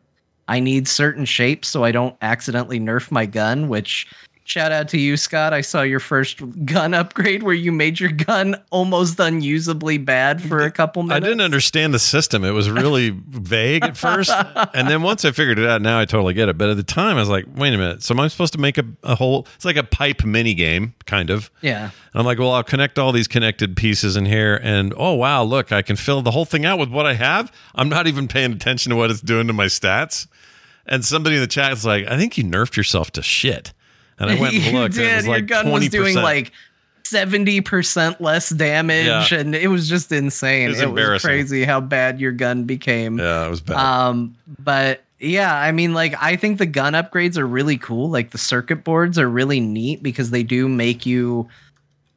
I need certain shapes so I don't accidentally nerf my gun, which Shout out to you, Scott. I saw your first gun upgrade where you made your gun almost unusably bad for a couple minutes. I didn't understand the system. It was really vague at first. And then once I figured it out, now I totally get it. But at the time, I was like, wait a minute. So am I supposed to make a, a whole... It's like a pipe mini game, kind of. Yeah. And I'm like, well, I'll connect all these connected pieces in here. And, oh, wow, look, I can fill the whole thing out with what I have. I'm not even paying attention to what it's doing to my stats. And somebody in the chat is like, I think you nerfed yourself to shit. And I went and looked. You did. And it was like your gun twenty percent. Was doing like seventy percent less damage, yeah. And it was just insane. It was, it was crazy how bad your gun became. Yeah, it was bad. Um, but yeah, I mean, like I think the gun upgrades are really cool. Like the circuit boards are really neat because they do make you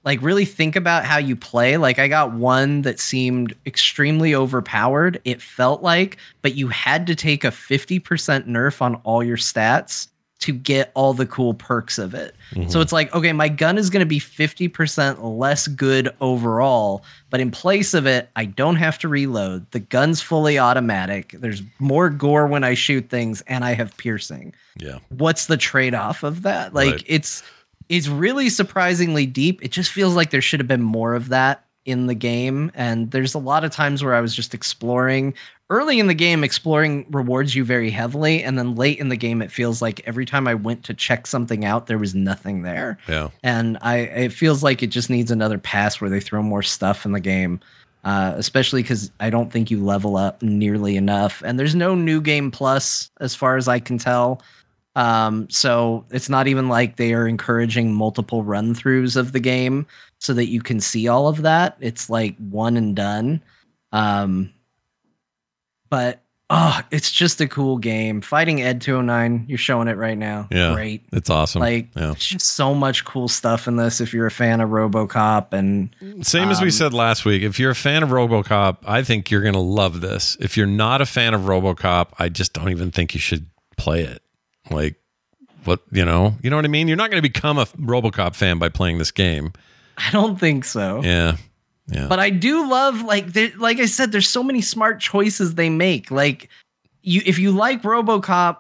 like really think about how you play. Like I got one that seemed extremely overpowered. It felt like, but you had to take a fifty percent nerf on all your stats to get all the cool perks of it. Mm-hmm. So it's like, okay, my gun is going to be fifty percent less good overall, but in place of it, I don't have to reload. The gun's fully automatic. There's more gore when I shoot things, and I have piercing. Yeah. What's the trade-off of that? Like, right. it's it's really surprisingly deep. It just feels like there should have been more of that in the game, and there's a lot of times where I was just exploring. Early in the game, exploring rewards you very heavily, and then late in the game, it feels like every time I went to check something out, there was nothing there. Yeah. And I it feels like it just needs another pass where they throw more stuff in the game, uh, especially because I don't think you level up nearly enough. And there's no new game plus, as far as I can tell. Um, so it's not even like they are encouraging multiple run-throughs of the game so that you can see all of that. It's like one and done. Um But, oh, it's just a cool game. Fighting Ed two oh nine, you're showing it right now. Yeah, great. It's awesome. Like, yeah. It's just so much cool stuff in this if you're a fan of RoboCop. And Same um, as we said last week, if you're a fan of RoboCop, I think you're going to love this. If you're not a fan of RoboCop, I just don't even think you should play it. Like, what you know, you know what I mean? You're not going to become a RoboCop fan by playing this game. I don't think so. Yeah. Yeah. But I do love, like, like I said, there's so many smart choices they make. Like, you, if you like RoboCop,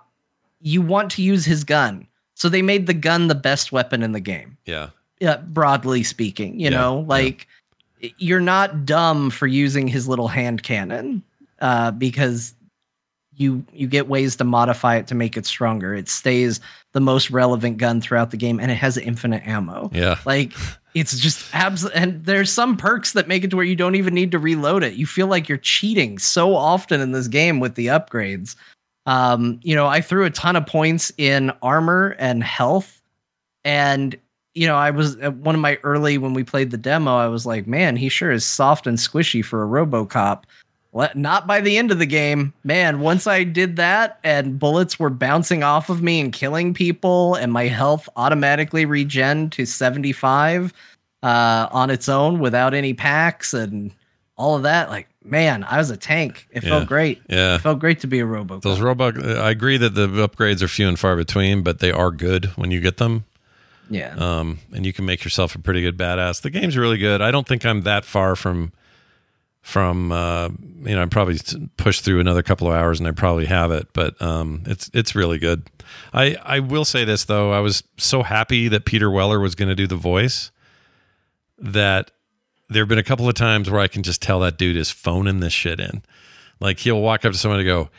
you want to use his gun. So they made the gun the best weapon in the game. Yeah. Yeah. Broadly speaking, you yeah. know, like yeah. you're not dumb for using his little hand cannon uh, because you you get ways to modify it to make it stronger. It stays the most relevant gun throughout the game, and it has infinite ammo. Yeah. Like. It's just absolute, and there's some perks that make it to where you don't even need to reload it. You feel like you're cheating so often in this game with the upgrades. Um, you know, I threw a ton of points in armor and health, and you know, I was at one of my early when we played the demo. I was like, man, he sure is soft and squishy for a RoboCop. Well, not by the end of the game, man. Once I did that, and bullets were bouncing off of me and killing people, and my health automatically regen to seventy-five uh, on its own without any packs and all of that. Like, man, I was a tank. It yeah. felt great. Yeah, it felt great to be a RoboCop. Those RoboCop. I agree that the upgrades are few and far between, but they are good when you get them. Yeah. Um, and you can make yourself a pretty good badass. The game's really good. I don't think I'm that far from. From uh, you know, I probably push through another couple of hours, and I probably have it. But um, it's it's really good. I I will say this though, I was so happy that Peter Weller was going to do the voice. That there have been a couple of times where I can just tell that dude is phoning this shit in. Like he'll walk up to someone and go,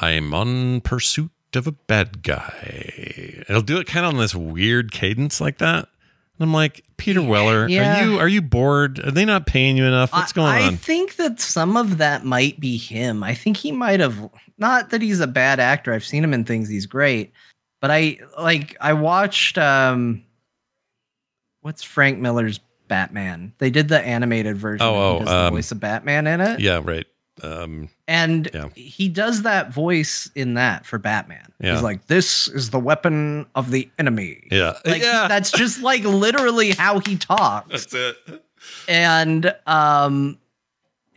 "I'm on pursuit of a bad guy." He'll do it kind of on this weird cadence like that. And I'm like, Peter Weller, yeah. are you are you bored? Are they not paying you enough? What's going I, I on? I think that some of that might be him. I think he might have, not that he's a bad actor. I've seen him in things. He's great. But I like I watched um, what's Frank Miller's Batman? They did the animated version. Oh, oh um, the voice of Batman in it. Yeah, right. Um, and yeah. he does that voice in that for Batman. Yeah. He's like, "This is the weapon of the enemy." Yeah, like, yeah. That's just like literally how he talks. That's it. And um,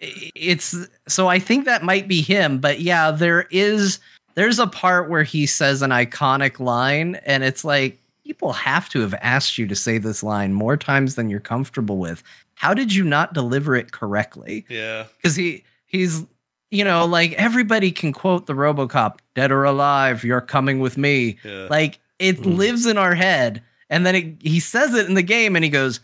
it's so I think that might be him. But yeah, there is there's a part where he says an iconic line, and it's like people have to have asked you to say this line more times than you're comfortable with. How did you not deliver it correctly? Yeah, because he. He's, you know, like everybody can quote the RoboCop, "Dead or alive, you're coming with me." Yeah. Like it mm. lives in our head. And then it, he says it in the game and he goes,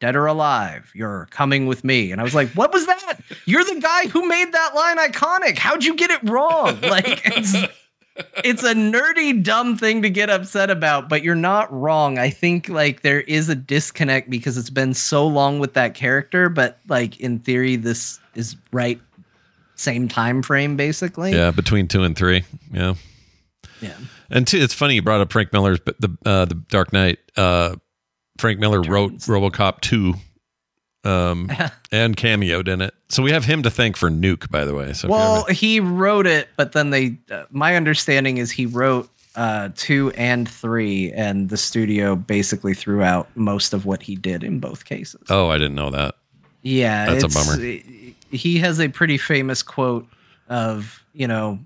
"Dead or alive, you're coming with me." And I was like, what was that? You're the guy who made that line iconic. How'd you get it wrong? Like, it's, it's a nerdy, dumb thing to get upset about, but you're not wrong. I think like there is a disconnect because it's been so long with that character, but like in theory, this is right. Same time frame, basically. Yeah, between two and three. Yeah. Yeah. And two, it's funny you brought up Frank Miller's the uh, the Dark Knight. Uh, Frank Miller Returns. wrote RoboCop two, um, and cameoed in it. So we have him to thank for Nuke, by the way. So well, ever... he wrote it, but then they. Uh, my understanding is he wrote uh, two and three, and the studio basically threw out most of what he did in both cases. Oh, I didn't know that. Yeah, that's it's, a bummer. It, he has a pretty famous quote of, you know,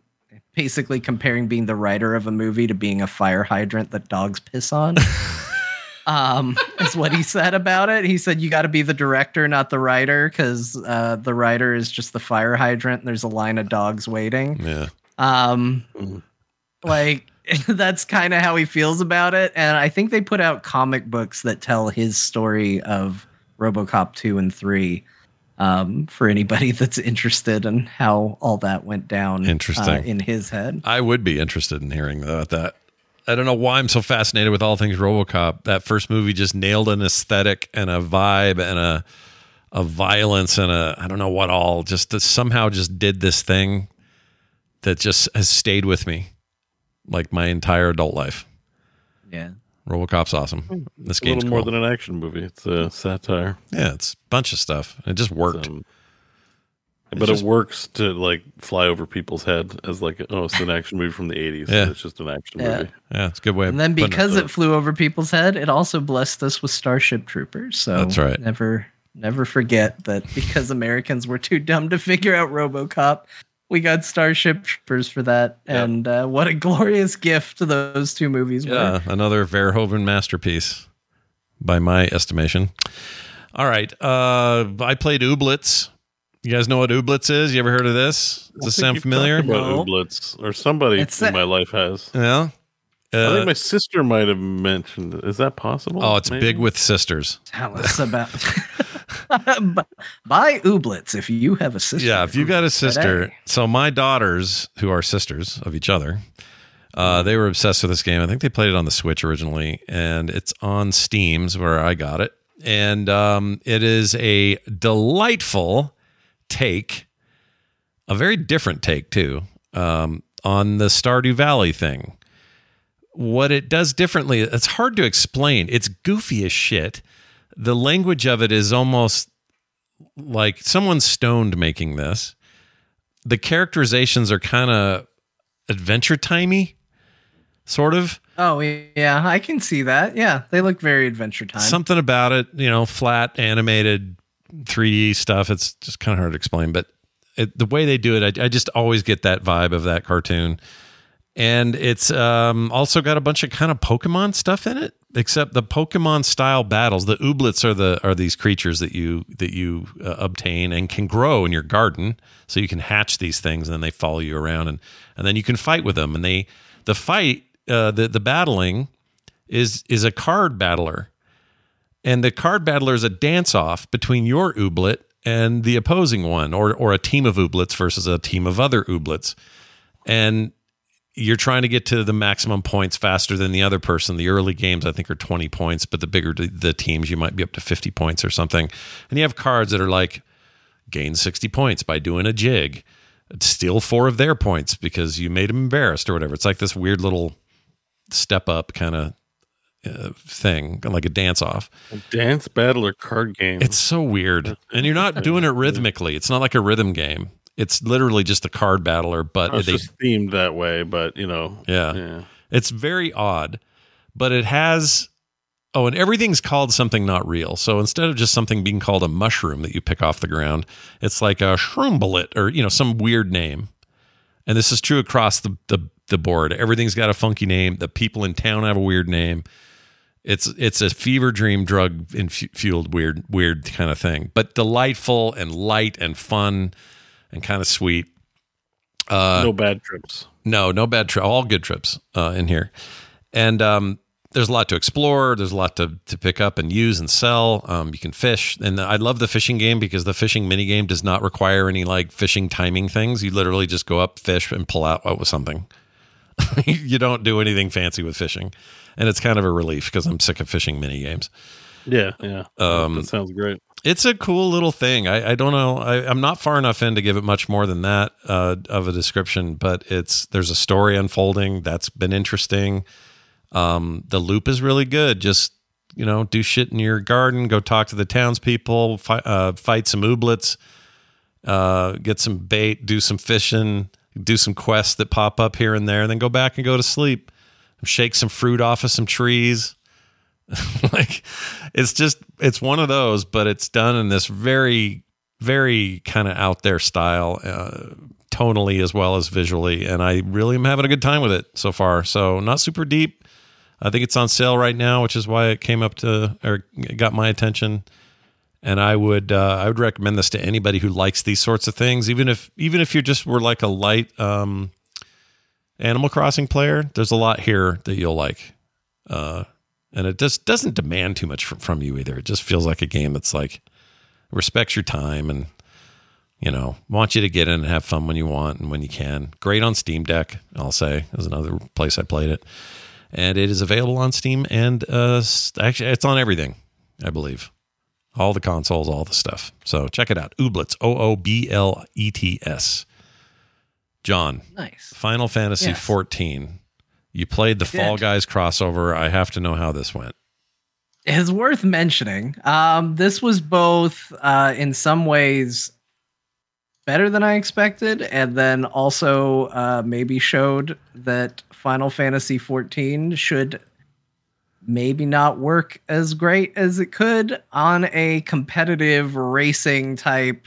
basically comparing being the writer of a movie to being a fire hydrant that dogs piss on. um, is what he said about it. He said, you got to be the director, not the writer, because uh, the writer is just the fire hydrant. And there's a line of dogs waiting. Yeah. Um, like, that's kind of how he feels about it. And I think they put out comic books that tell his story of RoboCop two and three. Um, for anybody that's interested in how all that went down, interesting uh, in his head, I would be interested in hearing about that. I don't know why I'm so fascinated with all things RoboCop. That first movie just nailed an aesthetic and a vibe and a a violence and a I don't know what all. Just to somehow just did this thing that just has stayed with me like my entire adult life. Yeah. RoboCop's awesome. This game's a little more cool than an action movie. It's a satire. Yeah, it's a bunch of stuff. It just worked. Um, but it, just, it works to like fly over people's head as like, oh, it's an action movie from the eighties. Yeah. It's just an action yeah. movie. Yeah, it's a good way. And of then because it, it flew over people's head, it also blessed us with Starship Troopers. So that's right. Never, never forget that because Americans were too dumb to figure out RoboCop, we got Starship Troopers for that, yep. and uh, what a glorious gift those two movies yeah, were. Yeah, another Verhoeven masterpiece, by my estimation. All right, uh, I played Ooblets. You guys know what Ooblets is? You ever heard of this? Does this sound familiar? No. Ooblets, or somebody it's in a- my life has. Yeah, uh, I think my sister might have mentioned it. Is that possible? Oh, it's maybe? Big with sisters. Tell us about. Buy Ooblets if you have a sister. Yeah, if you got a sister. So my daughters, who are sisters of each other, uh, they were obsessed with this game. I think they played it on the Switch originally, and it's on Steam's where I got it. And um, it is a delightful take, a very different take too, um, on the Stardew Valley thing. What it does differently, it's hard to explain. It's goofy as shit. The language of it is almost like someone stoned making this. The characterizations are kind of adventure timey, sort of. Oh, yeah, I can see that. Yeah, they look very adventure time. Something about it, you know, flat, animated, three D stuff. It's just kind of hard to explain. But it, the way they do it, I, I just always get that vibe of that cartoon. And it's um, also got a bunch of kind of Pokemon stuff in it. Except the Pokemon style battles, the Ooblets are the are these creatures that you that you uh, obtain and can grow in your garden. So you can hatch these things, and then they follow you around, and and then you can fight with them. And they the fight uh, the the battling is is a card battler, and the card battler is a dance off between your Ooblet and the opposing one, or or a team of Ooblets versus a team of other Ooblets, and you're trying to get to the maximum points faster than the other person. The early games, I think, are twenty points, but the bigger the teams, you might be up to fifty points or something. And you have cards that are like, gain sixty points by doing a jig. Steal four of their points because you made them embarrassed or whatever. It's like this weird little step-up kind of uh, thing, like a dance-off. A dance battle or card game. It's so weird. And you're not doing it rhythmically. It's not like a rhythm game. It's literally just a card battler, but it's just themed that way. But you know, yeah. yeah, it's very odd. But it has oh, and everything's called something not real. So instead of just something being called a mushroom that you pick off the ground, it's like a shroom bullet or you know some weird name. And this is true across the, the the board. Everything's got a funky name. The people in town have a weird name. It's it's a fever dream, drug infu- fueled weird weird kind of thing, but delightful and light and fun. And kind of sweet. Uh, no bad trips. No, no bad trips. All good trips uh, in here. And um, there's a lot to explore. There's a lot to, to pick up and use and sell. Um, you can fish. And I love the fishing game because the fishing minigame does not require any like fishing timing things. You literally just go up, fish, and pull out with something. You don't do anything fancy with fishing. And it's kind of a relief because I'm sick of fishing minigames. Yeah, yeah. Um, that sounds great. It's a cool little thing. I, I don't know. I, I'm not far enough in to give it much more than that uh, of a description, but it's there's a story unfolding that's been interesting. Um, the loop is really good. Just, you know, do shit in your garden, go talk to the townspeople, fi- uh, fight some ooblets, uh, get some bait, do some fishing, do some quests that pop up here and there, and then go back and go to sleep. Shake some fruit off of some trees. Like, it's just, it's one of those, but it's done in this very, very kind of out there style, uh, tonally as well as visually. And I really am having a good time with it so far. So not super deep. I think it's on sale right now, which is why it came up to, or got my attention. And I would, uh, I would recommend this to anybody who likes these sorts of things. Even if, even if you're just, were like a light, um, Animal Crossing player, there's a lot here that you'll like. Uh, And it just doesn't demand too much from you either. It just feels like a game that's like respects your time and, you know, wants you to get in and have fun when you want and when you can. Great on Steam Deck, I'll say, is another place I played it. And it is available on Steam and uh, actually it's on everything, I believe. All the consoles, all the stuff. So check it out. Ooblets, O O B L E T S. John. Nice. Final Fantasy yes. fourteen. You played the Fall Guys crossover. I have to know how this went. It's worth mentioning. Um, this was both, uh, in some ways, better than I expected, and then also uh, maybe showed that Final Fantasy fourteen should maybe not work as great as it could on a competitive racing type.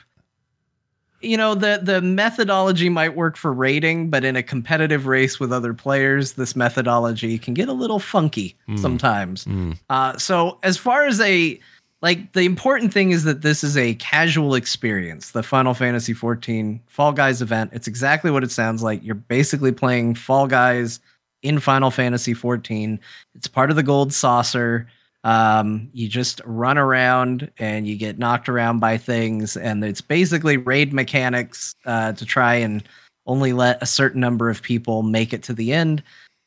You know, the, the methodology might work for rating, but in a competitive race with other players, this methodology can get a little funky mm. sometimes. Mm. Uh, so as far as a, like, the important thing is that this is a casual experience, the Final Fantasy fourteen Fall Guys event. It's exactly what it sounds like. You're basically playing Fall Guys in Final Fantasy fourteen. It's part of the Gold Saucer. Um, you just run around and you get knocked around by things, and it's basically raid mechanics uh, to try and only let a certain number of people make it to the end.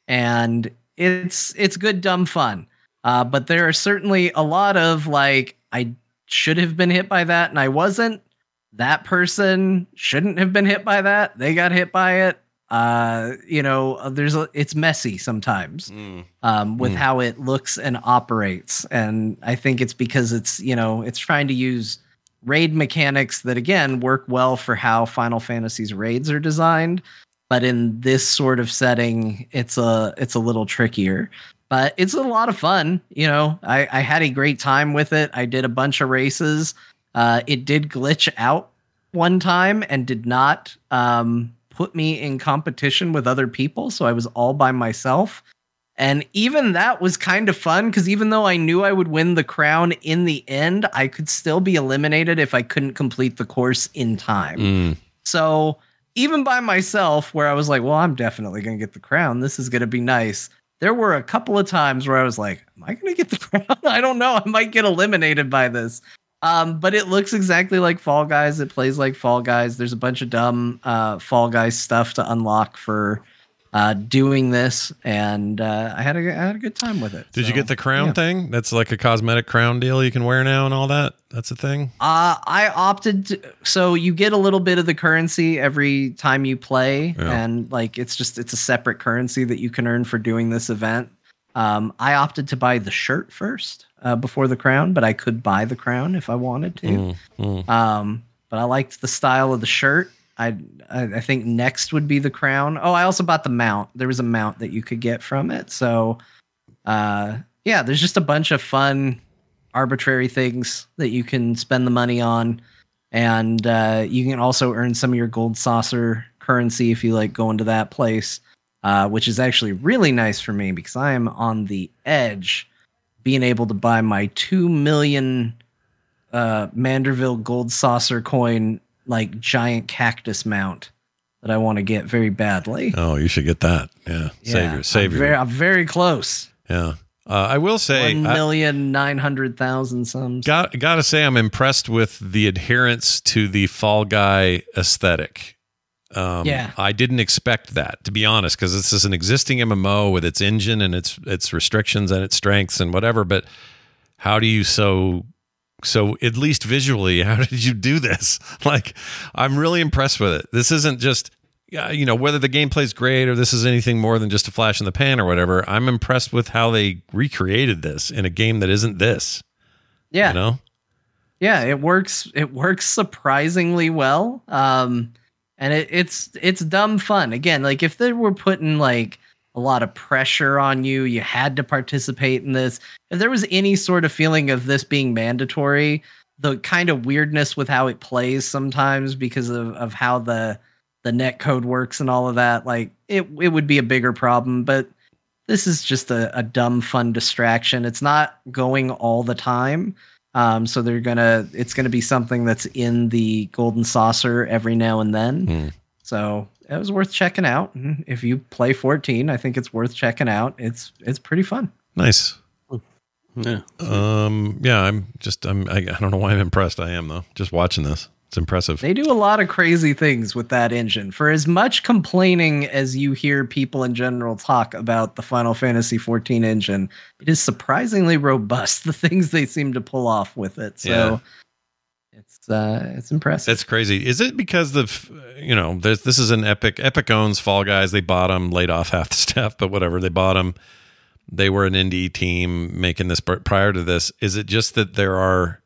And it's it's good, dumb fun. Uh, but there are certainly a lot of like, I should have been hit by that and I wasn't. That person shouldn't have been hit by that. They got hit by it. Uh, you know, there's a, it's messy sometimes mm. um, with mm. how it looks and operates. And I think it's because it's, you know, it's trying to use raid mechanics that, again, work well for how Final Fantasy's raids are designed. But in this sort of setting, it's a it's a little trickier. But it's a lot of fun. You know, I, I had a great time with it. I did a bunch of races. Uh, it did glitch out one time and did not... Um, put me in competition with other people. So I was all by myself. And even that was kind of fun because even though I knew I would win the crown in the end, I could still be eliminated if I couldn't complete the course in time. Mm. So even by myself, where I was like, well, I'm definitely going to get the crown. This is going to be nice. There were a couple of times where I was like, am I going to get the crown? I don't know. I might get eliminated by this. Um, but it looks exactly like Fall Guys. It plays like Fall Guys. There's a bunch of dumb uh, Fall Guys stuff to unlock for uh, doing this, and uh, I had a I had a good time with it. Did so, you get the crown yeah. thing? That's like a cosmetic crown deal you can wear now and all that. That's a thing. Uh, I opted to, so you get a little bit of the currency every time you play, yeah. and like it's just it's a separate currency that you can earn for doing this event. Um, I opted to buy the shirt first. Uh, before the crown, but I could buy the crown if I wanted to. Mm, mm. Um, but I liked the style of the shirt. I, I I think next would be the crown. Oh, I also bought the mount. There was a mount that you could get from it. So, uh, yeah, there's just a bunch of fun, arbitrary things that you can spend the money on. And uh, you can also earn some of your Gold Saucer currency if you like going to that place, uh, which is actually really nice for me because I am on the edge being able to buy my two million uh, Manderville Gold Saucer coin like giant cactus mount that I want to get very badly. Oh, you should get that. Yeah. yeah save your, save I'm, your. Very, I'm very close. Yeah. Uh, I will say one million nine hundred thousand sums. Got got to say I'm impressed with the adherence to the Fall Guy aesthetic. Um, yeah. I didn't expect that, to be honest, because this is an existing M M O with its engine and its its restrictions and its strengths and whatever. But how do you so so at least visually? How did you do this? Like, I'm really impressed with it. This isn't just, you know, whether the gameplay's great or this is anything more than just a flash in the pan or whatever. I'm impressed with how they recreated this in a game that isn't this. Yeah. You know? Yeah, it works. It works surprisingly well. Um, and it, it's, it's dumb fun. Again, like if they were putting like a lot of pressure on you, you had to participate in this. If there was any sort of feeling of this being mandatory, the kind of weirdness with how it plays sometimes because of, of how the, the net code works and all of that, like it it would be a bigger problem, but this is just a, a dumb fun distraction. It's not going all the time. Um, so they're gonna, it's gonna be something that's in the golden saucer every now and then. Mm. So it was worth checking out. If you play fourteen, I think it's worth checking out. It's, it's pretty fun. Nice. Yeah. Um, yeah, I'm just, I'm, I, I don't know why I'm impressed. I am though, just watching this. It's impressive. They do a lot of crazy things with that engine. For as much complaining as you hear people in general talk about the Final Fantasy fourteen engine, it is surprisingly robust, the things they seem to pull off with it. So yeah. it's uh, it's impressive. It's crazy. Is it because the, you know, there's, this is an Epic. Epic owns Fall Guys. They bought them, laid off half the staff, but whatever. They bought them. They were an indie team making this prior to this. Is it just that there are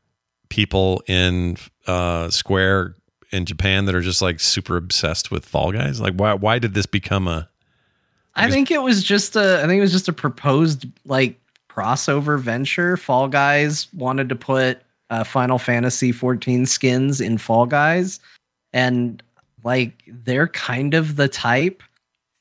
people in uh, Square in Japan that are just like super obsessed with Fall Guys? Like, why? Why did this become a? I, I think it was just a. I think it was just a proposed like crossover venture. Fall Guys wanted to put uh, Final Fantasy fourteen skins in Fall Guys, and like they're kind of the type.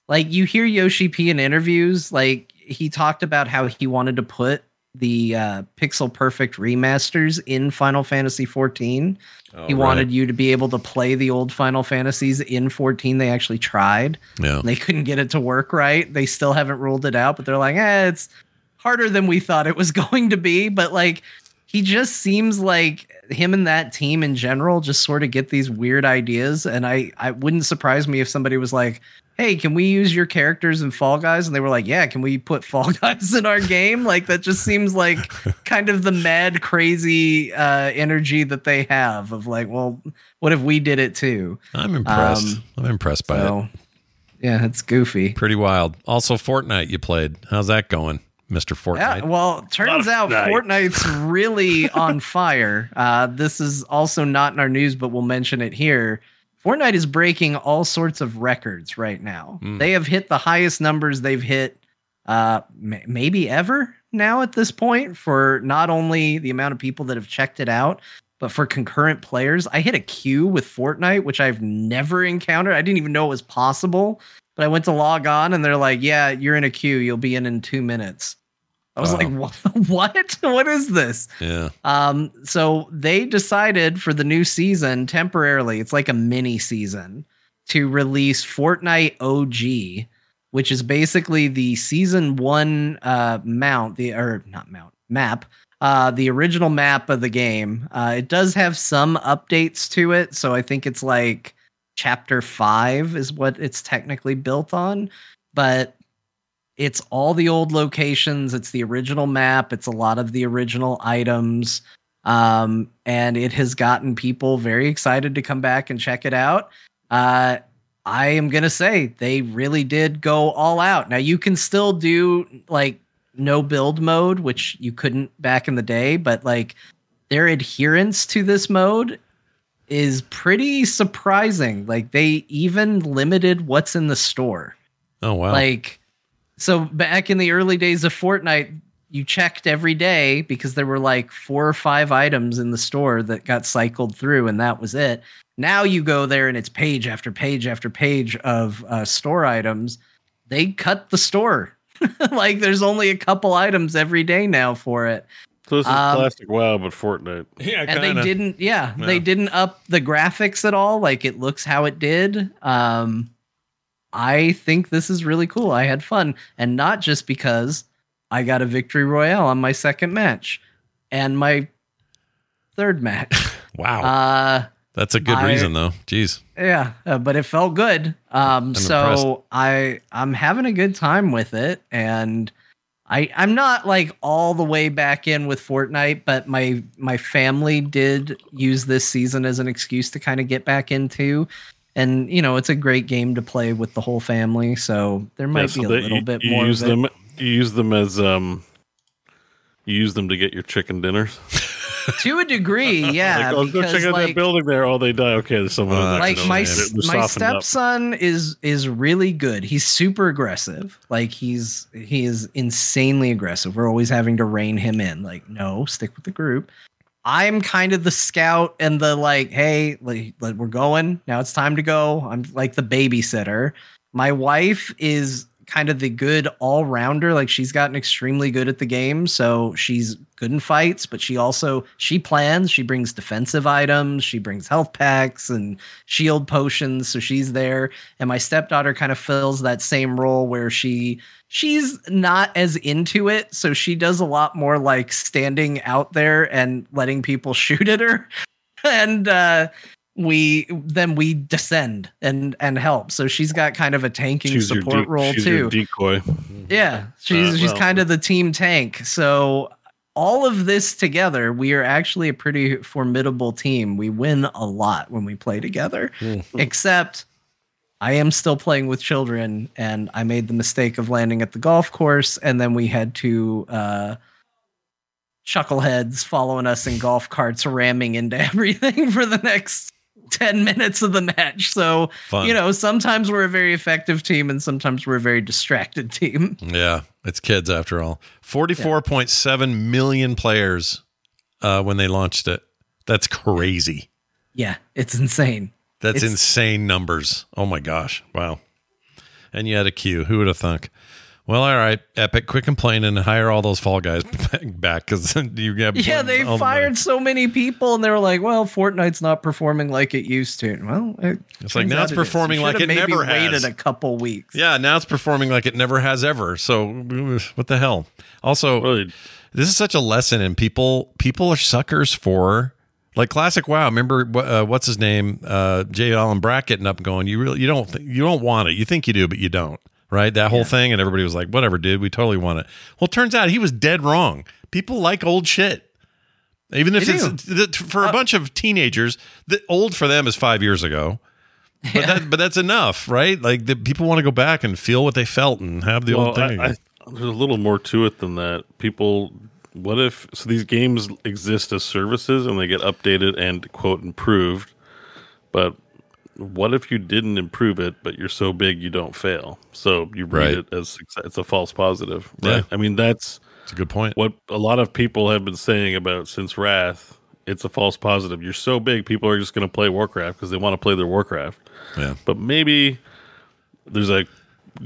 Like you hear Yoshi P in interviews, like he talked about how he wanted to put the uh, Pixel Perfect remasters in Final Fantasy fourteen. Oh, he wanted right. you to be able to play the old Final Fantasies in fourteen. They actually tried. Yeah. They couldn't get it to work right. They still haven't ruled it out, but they're like, eh, it's harder than we thought it was going to be. But like, he just seems like him and that team in general just sort of get these weird ideas. And I, I wouldn't surprise me if somebody was like, hey, can we use your characters in Fall Guys? And they were like, yeah, can we put Fall Guys in our game? Like, that just seems like kind of the mad, crazy uh, energy that they have of like, well, what if we did it too? I'm impressed. Um, I'm impressed by so, it. Yeah, it's goofy. Pretty wild. Also, Fortnite you played. How's that going, Mister Fortnite? Yeah, well, turns out night. Fortnite's really on fire. Uh, this is also not in our news, but we'll mention it here. Fortnite is breaking all sorts of records right now. Mm. They have hit the highest numbers they've hit uh, m- maybe ever now at this point for not only the amount of people that have checked it out, but for concurrent players. I hit a queue with Fortnite, which I've never encountered. I didn't even know it was possible, but I went to log on and they're like, yeah, you're in a queue. You'll be in in two minutes. I was wow. like, what? what? What is this? Yeah. Um. So they decided for the new season temporarily, it's like a mini season, to release Fortnite O G, which is basically the season one uh, mount, the or not mount map, uh, the original map of the game. Uh, it does have some updates to it, so I think it's like chapter five is what it's technically built on, but it's all the old locations. It's the original map. It's a lot of the original items. Um, and it has gotten people very excited to come back and check it out. Uh, I am going to say they really did go all out. Now you can still do like no build mode, which you couldn't back in the day, but like their adherence to this mode is pretty surprising. Like they even limited what's in the store. Oh, wow. Like, so back in the early days of Fortnite, you checked every day because there were like four or five items in the store that got cycled through and that was it. Now you go there and it's page after page after page of uh, store items. They cut the store. Like there's only a couple items every day now for it. So this is um, classic WoW, but Fortnite. Yeah, kinda. And they didn't. Yeah, yeah, they didn't up the graphics at all. Like it looks how it did. Um, I think this is really cool. I had fun, and not just because I got a victory royale on my second match and my third match. Wow. Uh, That's a good I, reason, though. Jeez. Yeah, uh, but it felt good. Um, I'm so impressed. I I'm having a good time with it, and I I'm not like all the way back in with Fortnite, but my my family did use this season as an excuse to kind of get back into. And you know, it's a great game to play with the whole family, so there might yeah, so be a little you, bit you more. Use of them. It. You use them as um. You use them to get your chicken dinners. To a degree, yeah. Like, oh, because, go check out like, that building there. Oh, they die. Okay, there's someone. Uh, like my s- my stepson up. is is really good. He's super aggressive. Like he's he is insanely aggressive. We're always having to rein him in. Like no, stick with the group. I'm kind of the scout and the like. Hey, like, like we're going now. It's time to go. I'm like the babysitter. My wife is kind of the good all rounder. Like she's gotten extremely good at the game. So she's good in fights, but she also, she plans, she brings defensive items. She brings health packs and shield potions. So she's there. And my stepdaughter kind of fills that same role where she, she's not as into it. So she does a lot more like standing out there and letting people shoot at her. And, uh, we then we descend and and help. So she's got kind of a tanking she's support de- role she's too. Decoy. Yeah, she's uh, well. she's kind of the team tank. So all of this together, we are actually a pretty formidable team. We win a lot when we play together. Except I am still playing with children, and I made the mistake of landing at the golf course, and then we had to. Uh, chuckleheads following us in golf carts, ramming into everything for the next ten minutes of the match. So, Fun. You know, sometimes we're a very effective team and sometimes we're a very distracted team. Yeah. It's kids after all. forty-four point seven yeah. million players uh, when they launched it. That's crazy. Yeah. It's insane. That's it's- insane numbers. Oh my gosh. Wow. And you had a queue. Who would have thunk? Well, all right, Epic, quit complaining and hire all those Fall Guys back because you get yeah. They fired the so many people, and they were like, "Well, Fortnite's not performing like it used to." Well, it it's like now it's performing it like it maybe never has. Waited a couple weeks. Yeah, now it's performing like it never has ever. So what the hell? Also, really? This is such a lesson, and people people are suckers for like classic WoW. Remember uh, what's his name, uh, J. Allen Brack, getting up and going, "You really you don't th- you don't want it. You think you do, but you don't." Right? That whole yeah. thing. And everybody was like, whatever, dude, we totally want it. Well, turns out he was dead wrong. People like old shit. Even if they it's th- for a uh, bunch of teenagers, the old for them is five years ago. But, yeah. that, but that's enough, right? Like the people want to go back and feel what they felt and have the well, old thing. I, I, there's a little more to it than that. People, what if, so these games exist as services and they get updated and quote improved, but what if you didn't improve it, but you're so big you don't fail? So you read right. it as success. It's a false positive, right? Yeah. I mean, that's, that's a good point. What a lot of people have been saying about since Wrath, it's a false positive. You're so big, people are just going to play Warcraft because they want to play their Warcraft. Yeah. But maybe there's a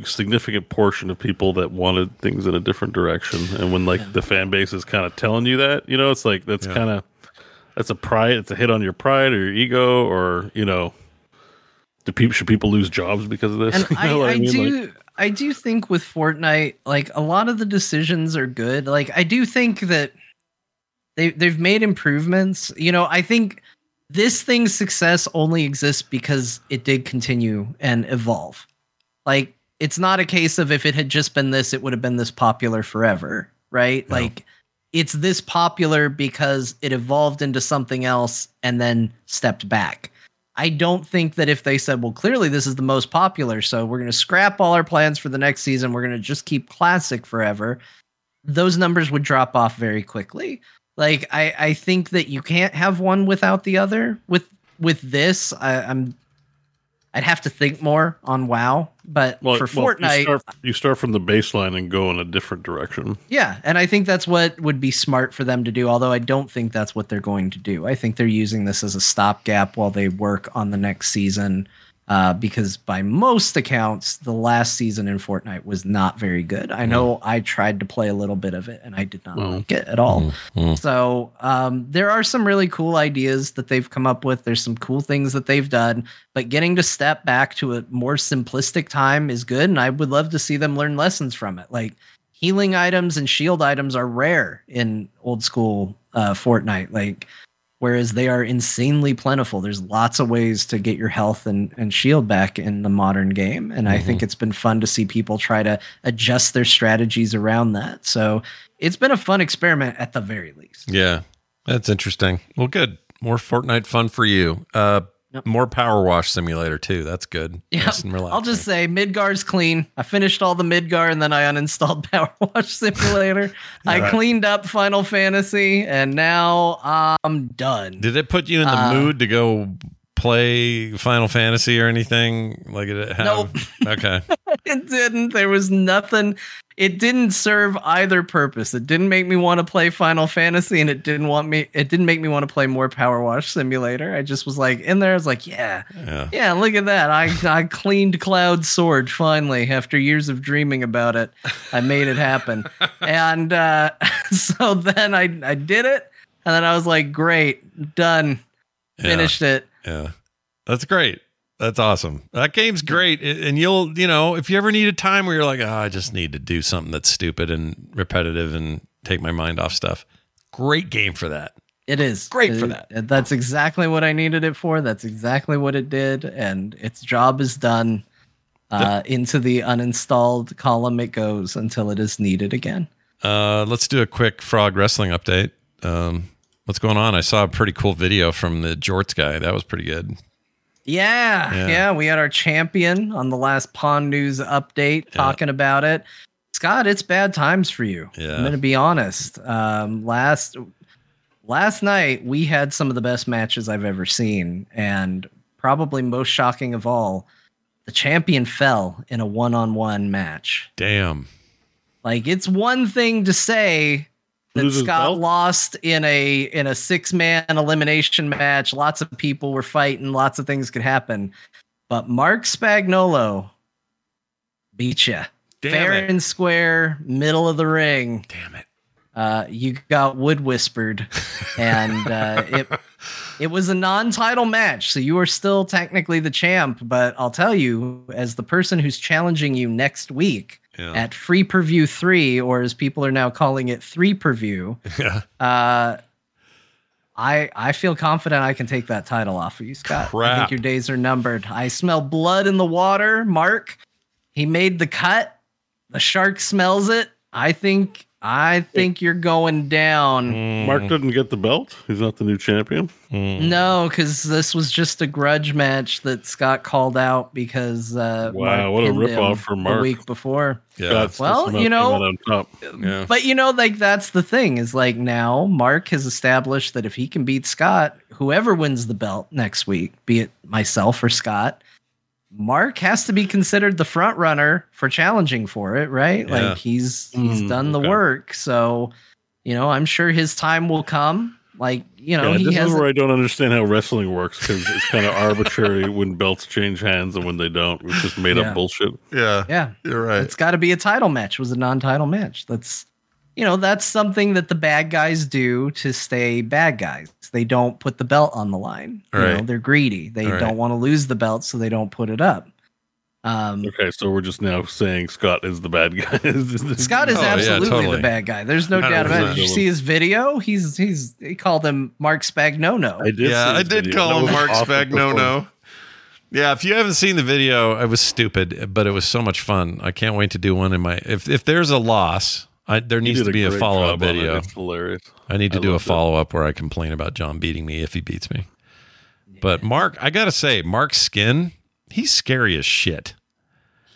significant portion of people that wanted things in a different direction. And when like yeah. the fan base is kind of telling you that, you know, it's like that's yeah. kind of that's a pride. It's a hit on your pride or your ego or, you know. Do people, should people lose jobs because of this? And you know I, I, I mean? do, like, I do think with Fortnite, like a lot of the decisions are good. Like I do think that they they've made improvements. You know, I think this thing's success only exists because it did continue and evolve. Like it's not a case of if it had just been this, it would have been this popular forever, right? No. Like it's this popular because it evolved into something else and then stepped back. I don't think that if they said, well, clearly this is the most popular, so we're going to scrap all our plans for the next season. We're going to just keep classic forever. Those numbers would drop off very quickly. Like, I, I think that you can't have one without the other. With with this, I, I'm, I'd have to think more on WoW. But well, for Fortnite... Well, you, start, you start from the baseline and go in a different direction. Yeah, and I think that's what would be smart for them to do, although I don't think that's what they're going to do. I think they're using this as a stopgap while they work on the next season. uh, because by most accounts, the last season in Fortnite was not very good. I know mm. I tried to play a little bit of it, and I did not mm. like it at all. Mm. Mm. So um, there are some really cool ideas that they've come up with. There's some cool things that they've done, but getting to step back to a more simplistic time is good, and I would love to see them learn lessons from it. Like, healing items and shield items are rare in old school uh, Fortnite, like whereas they are insanely plentiful. There's lots of ways to get your health and, and shield back in the modern game, and mm-hmm. I think it's been fun to see people try to adjust their strategies around that. So it's been a fun experiment at the very least. Yeah, that's interesting. Well, good. More Fortnite fun for you. Uh, Yep. More Power Wash Simulator too. That's good. Yep. Nice and relaxing. I'll just say Midgar's clean. I finished all the Midgar and then I uninstalled Power Wash Simulator. I right. cleaned up Final Fantasy and now I'm done. Did it put you in the uh, mood to go play Final Fantasy or anything? Like it have? Nope. Okay. It didn't. There was nothing. It didn't serve either purpose. It didn't make me want to play Final Fantasy, and it didn't want me. It didn't make me want to play more Power Wash Simulator. I just was like in there. I was like, yeah, yeah. yeah look at that. I I cleaned Cloud Sword finally after years of dreaming about it. I made it happen, and uh, so then I I did it, and then I was like, great, done, yeah. finished it. Yeah, that's great. That's awesome. That game's great. And you'll, you know, if you ever need a time where you're like, oh, I just need to do something that's stupid and repetitive and take my mind off stuff. Great game for that. It is. Great it, for that. That's exactly what I needed it for. That's exactly what it did. And its job is done. Uh, the, into the uninstalled column it goes until it is needed again. Uh, let's do a quick Frog Wrestling update. Um, what's going on? I saw a pretty cool video from the Jorts guy. That was pretty good. Yeah, yeah, yeah. We had our champion on the last Pond News update yeah. talking about it. Scott, it's bad times for you. Yeah. I'm going to be honest. Um, last last night, we had some of the best matches I've ever seen. And probably most shocking of all, the champion fell in a one-on-one match. Damn. Like, it's one thing to say that Loses Scott belt? lost in a in a six-man elimination match. Lots of people were fighting. Lots of things could happen. But Mark Spagnuolo beat you. Fair it. and square, middle of the ring. Damn it. Uh, you got wood whispered. And uh, it it was a non-title match, so you are still technically the champ. But I'll tell you, as the person who's challenging you next week, yeah. at Free Preview three, or as people are now calling it, Three Preview. Yeah. Uh, I I feel confident I can take that title off of you, Scott. Crap. I think your days are numbered. I smell blood in the water, Mark. He made the cut. The shark smells it. I think I think you're going down. Mm. Mark didn't get the belt. He's not the new champion. Mm. No, because this was just a grudge match that Scott called out because. Uh, wow, Mark what a ripoff for Mark the week before. Yeah, that's well, you know, yeah. but you know, like that's the thing is like now Mark has established that if he can beat Scott, whoever wins the belt next week, be it myself or Scott, Mark has to be considered the front runner for challenging for it. Right. Yeah. Like he's, he's mm, done the okay. work. So, you know, I'm sure his time will come. Like, you know, yeah, he this has is where I don't understand how wrestling works because it's kind of arbitrary when belts change hands and when they don't. It's just made yeah. up bullshit. Yeah, yeah, you're right. It's got to be a title match. It was a non-title match. That's, you know, that's something that the bad guys do to stay bad guys. They don't put the belt on the line. You right. know, they're greedy. They right. don't want to lose the belt, so they don't put it up. Um, okay, so we're just now saying Scott is the bad guy. Scott is oh, absolutely yeah, totally. the bad guy. There's no doubt about it. Did you see his video? He's he's he called him Mark Spagnuolo. I did. Yeah, I did video. call him Mark Spagnuolo. Yeah, if you haven't seen the video, it was stupid, but it was so much fun. I can't wait to do one in my. If if there's a loss, I, there needs to be a, a follow up video. It. It's hilarious. I need to I do a follow up where I complain about John beating me if he beats me. Yeah. But Mark, I gotta say, Mark's skin. He's scary as shit.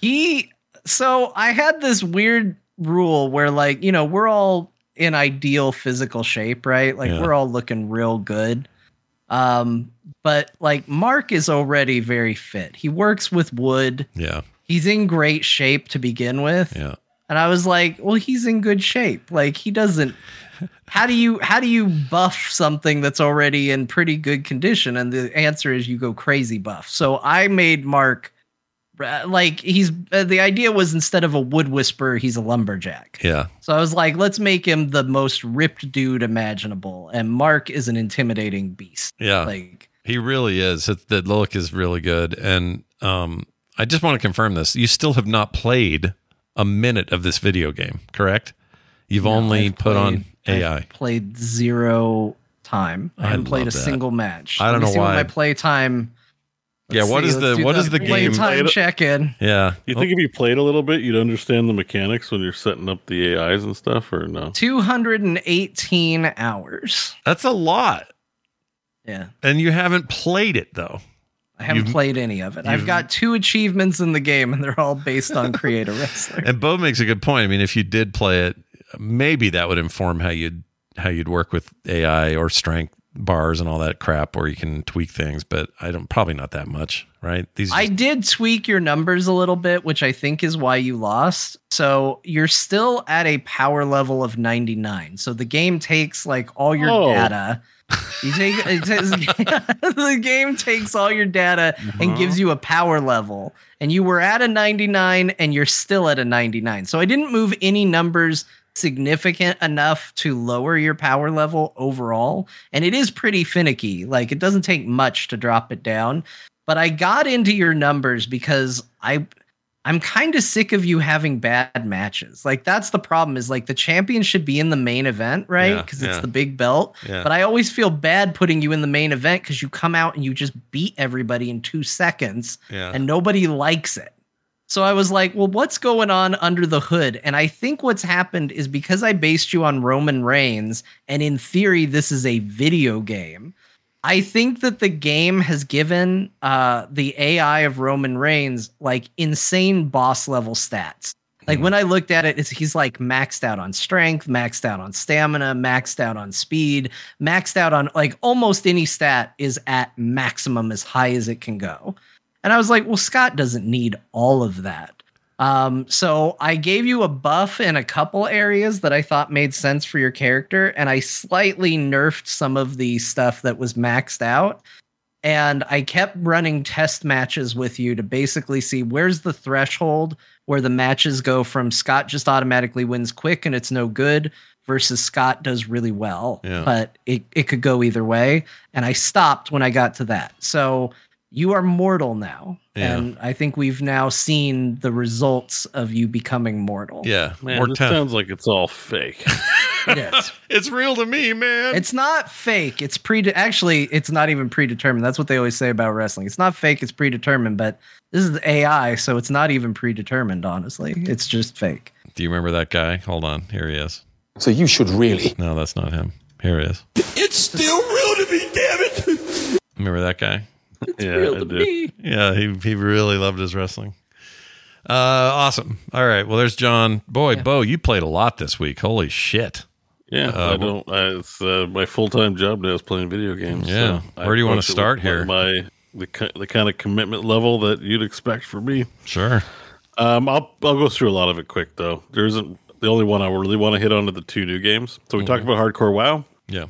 He, so I had this weird rule where like, you know, we're all in ideal physical shape, right? Like yeah. we're all looking real good. Um, but like Mark is already very fit. He works with wood. Yeah. He's in great shape to begin with. Yeah. And I was like, well, he's in good shape. Like he doesn't how do you how do you buff something that's already in pretty good condition? And the answer is you go crazy buff. So I made Mark like he's uh, the idea was instead of a wood whisperer, he's a lumberjack. Yeah. So I was like, let's make him the most ripped dude imaginable. And Mark is an intimidating beast. Yeah. Like he really is. It's, the look is really good. And um, I just want to confirm this. You still have not played a minute of this video game, correct? You've no, only I've put played, on A I. I've played zero time. I haven't I played a that. single match. I don't know see why. What my play time. Let's yeah, what see, is the what the is the play game time check in? Yeah, you think oh. if you played a little bit, you'd understand the mechanics when you're setting up the A Is and stuff, or no? Two hundred and eighteen hours. That's a lot. Yeah, and you haven't played it though. I haven't you've, played any of it. I've got two achievements in the game, and they're all based on Create a Wrestler. And Bo makes a good point. I mean, if you did play it, maybe that would inform how you'd how you'd work with A I or strength bars and all that crap, or you can tweak things, but I don't probably not that much, right? These just- I did tweak your numbers a little bit, which I think is why you lost. So you're still at a power level of ninety-nine. So the game takes like all your oh. data. You take it takes, the game takes all your data uh-huh. and gives you a power level, and you were at a ninety-nine and you're still at a ninety-nine. So I didn't move any numbers significant enough to lower your power level overall, and it is pretty finicky. Like it doesn't take much to drop it down, but I got into your numbers because I I'm kind of sick of you having bad matches. Like that's the problem, is like the champion should be in the main event, right? Because yeah, it's yeah. the big belt. Yeah. But I always feel bad putting you in the main event because you come out and you just beat everybody in two seconds yeah. and nobody likes it. So I was like, well, what's going on under the hood? And I think what's happened is because I based you on Roman Reigns, and in theory, this is a video game, I think that the game has given uh, the A I of Roman Reigns like insane boss level stats. Like when I looked at it, it's, he's like maxed out on strength, maxed out on stamina, maxed out on speed, maxed out on like almost any stat is at maximum, as high as it can go. And I was like, well, Scott doesn't need all of that. Um, so I gave you a buff in a couple areas that I thought made sense for your character. And I slightly nerfed some of the stuff that was maxed out. And I kept running test matches with you to basically see where's the threshold where the matches go from Scott just automatically wins quick and it's no good versus Scott does really well. Yeah. But it, it could go either way. And I stopped when I got to that. So you are mortal now. Yeah. And I think we've now seen the results of you becoming mortal. Yeah. Man, this sounds like it's all fake. Yes. It's real to me, man. It's not fake. It's pre actually, it's not even predetermined. That's what they always say about wrestling. It's not fake, it's predetermined, but this is A I, so it's not even predetermined, honestly. It's just fake. Do you remember that guy? Hold on. Here he is. So you should really. No, that's not him. Here he is. It's still real to me, damn it. Remember that guy? It's yeah, real to me. Yeah, he he really loved his wrestling. Uh, awesome. All right. Well, there's John. Boy, yeah. Bo, you played a lot this week. Holy shit. Yeah, uh, I don't. I, it's uh, my full time job now is playing video games. Yeah. So where do you want to start here? My the the kind of commitment level that you'd expect from me. Sure. Um, I'll I'll go through a lot of it quick though. There isn't the only one I really want to hit on to the two new games. So we mm-hmm. talked about Hardcore WoW. Yeah.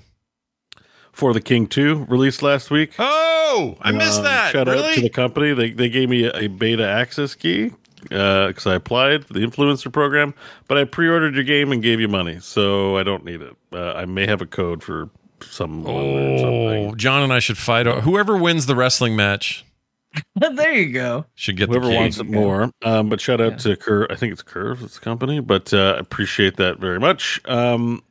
For the King two released last week. Oh, I missed um, that. Shout really? out to the company. They they gave me a, a beta access key because uh, I applied for the influencer program, but I pre-ordered your game and gave you money, so I don't need it. Uh, I may have a code for some. Oh, or something. John and I should fight. Whoever wins the wrestling match. There you go. Should get whoever the wants it more. Um, but shout out yeah. to Curve. I think it's Curve. It's the company, but I uh, appreciate that very much. Um,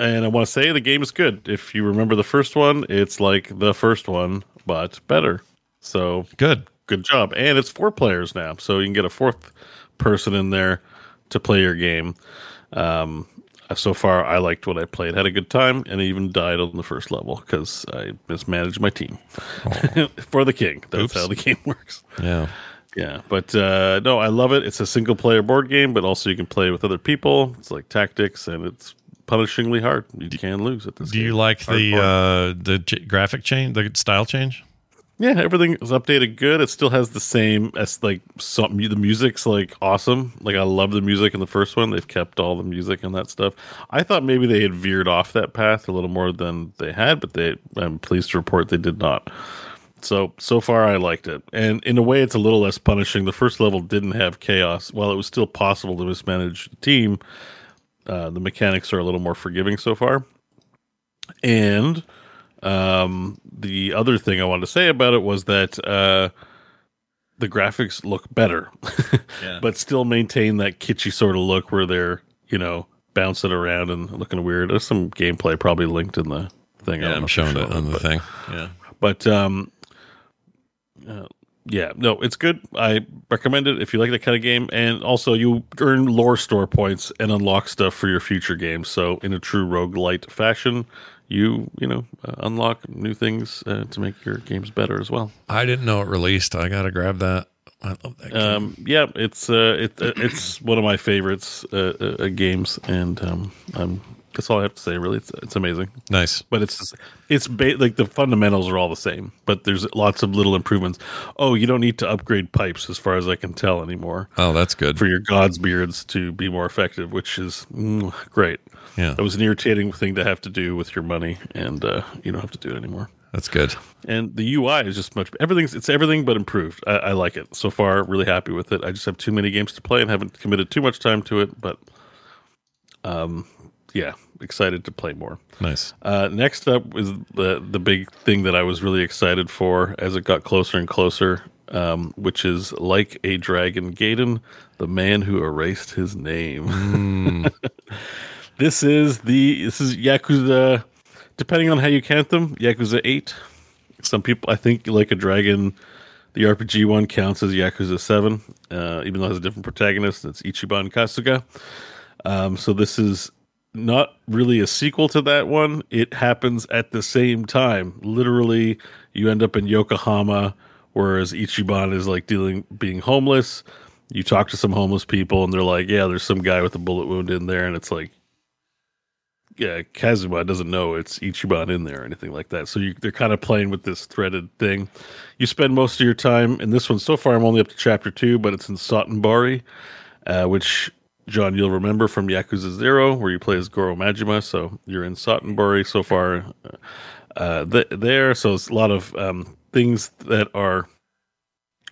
And I want to say the game is good. If you remember the first one, it's like the first one, but better. So good. Good job. And it's four players now. So you can get a fourth person in there to play your game. Um, so far, I liked what I played. Had a good time and I even died on the first level because I mismanaged my team. Oh. For the king. That's Oops. how the game works. Yeah. Yeah, but uh, no, I love it. It's a single-player board game, but also you can play with other people. It's like tactics, and it's punishingly hard. You can lose at this. Do game. you like Hardcore. the uh, the g- graphic change, the style change? Yeah, everything is updated good. It still has the same as like some, the music's like awesome. Like I love the music in the first one. They've kept all the music and that stuff. I thought maybe they had veered off that path a little more than they had, but they I'm pleased to report they did not. So so far I liked it. And in a way it's a little less punishing. The first level didn't have chaos. While it was still possible to mismanage the team, uh, the mechanics are a little more forgiving so far. And Um, the other thing I wanted to say about it was that uh, the graphics look better, yeah. but still maintain that kitschy sort of look where they're, you know, bouncing around and looking weird. There's some gameplay probably linked in the thing. Yeah, I don't I'm know showing it on it, the but, thing. Yeah, but um, uh, yeah, no, it's good. I recommend it if you like that kind of game, and also you earn lore store points and unlock stuff for your future games. So in a true roguelite fashion. You, you know, uh, unlock new things uh, to make your games better as well. I didn't know it released. I got to grab that. I love that game. Um, yeah, it's uh, it, it's one of my favorites uh, uh, games, and um, I'm, that's all I have to say, really. It's, it's amazing. Nice. But it's, it's ba- like the fundamentals are all the same, but there's lots of little improvements. Oh, you don't need to upgrade pipes, as far as I can tell, anymore. Oh, that's good. For your God's beards to be more effective, which is mm, great. Yeah, that was an irritating thing to have to do with your money, and uh, you don't have to do it anymore. That's good. And the U I is just much everything's it's everything but improved. I, I like it so far. Really happy with it. I just have too many games to play and haven't committed too much time to it. But um, yeah, excited to play more. Nice. Uh, next up is the the big thing that I was really excited for as it got closer and closer, um, which is Like a Dragon Gaiden, the man who erased his name. Mm. This is the this is Yakuza, depending on how you count them, Yakuza eight. Some people, I think, Like a Dragon, the R P G one counts as Yakuza seven, uh, even though it has a different protagonist. It's Ichiban Kasuga. Um, so this is not really a sequel to that one. It happens at the same time. Literally, you end up in Yokohama, whereas Ichiban is like dealing being homeless. You talk to some homeless people, and they're like, "Yeah, there's some guy with a bullet wound in there," and it's like. Yeah, Kazuma doesn't know it's Ichiban in there or anything like that. So you, they're kind of playing with this threaded thing. You spend most of your time in this one. So far, I'm only up to chapter two, but it's in Sotenbari, uh, which, John, you'll remember from Yakuza Zero, where you play as Goro Majima. So you're in Sotenbari so far uh, th- there. So it's a lot of um, things that are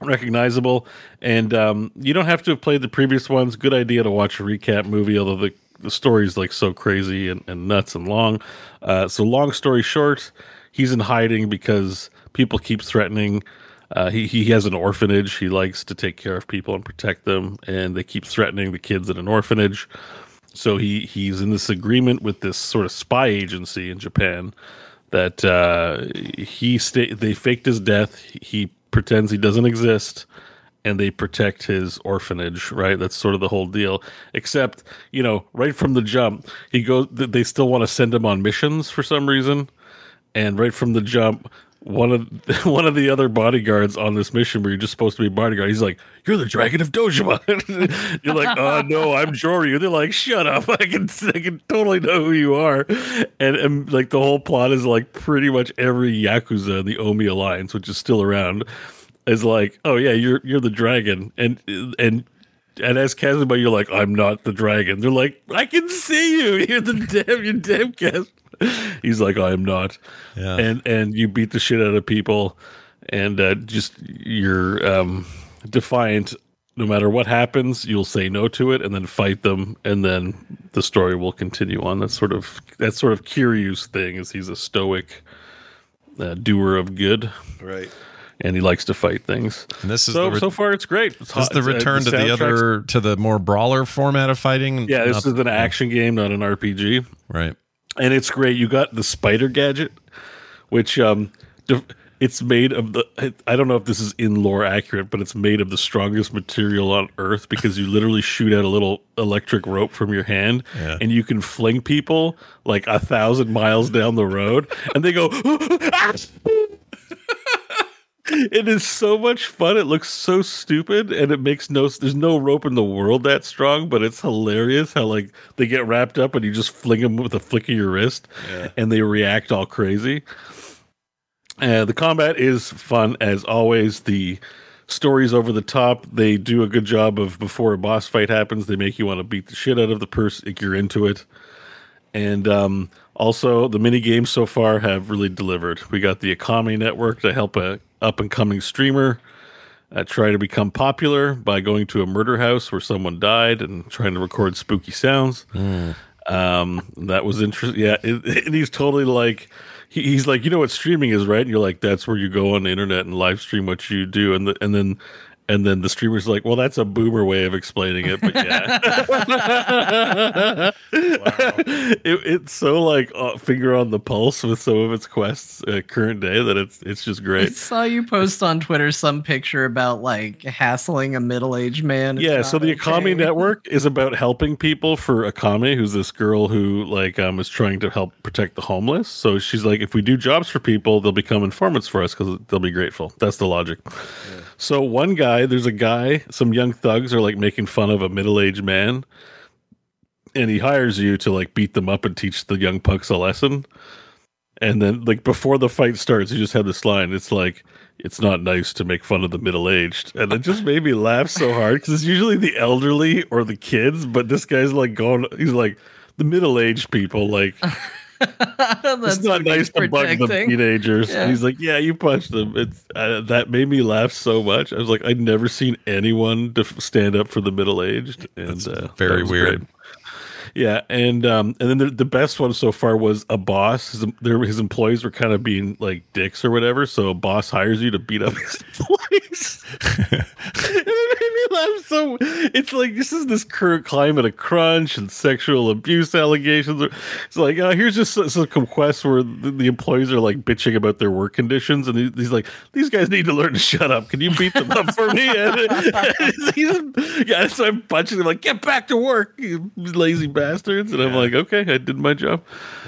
recognizable. And um, you don't have to have played the previous ones. Good idea to watch a recap movie, although the The story's like so crazy and, and nuts and long. Uh, so long story short, he's in hiding because people keep threatening. Uh, he, he has an orphanage. He likes to take care of people and protect them. And they keep threatening the kids at an orphanage. So he, he's in this agreement with this sort of spy agency in Japan that uh, he sta- they faked his death. He pretends he doesn't exist. And they protect his orphanage, right? That's sort of the whole deal. Except, you know, right from the jump, he goes. They still want to send him on missions for some reason. And right from the jump, one of one of the other bodyguards on this mission, where you're just supposed to be a bodyguard, he's like, "You're the Dragon of Dojima." You're like, "Oh no, I'm Joryu." They're like, "Shut up! I can I can totally know who you are." And, and like the whole plot is like pretty much every Yakuza, the Omi Alliance, which is still around. Is like, oh yeah, you're you're the dragon, and and and as Kazuma, you're like, I'm not the dragon. They're like, I can see you. You're the damn, you're damn Kazuma. He's like, I am not. Yeah. And and you beat the shit out of people, and uh, just you're um, defiant. No matter what happens, you'll say no to it, and then fight them, and then the story will continue on. That's sort of that's sort of Kiryu's thing. Is he's a stoic uh, doer of good, right? And he likes to fight things. And this is so, re- so far, it's great. It's hot. This is the return to the other, to the more brawler format of fighting. Yeah, this is an action game, not an R P G. Right. And it's great. You got the spider gadget, which um, it's made of the, I don't know if this is in lore accurate, but it's made of the strongest material on Earth because you literally shoot out a little electric rope from your hand, yeah. and you can fling people like a thousand miles down the road, and they go, it is so much fun. It looks so stupid, and it makes no. There's no rope in the world that strong, but it's hilarious how like they get wrapped up and you just fling them with a flick of your wrist, yeah. and they react all crazy. Uh, the combat is fun as always. The story's over the top. They do a good job of, before a boss fight happens, they make you want to beat the shit out of the person if you're into it. And um, also, the mini games so far have really delivered. We got the Akame Network to help a up-and-coming streamer uh, try to become popular by going to a murder house where someone died and trying to record spooky sounds. Mm. Um, that was interesting. Yeah, it, it, and he's totally like, he, he's like, you know what streaming is, right? And you're like, that's where you go on the internet and live stream what you do. And the, and then and then the streamer's like, well, that's a boomer way of explaining it, but yeah. it, it's so like uh, finger on the pulse with some of its quests uh, current day that it's it's just great. I saw you post on Twitter some picture about like hassling a middle-aged man. Yeah, so the Akame Network is about helping people for Akame, who's this girl who like um, is trying to help protect the homeless. So she's like, if we do jobs for people, they'll become informants for us because they'll be grateful. That's the logic. Yeah. So one guy, there's a guy, some young thugs are like making fun of a middle-aged man, and he hires you to like beat them up and teach the young pucks a lesson. And then like before the fight starts, you just have this line. It's like, it's not nice to make fun of the middle-aged. And it just made me laugh so hard because it's usually the elderly or the kids, but this guy's like going, he's like, the middle-aged people, like... That's it's not nice to bug the teenagers. Yeah. And he's like, yeah, you punched them. It's uh, that made me laugh so much. I was like, I'd never seen anyone to f- stand up for the middle-aged. And that's uh, very weird. Great. Yeah, and um, and then the, the best one so far was a boss. His, their, his employees were kind of being like dicks or whatever, so a boss hires you to beat up his employees. It made me laugh. So it's like, this is this current climate of crunch and sexual abuse allegations. It's like, oh, here's just some quests where the, the employees are like bitching about their work conditions, and he's like, these guys need to learn to shut up. Can you beat them up for me? And, and he's, yeah, so I'm punching them like, get back to work, you lazy bastard. Bastards, and yeah. I'm like, okay, I did my job.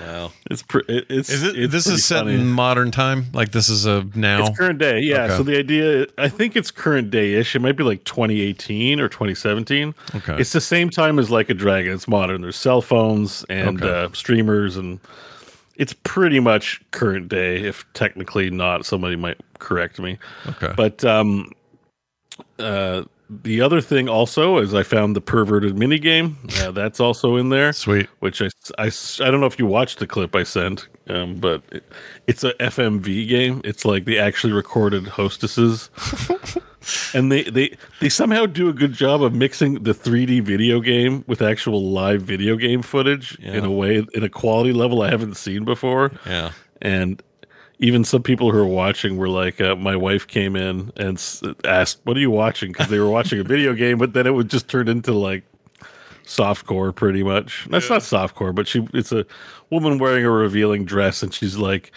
Wow, it's pretty. It's, is it, it's this is set funny. In modern time, like this is a now it's current day. Yeah, okay. So the idea, I think it's current day ish. It might be like twenty eighteen or twenty seventeen. Okay, it's the same time as Like a Dragon. It's modern. There's cell phones and okay. uh, streamers, and it's pretty much current day. If technically not, somebody might correct me. Okay, but um, uh. The other thing also is I found the perverted minigame. Uh, that's also in there. Sweet. Which I, I, I don't know if you watched the clip I sent, um, but it, it's a F M V game. It's like they actually recorded hostesses. And they, they, they somehow do a good job of mixing the three D video game with actual live video game footage yeah. in a way, in a quality level I haven't seen before. Yeah. And... even some people who are watching were like, uh, my wife came in and s- asked, what are you watching? Because they were watching a video game, but then it would just turn into like softcore pretty much. That's yeah. not softcore, but she it's a woman wearing a revealing dress, and she's like,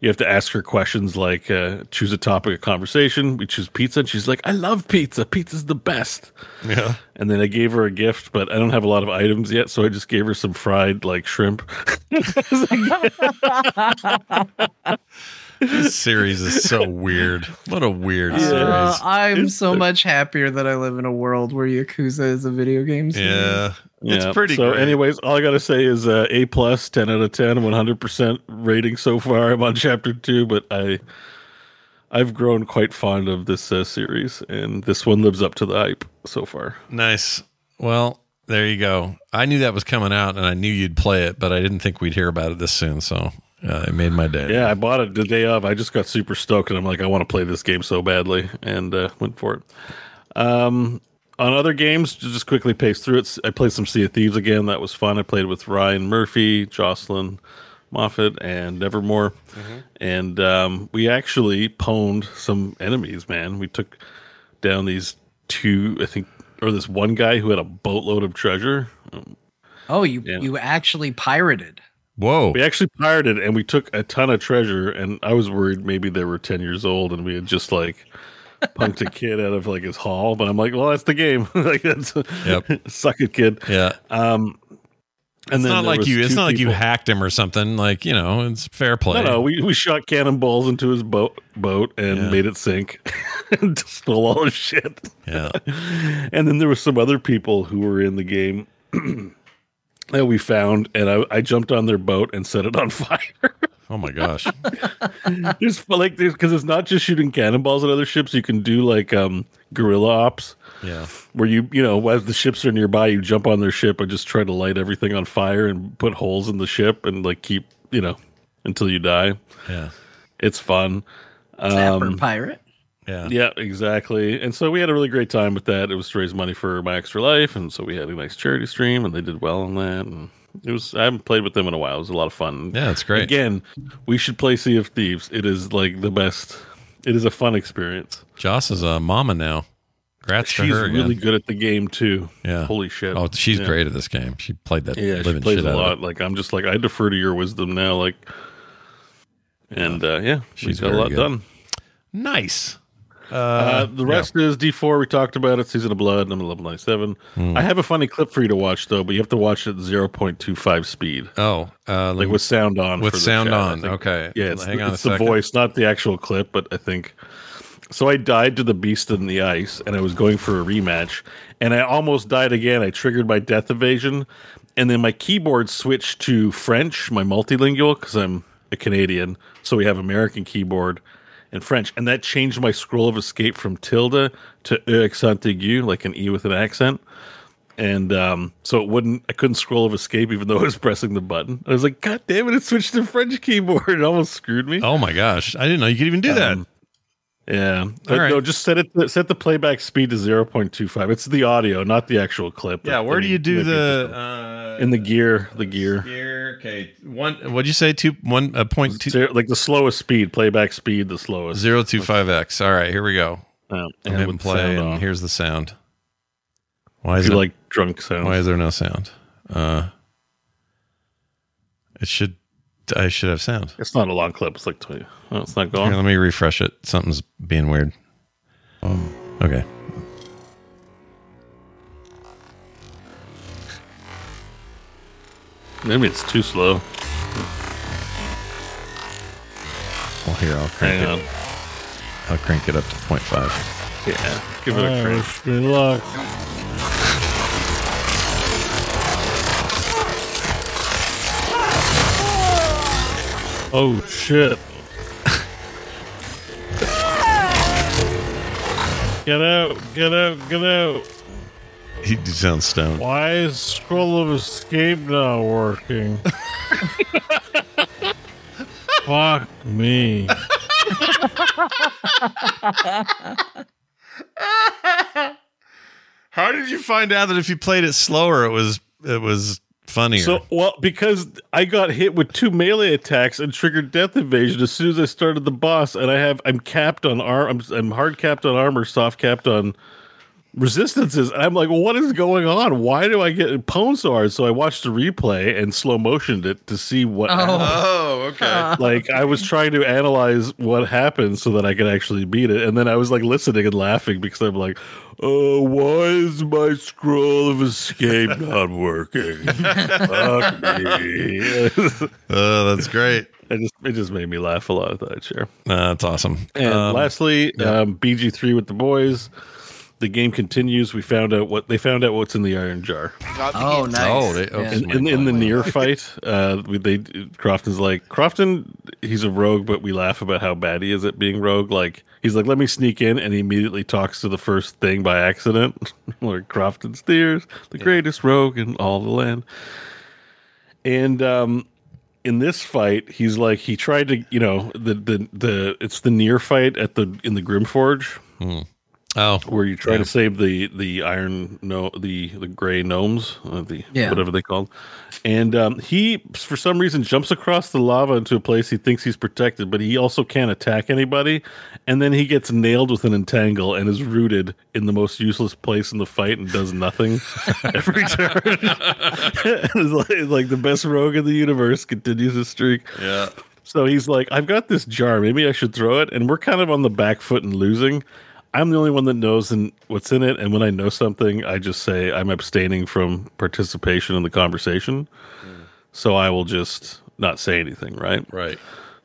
you have to ask her questions like, uh, choose a topic of conversation. We choose pizza, and she's like, I love pizza. Pizza's the best. Yeah. And then I gave her a gift, but I don't have a lot of items yet, so I just gave her some fried like shrimp. This series is so weird. What a weird uh, series. I'm so much happier that I live in a world where Yakuza is a video game series. Yeah. It's yeah. pretty good. So, great. Anyways, all I got to say is uh, A plus, ten out of ten, one hundred percent rating so far. I'm on chapter two, but I, I've grown quite fond of this uh, series, and this one lives up to the hype so far. Nice. Well, there you go. I knew that was coming out, and I knew you'd play it, but I didn't think we'd hear about it this soon, so... Uh, it made my day. Yeah, I bought it the day of. I just got super stoked, and I'm like, I want to play this game so badly, and uh, went for it. Um, on other games, just quickly pace through it. I played some Sea of Thieves again. That was fun. I played with Ryan Murphy, Jocelyn Moffat, and Nevermore. Mm-hmm. And um, we actually pwned some enemies, man. We took down these two, I think, or this one guy who had a boatload of treasure. Oh, you yeah. you actually pirated. Whoa. We actually pirated, and we took a ton of treasure, and I was worried maybe they were ten years old and we had just like punked a kid out of like his hall, but I'm like, well, that's the game. Like that's yep. Suck it, kid. Yeah. Um and it's then not like you it's not people. Like you hacked him or something, like, you know, it's fair play. No, no, we, we shot cannonballs into his boat boat and yeah. made it sink and stole all his shit. Yeah. And then there were some other people who were in the game. That we found, and I, I jumped on their boat and set it on fire. Oh my gosh. There's like there's because it's not just shooting cannonballs at other ships. You can do like um guerrilla ops. Yeah. Where you you know, as the ships are nearby, you jump on their ship and just try to light everything on fire and put holes in the ship and like keep, you know, until you die. Yeah. It's fun. Zapper um, pirate. Yeah. Yeah, exactly. And so we had a really great time with that. It was to raise money for My Extra Life, and so we had a nice charity stream, and they did well on that. And it was, I haven't played with them in a while. It was a lot of fun. Yeah, it's great. Again, we should play Sea of Thieves. It is like the best. It is a fun experience. Joss is a mama now. Congrats she's to her. She's really good at the game too. Yeah. Holy shit. Oh, she's yeah. great at this game. She played that. Yeah, living she plays shit a lot. Like I'm just like I defer to your wisdom now. Like, and uh, yeah, she's got a lot good. done. Nice. Uh, uh, the rest yeah. is D four. We talked about it. Season of Blood. I'm at level ninety-seven. Mm. I have a funny clip for you to watch though, but you have to watch it at zero point two five speed. Oh, uh, like with sound on. With for sound chat, on. Okay. Yeah. It's, Hang the, on it's the voice, not the actual clip, but I think. So I died to the beast in the ice, and I was going for a rematch, and I almost died again. I triggered my death evasion, and then my keyboard switched to French, my multilingual, because I'm a Canadian, so we have American keyboard. In French, and that changed my scroll of escape from tilde to e accent aigu, like an E with an accent, and um, so it wouldn't. I couldn't scroll of escape even though I was pressing the button. I was like, "God damn it! It switched to French keyboard. It almost screwed me." Oh my gosh! I didn't know you could even do that. Um, yeah, but, right. no, just set it. Set the playback speed to zero point two five. It's the audio, not the actual clip. Yeah, where do you do the uh, in the gear? The gear. gear. Okay, one. What'd you say? Two one uh, point two, zero, like the slowest speed, playback speed, the slowest. Zero two five x. All right, here we go. Um, and and play. And here's the sound. Why is it like drunk sound? Why is there no sound? Uh, it should. I should have sound. It's not a long clip. It's like twenty. Oh, it's not going. Here, let me refresh it. Something's being weird. Um, okay. Maybe it's too slow. Well, here, I'll crank Hang it. On. I'll crank it up to point five. Yeah, give it All a crank. Right, good luck. Oh, shit. Get out, get out, get out. He sounds stoned. Why is scroll of escape not working? Fuck me. How did you find out that if you played it slower, it was it was funnier? So, well, because I got hit with two melee attacks and triggered death evasion as soon as I started the boss, and I have I'm capped on arm, I'm, I'm hard capped on armor, soft capped on resistances. And I'm like, what is going on? Why do I get pwned so hard? So I watched the replay and slow motioned it to see what oh, happened. Oh, okay. Uh, like I was trying to analyze what happened so that I could actually beat it. And then I was like listening and laughing because I'm like, oh, why is my scroll of escape not working? Fuck me. Oh, that's great. It just, it just made me laugh a lot at that, sure. Uh, that's awesome. And um, lastly, yeah. um, B G three with the boys. The game continues. We found out what they found out. What's in the iron jar? Oh, nice! Oh, they, oh, yeah. in, in, in the near fight, uh, they Crofton's like Crofton. He's a rogue, but we laugh about how bad he is at being rogue. Like he's like, let me sneak in, and he immediately talks to the first thing by accident. Like Crofton Steers, the yeah. greatest rogue in all the land. And um, in this fight, he's like he tried to, you know, the the the it's the near fight at the in the Grimforge. Hmm. Oh, where you try yeah. to save the the iron no the the gray gnomes uh, the yeah. whatever they called, and um, he for some reason jumps across the lava into a place he thinks he's protected, but he also can't attack anybody, and then he gets nailed with an entangle and is rooted in the most useless place in the fight and does nothing every turn. It's like, it's like the best rogue in the universe continues his streak. Yeah. So he's like, I've got this jar, maybe I should throw it, and we're kind of on the back foot and losing. I'm the only one that knows in what's in it, and when I know something, I just say I'm abstaining from participation in the conversation. Mm. So I will just not say anything, right? Right.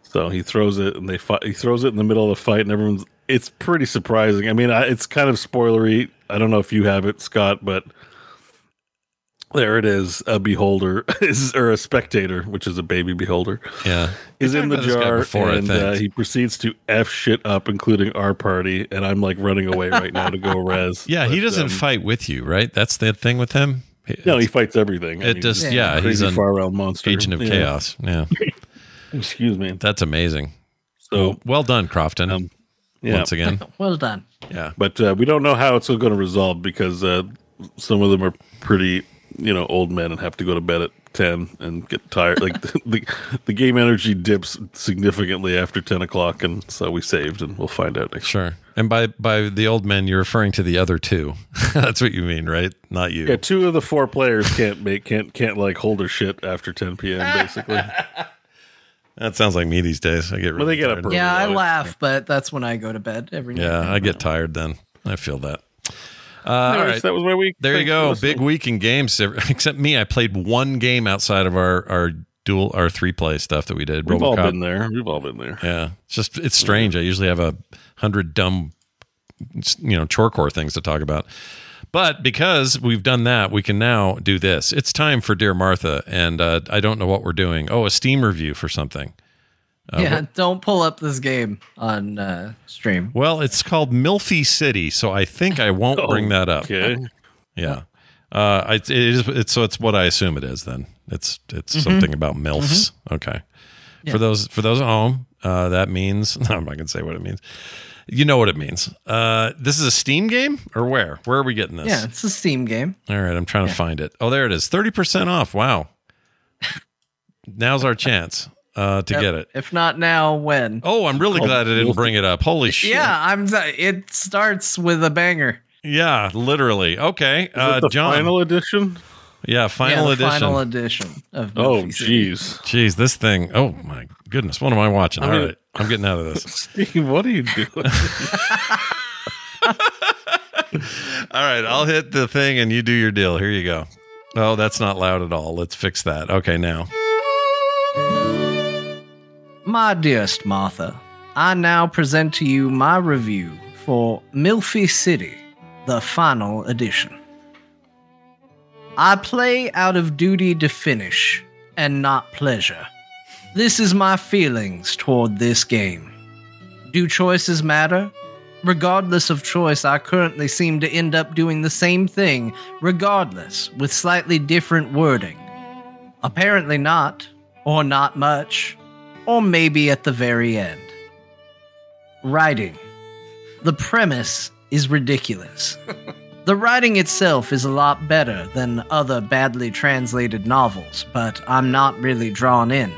So he throws it, and they fight. He throws it in the middle of the fight, and everyone's. It's pretty surprising. I mean, I, it's kind of spoilery. I don't know if you have it, Scott, but There it is. A beholder is, or a spectator, which is a baby beholder. Yeah, is in the jar, before, and uh, he proceeds to f shit up, including our party. And I'm like running away right now to go res. Yeah, but he doesn't um, fight with you, right? That's the thing with him. It's, no, he fights everything. It I mean, just he's yeah, he's a far-realm monster, agent of yeah. chaos. Yeah. Excuse me. That's amazing. So well, well done, Crofton. Um, yeah. Once again, well done. Yeah, but uh, we don't know how it's going to resolve because uh, some of them are pretty, you know, old men and have to go to bed at ten and get tired. Like the, the the game energy dips significantly after ten o'clock, and so we saved, and we'll find out next. Sure. And by by the old men, you're referring to the other two. That's what you mean, right? Not you. Yeah, two of the four players can't make can't can't like hold their shit after ten p.m. basically. That sounds like me these days. I get really well, they get tired. Up early. Yeah, I laugh, but that's when I go to bed every night. Yeah, I get tired then. I feel that. Uh, no, all right. That was my week. There Thanks you go. Big week in games. Except me, I played one game outside of our, our dual, our three play stuff that we did. We've RoboCop. all been there. We've all been there. Yeah. It's just, it's strange. I usually have a hundred dumb, you know, chorecore things to talk about. But because we've done that, we can now do this. It's time for Dear Martha. And uh, I don't know what we're doing. Oh, a Steam review for something. Uh, yeah, don't pull up this game on uh, stream. Well, it's called Milfy City, so I think I won't oh, bring that up. Okay. Yeah, uh, I, it is. It's, so it's what I assume it is. Then it's it's mm-hmm. something about milfs. Mm-hmm. Okay. Yeah. For those for those at home, uh, that means no, I'm not going to say what it means. You know what it means. Uh, this is a Steam game, or where? Where are we getting this? Yeah, it's a Steam game. All right, I'm trying yeah. to find it. Oh, there it is. thirty percent off. Wow. Now's our chance. Uh, to yep. get it. If not now, when? Oh, I'm really oh, glad I didn't bring it up. Holy shit. Yeah, I'm it starts with a banger. Yeah, literally. Okay. Is uh it the John. Final edition? Yeah, final yeah, edition. Final edition of Oh jeez. Jeez, this thing. Oh my goodness. What am I watching? I All mean, right. I'm getting out of this. Steve, what are you doing? All right, I'll hit the thing and you do your deal. Here you go. Oh, that's not loud at all. Let's fix that. Okay, now. My dearest Martha, I now present to you my review for Milfy City, the final edition. I play out of duty to finish, and not pleasure. This is my feelings toward this game. Do choices matter? Regardless of choice, I currently seem to end up doing the same thing, regardless, with slightly different wording. Apparently not, or not much. Or maybe at the very end. Writing. The premise is ridiculous. The writing itself is a lot better than other badly translated novels, but I'm not really drawn in.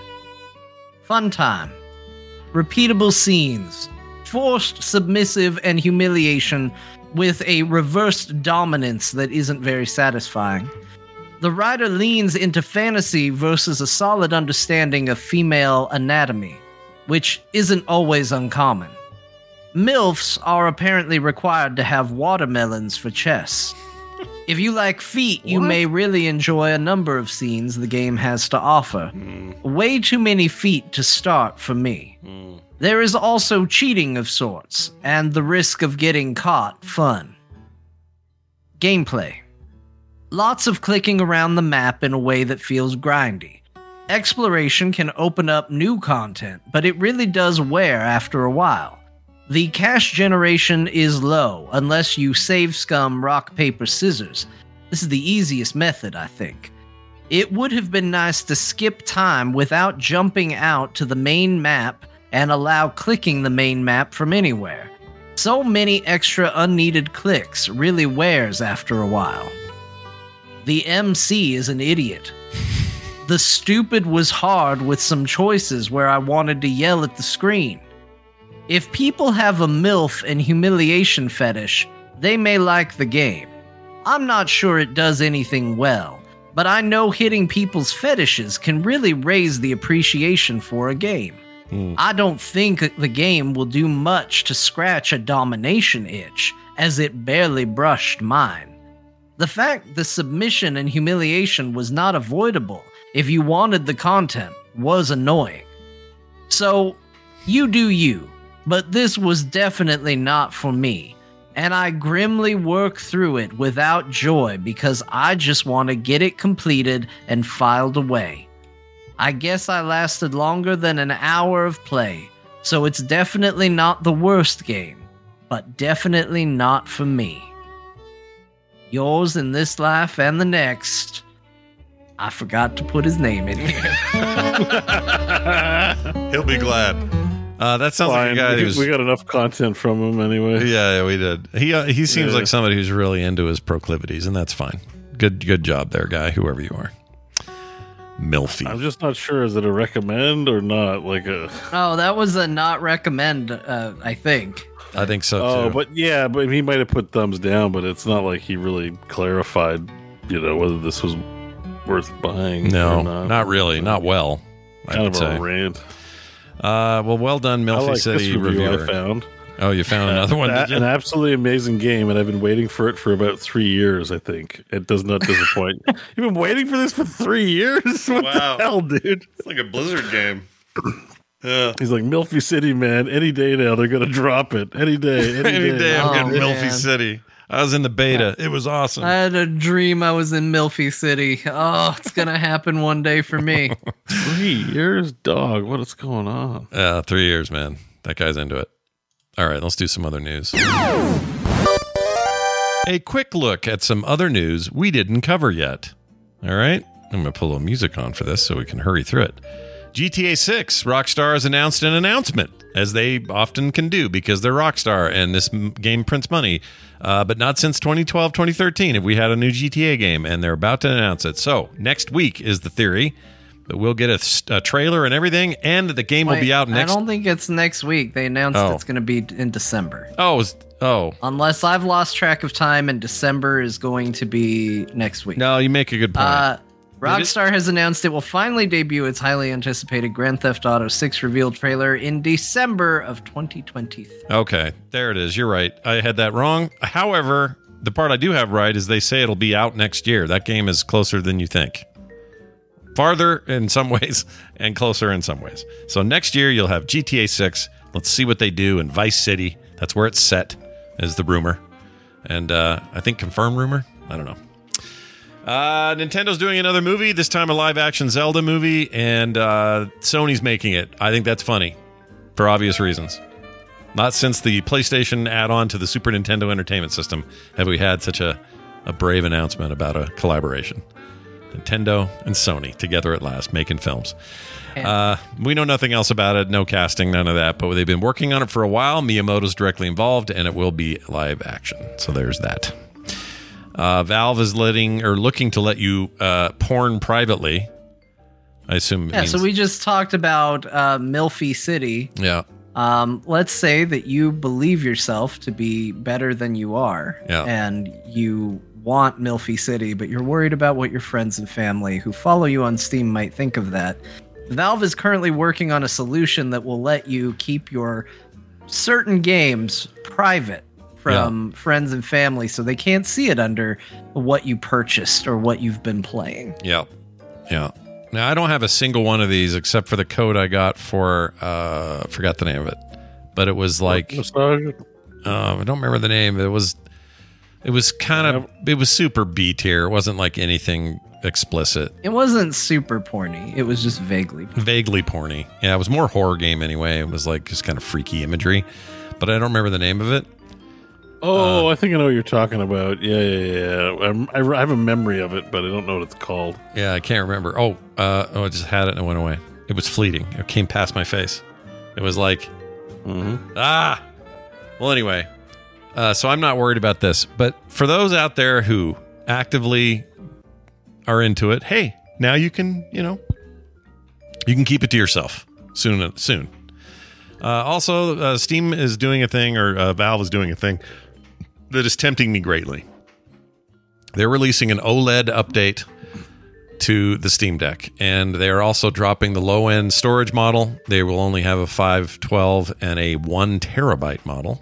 Fun time. Repeatable scenes. Forced submissive and humiliation with a reversed dominance that isn't very satisfying. The writer leans into fantasy versus a solid understanding of female anatomy, which isn't always uncommon. MILFs are apparently required to have watermelons for chess. If you like feet, you what? may really enjoy a number of scenes the game has to offer. Mm. Way too many feet to start for me. Mm. There is also cheating of sorts, and the risk of getting caught fun. Gameplay. Lots of clicking around the map in a way that feels grindy. Exploration can open up new content, but it really does wear after a while. The cash generation is low, unless you save scum rock, paper, scissors. This is the easiest method, I think. It would have been nice to skip time without jumping out to the main map and allow clicking the main map from anywhere. So many extra unneeded clicks really wears after a while. The M C is an idiot. The stupid was hard with some choices where I wanted to yell at the screen. If people have a MILF and humiliation fetish, they may like the game. I'm not sure it does anything well, but I know hitting people's fetishes can really raise the appreciation for a game. Mm. I don't think the game will do much to scratch a domination itch, as it barely brushed mine. The fact the submission and humiliation was not avoidable if you wanted the content was annoying. So, you do you, but this was definitely not for me. and I grimly work through it without joy because I just want to get it completed and filed away. I guess I lasted longer than an hour of play, so it's definitely not the worst game, but definitely not for me. Yours in this life and the next. I forgot to put his name in here. He'll be glad. Uh, that sounds Fine. like a guy we, who's... We got enough content from him anyway. Yeah, yeah we did. He uh, he seems yeah. like somebody who's really into his proclivities, and that's fine. Good good job there, guy, whoever you are. Milfy. I'm just not sure. Is it a recommend or not? Like a... Oh, that was a not recommend, uh, I think. I think so, oh, too. Oh, but yeah, but he might have put thumbs down, but it's not like he really clarified, you know, whether this was worth buying no, or not. No, not really. Not well, I kind would of a say. rant. Uh, well, well done, Milfy like City review reviewer. I found. Oh, you found uh, another one? That, an absolutely amazing game, and I've been waiting for it for about three years, I think. It does not disappoint. You've been waiting for this for three years? What wow. the hell, dude? It's like a Blizzard game. Yeah. He's like, Milfy City, man. Any day now, they're going to drop it. Any day. Any, any day, day I'm oh, getting man. Milfy City. I was in the beta. It was awesome. I had a dream I was in Milfy City. Oh, it's going to happen one day for me. Three years, dog. What is going on? Uh, three years, man. That guy's into it. All right, let's do some other news. A quick look at some other news we didn't cover yet. All right? I'm going to put a little music on for this so we can hurry through it. G T A six, Rockstar has announced an announcement, as they often can do because they're Rockstar and this game prints money. Uh, but not since twenty twelve, twenty thirteen have we had a new G T A game, and they're about to announce it. So next week is the theory, but we'll get a, a trailer and everything, and the game Wait, will be out next. I don't think it's next week. They announced oh. it's going to be in December. Oh, oh. Unless I've lost track of time, and December is going to be next week. No, you make a good point. Uh, Rockstar has announced it will finally debut its highly anticipated Grand Theft Auto six reveal trailer in December of twenty twenty-three. Okay, there it is. You're right. I had that wrong. However, the part I do have right is they say it'll be out next year. That game is closer than you think. Farther in some ways and closer in some ways. So next year you'll have G T A six. Let's see what they do in Vice City. That's where it's set, is the rumor. And uh, I think confirmed rumor? I don't know. Uh, Nintendo's doing another movie, this time a live-action Zelda movie, and uh, Sony's making it. I think that's funny, for obvious reasons. Not since the PlayStation add-on to the Super Nintendo Entertainment System have we had such a, a brave announcement about a collaboration. Nintendo and Sony, together at last, making films. Uh, we know nothing else about it, no casting, none of that, but they've been working on it for a while. Miyamoto's directly involved, and it will be live action. So there's that. Uh, Valve is letting or looking to let you uh, porn privately. I assume. It yeah. Means- so we just talked about uh, Milfy City. Yeah. Um, let's say that you believe yourself to be better than you are, yeah. and you want Milfy City, but you're worried about what your friends and family who follow you on Steam might think of that. Valve is currently working on a solution that will let you keep your certain games private from yeah. friends and family, so they can't see it under what you purchased or what you've been playing. Yeah. Yeah. Now, I don't have a single one of these except for the code I got for, uh, I forgot the name of it, but it was like, um, I don't remember the name. It was, it was kind of, it was super B tier. It wasn't like anything explicit. It wasn't super porny. It was just vaguely, porny. vaguely porny. Yeah. It was more horror game anyway. It was like just kind of freaky imagery, but I don't remember the name of it. Oh, uh, I think I know what you're talking about. Yeah, yeah, yeah. I, I have a memory of it, but I don't know what it's called. Yeah, I can't remember. Oh, uh, oh, I just had it and it went away. It was fleeting. It came past my face. It was like, mm-hmm. ah. Well, anyway, uh, so I'm not worried about this. But for those out there who actively are into it, hey, now you can, you know, you can keep it to yourself soon. Soon. Uh, also, uh, Steam is doing a thing, or uh, Valve is doing a thing. That is tempting me greatly. They're releasing an OLED update to the Steam Deck, and they are also dropping the low-end storage model. They will only have a five twelve and a one terabyte model.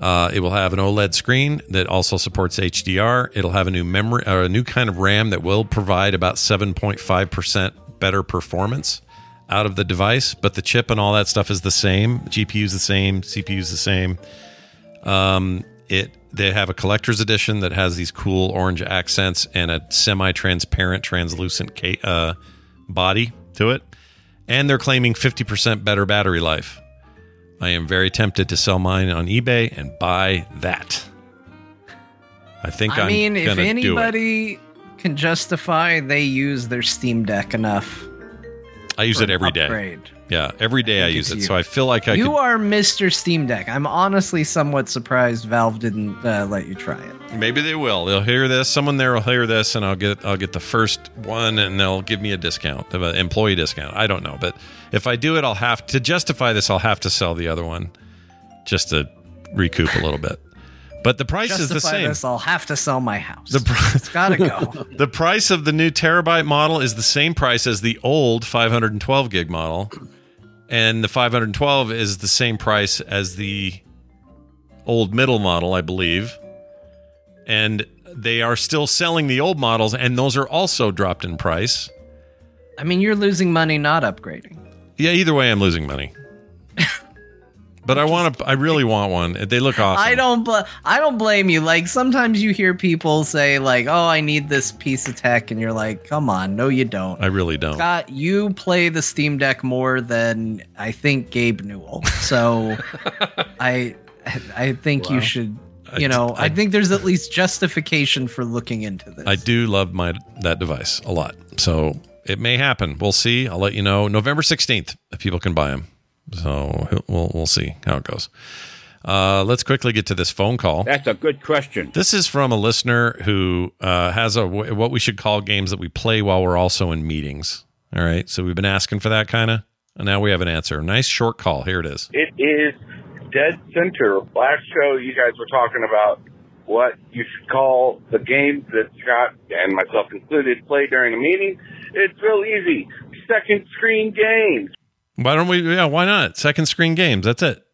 Uh, it will have an OLED screen that also supports H D R. It'll have a new memory, or a new kind of RAM that will provide about seven point five percent better performance out of the device, but the chip and all that stuff is the same. The G P U is the same, C P U is the same. Um, it they have a collector's edition that has these cool orange accents and a semi-transparent, translucent ca- uh, body to it. And they're claiming fifty percent better battery life. I am very tempted to sell mine on eBay and buy that. I think I I'm mean, gonna if anybody can justify, they use their Steam Deck enough. I use it every upgrade. day. Yeah, every day I, I use it, you. so I feel like I You could... are Mister Steam Deck. I'm honestly somewhat surprised Valve didn't uh, let you try it. Maybe they will. They'll hear this. Someone there will hear this, and I'll get I'll get the first one, and they'll give me a discount, an employee discount. I don't know, but if I do it, I'll have to justify this. I'll have to sell the other one just to recoup a little bit. But the price Justify is the same. This, I'll have to sell my house. The pri- it's gotta go. The price of the new terabyte model is the same price as the old five twelve gig model, and the five twelve is the same price as the old middle model, I believe. And they are still selling the old models, and those are also dropped in price. I mean, you're losing money not upgrading. Yeah, either way, I'm losing money. But I want to. I really want one. They look awesome. I don't. Bl- I don't blame you. Like sometimes you hear people say, like, "Oh, I need this piece of tech," and you're like, "Come on, no, you don't." I really don't. Scott, you play the Steam Deck more than I think Gabe Newell. So I, I think wow. you should. You know, I, I, I think there's at least justification for looking into this. I do love my that device a lot. So it may happen. We'll see. I'll let you know. November sixteenth, if people can buy them. So we'll we'll see how it goes. Uh, let's quickly get to this phone call. That's a good question. This is from a listener who uh, has a w- what we should call games that we play while we're also in meetings. All right, so we've been asking for that kind of, and now we have an answer. Nice short call. Here it is. It is dead center. Last show, you guys were talking about what you should call the games that Scott and myself included play during a meeting. It's real easy. Second screen games. Why don't we? Yeah, why not? Second screen games. That's it.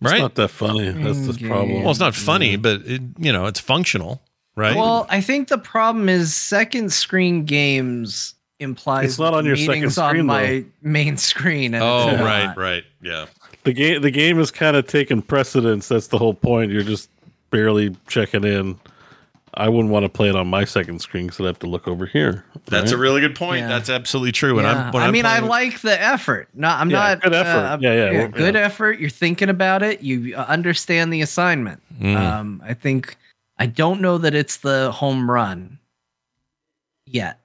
Right? It's not that funny. That's the problem. Well, it's not funny, yeah. but it, you know, it's functional, right? Well, I think the problem is second screen games implies it's not on your second screen. On my though. main screen. And oh, it's right, not. right, yeah. The game, the game is kind of taking precedence. That's the whole point. You're just barely checking in. I wouldn't want to play it on my second screen because I'd have to look over here. That's right? a really good point. Yeah. That's absolutely true. And yeah. I'm, I mean, I'm I like it. the effort. No, I'm yeah, not. Good effort. Uh, yeah, yeah. Good yeah. effort. You're thinking about it. You understand the assignment. Mm. Um, I think I don't know that it's the home run yet.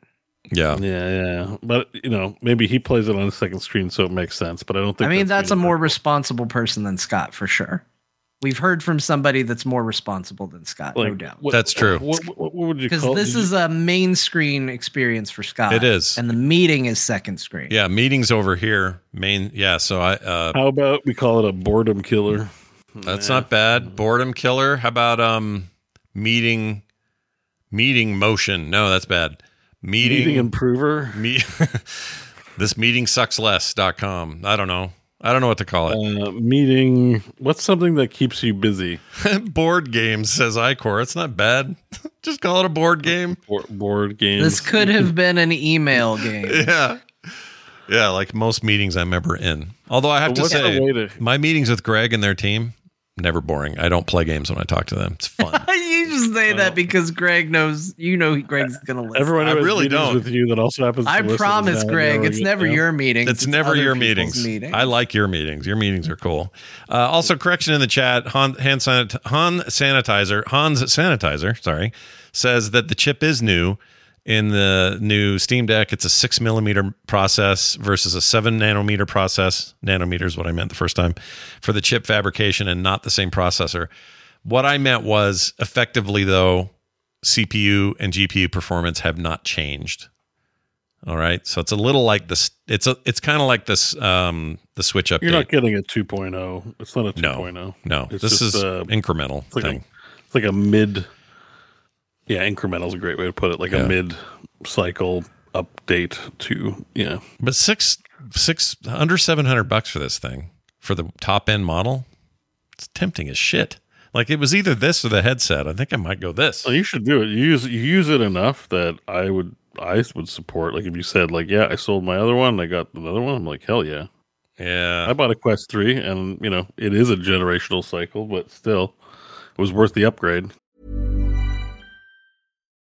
Yeah. Yeah. Yeah. But, you know, maybe he plays it on the second screen, so it makes sense. But I don't think. I mean, that's, that's a more responsible person than Scott, for sure. We've heard from somebody that's more responsible than Scott, like, no doubt. What, that's true. What, what, what would you call it? Because this is a main screen experience for Scott. It is. And the meeting is second screen. Yeah, meeting's over here. Main. Yeah, so I... Uh, How about we call it a boredom killer? That's nah. not bad. Boredom killer. How about um, meeting meeting motion? No, that's bad. Meeting, meeting improver? Me- this meeting sucks less dot com. I don't know. I don't know what to call it. Uh, meeting. What's something that keeps you busy? Board games, says iCore. It's not bad. Just call it a board game. Board, board games. This could have been an email game. yeah. Yeah, like most meetings I'm ever in. Although I have so to say, to- my meetings with Greg and their team, never boring. I don't play games when I talk to them. It's fun. You just say that because Greg knows, you know, Greg's going to listen. Everyone I really don't. With you that also happens to I promise, Greg, it's never your down. meetings. It's, it's never your meetings. meetings. I like your meetings. Your meetings are cool. Uh, also, correction in the chat, Han, hand sanit- Han Sanitizer, Hans Sanitizer, sorry, says that the chip is new in the new Steam Deck. It's a six millimeter process versus a seven nanometer process. Nanometer is what I meant the first time for the chip fabrication and not the same processor. What I meant was effectively, though, C P U and G P U performance have not changed. All right. So it's a little like this. It's a, it's kind of like this, um, the Switch update. You're not getting a two point oh. It's not a two point oh. No, no. It's this is a, incremental it's like thing. A, it's like a mid Yeah, incremental is a great way to put it, like yeah. a mid-cycle update to, yeah. But six, six under seven hundred bucks for this thing, for the top-end model, it's tempting as shit. Like, it was either this or the headset. I think I might go this. Well, you should do it. You use, you use it enough that I would I would support. Like, if you said, like, yeah, I sold my other one, I got another one, I'm like, hell yeah. Yeah. I bought a Quest three, and, you know, it is a generational cycle, but still... it was worth the upgrade.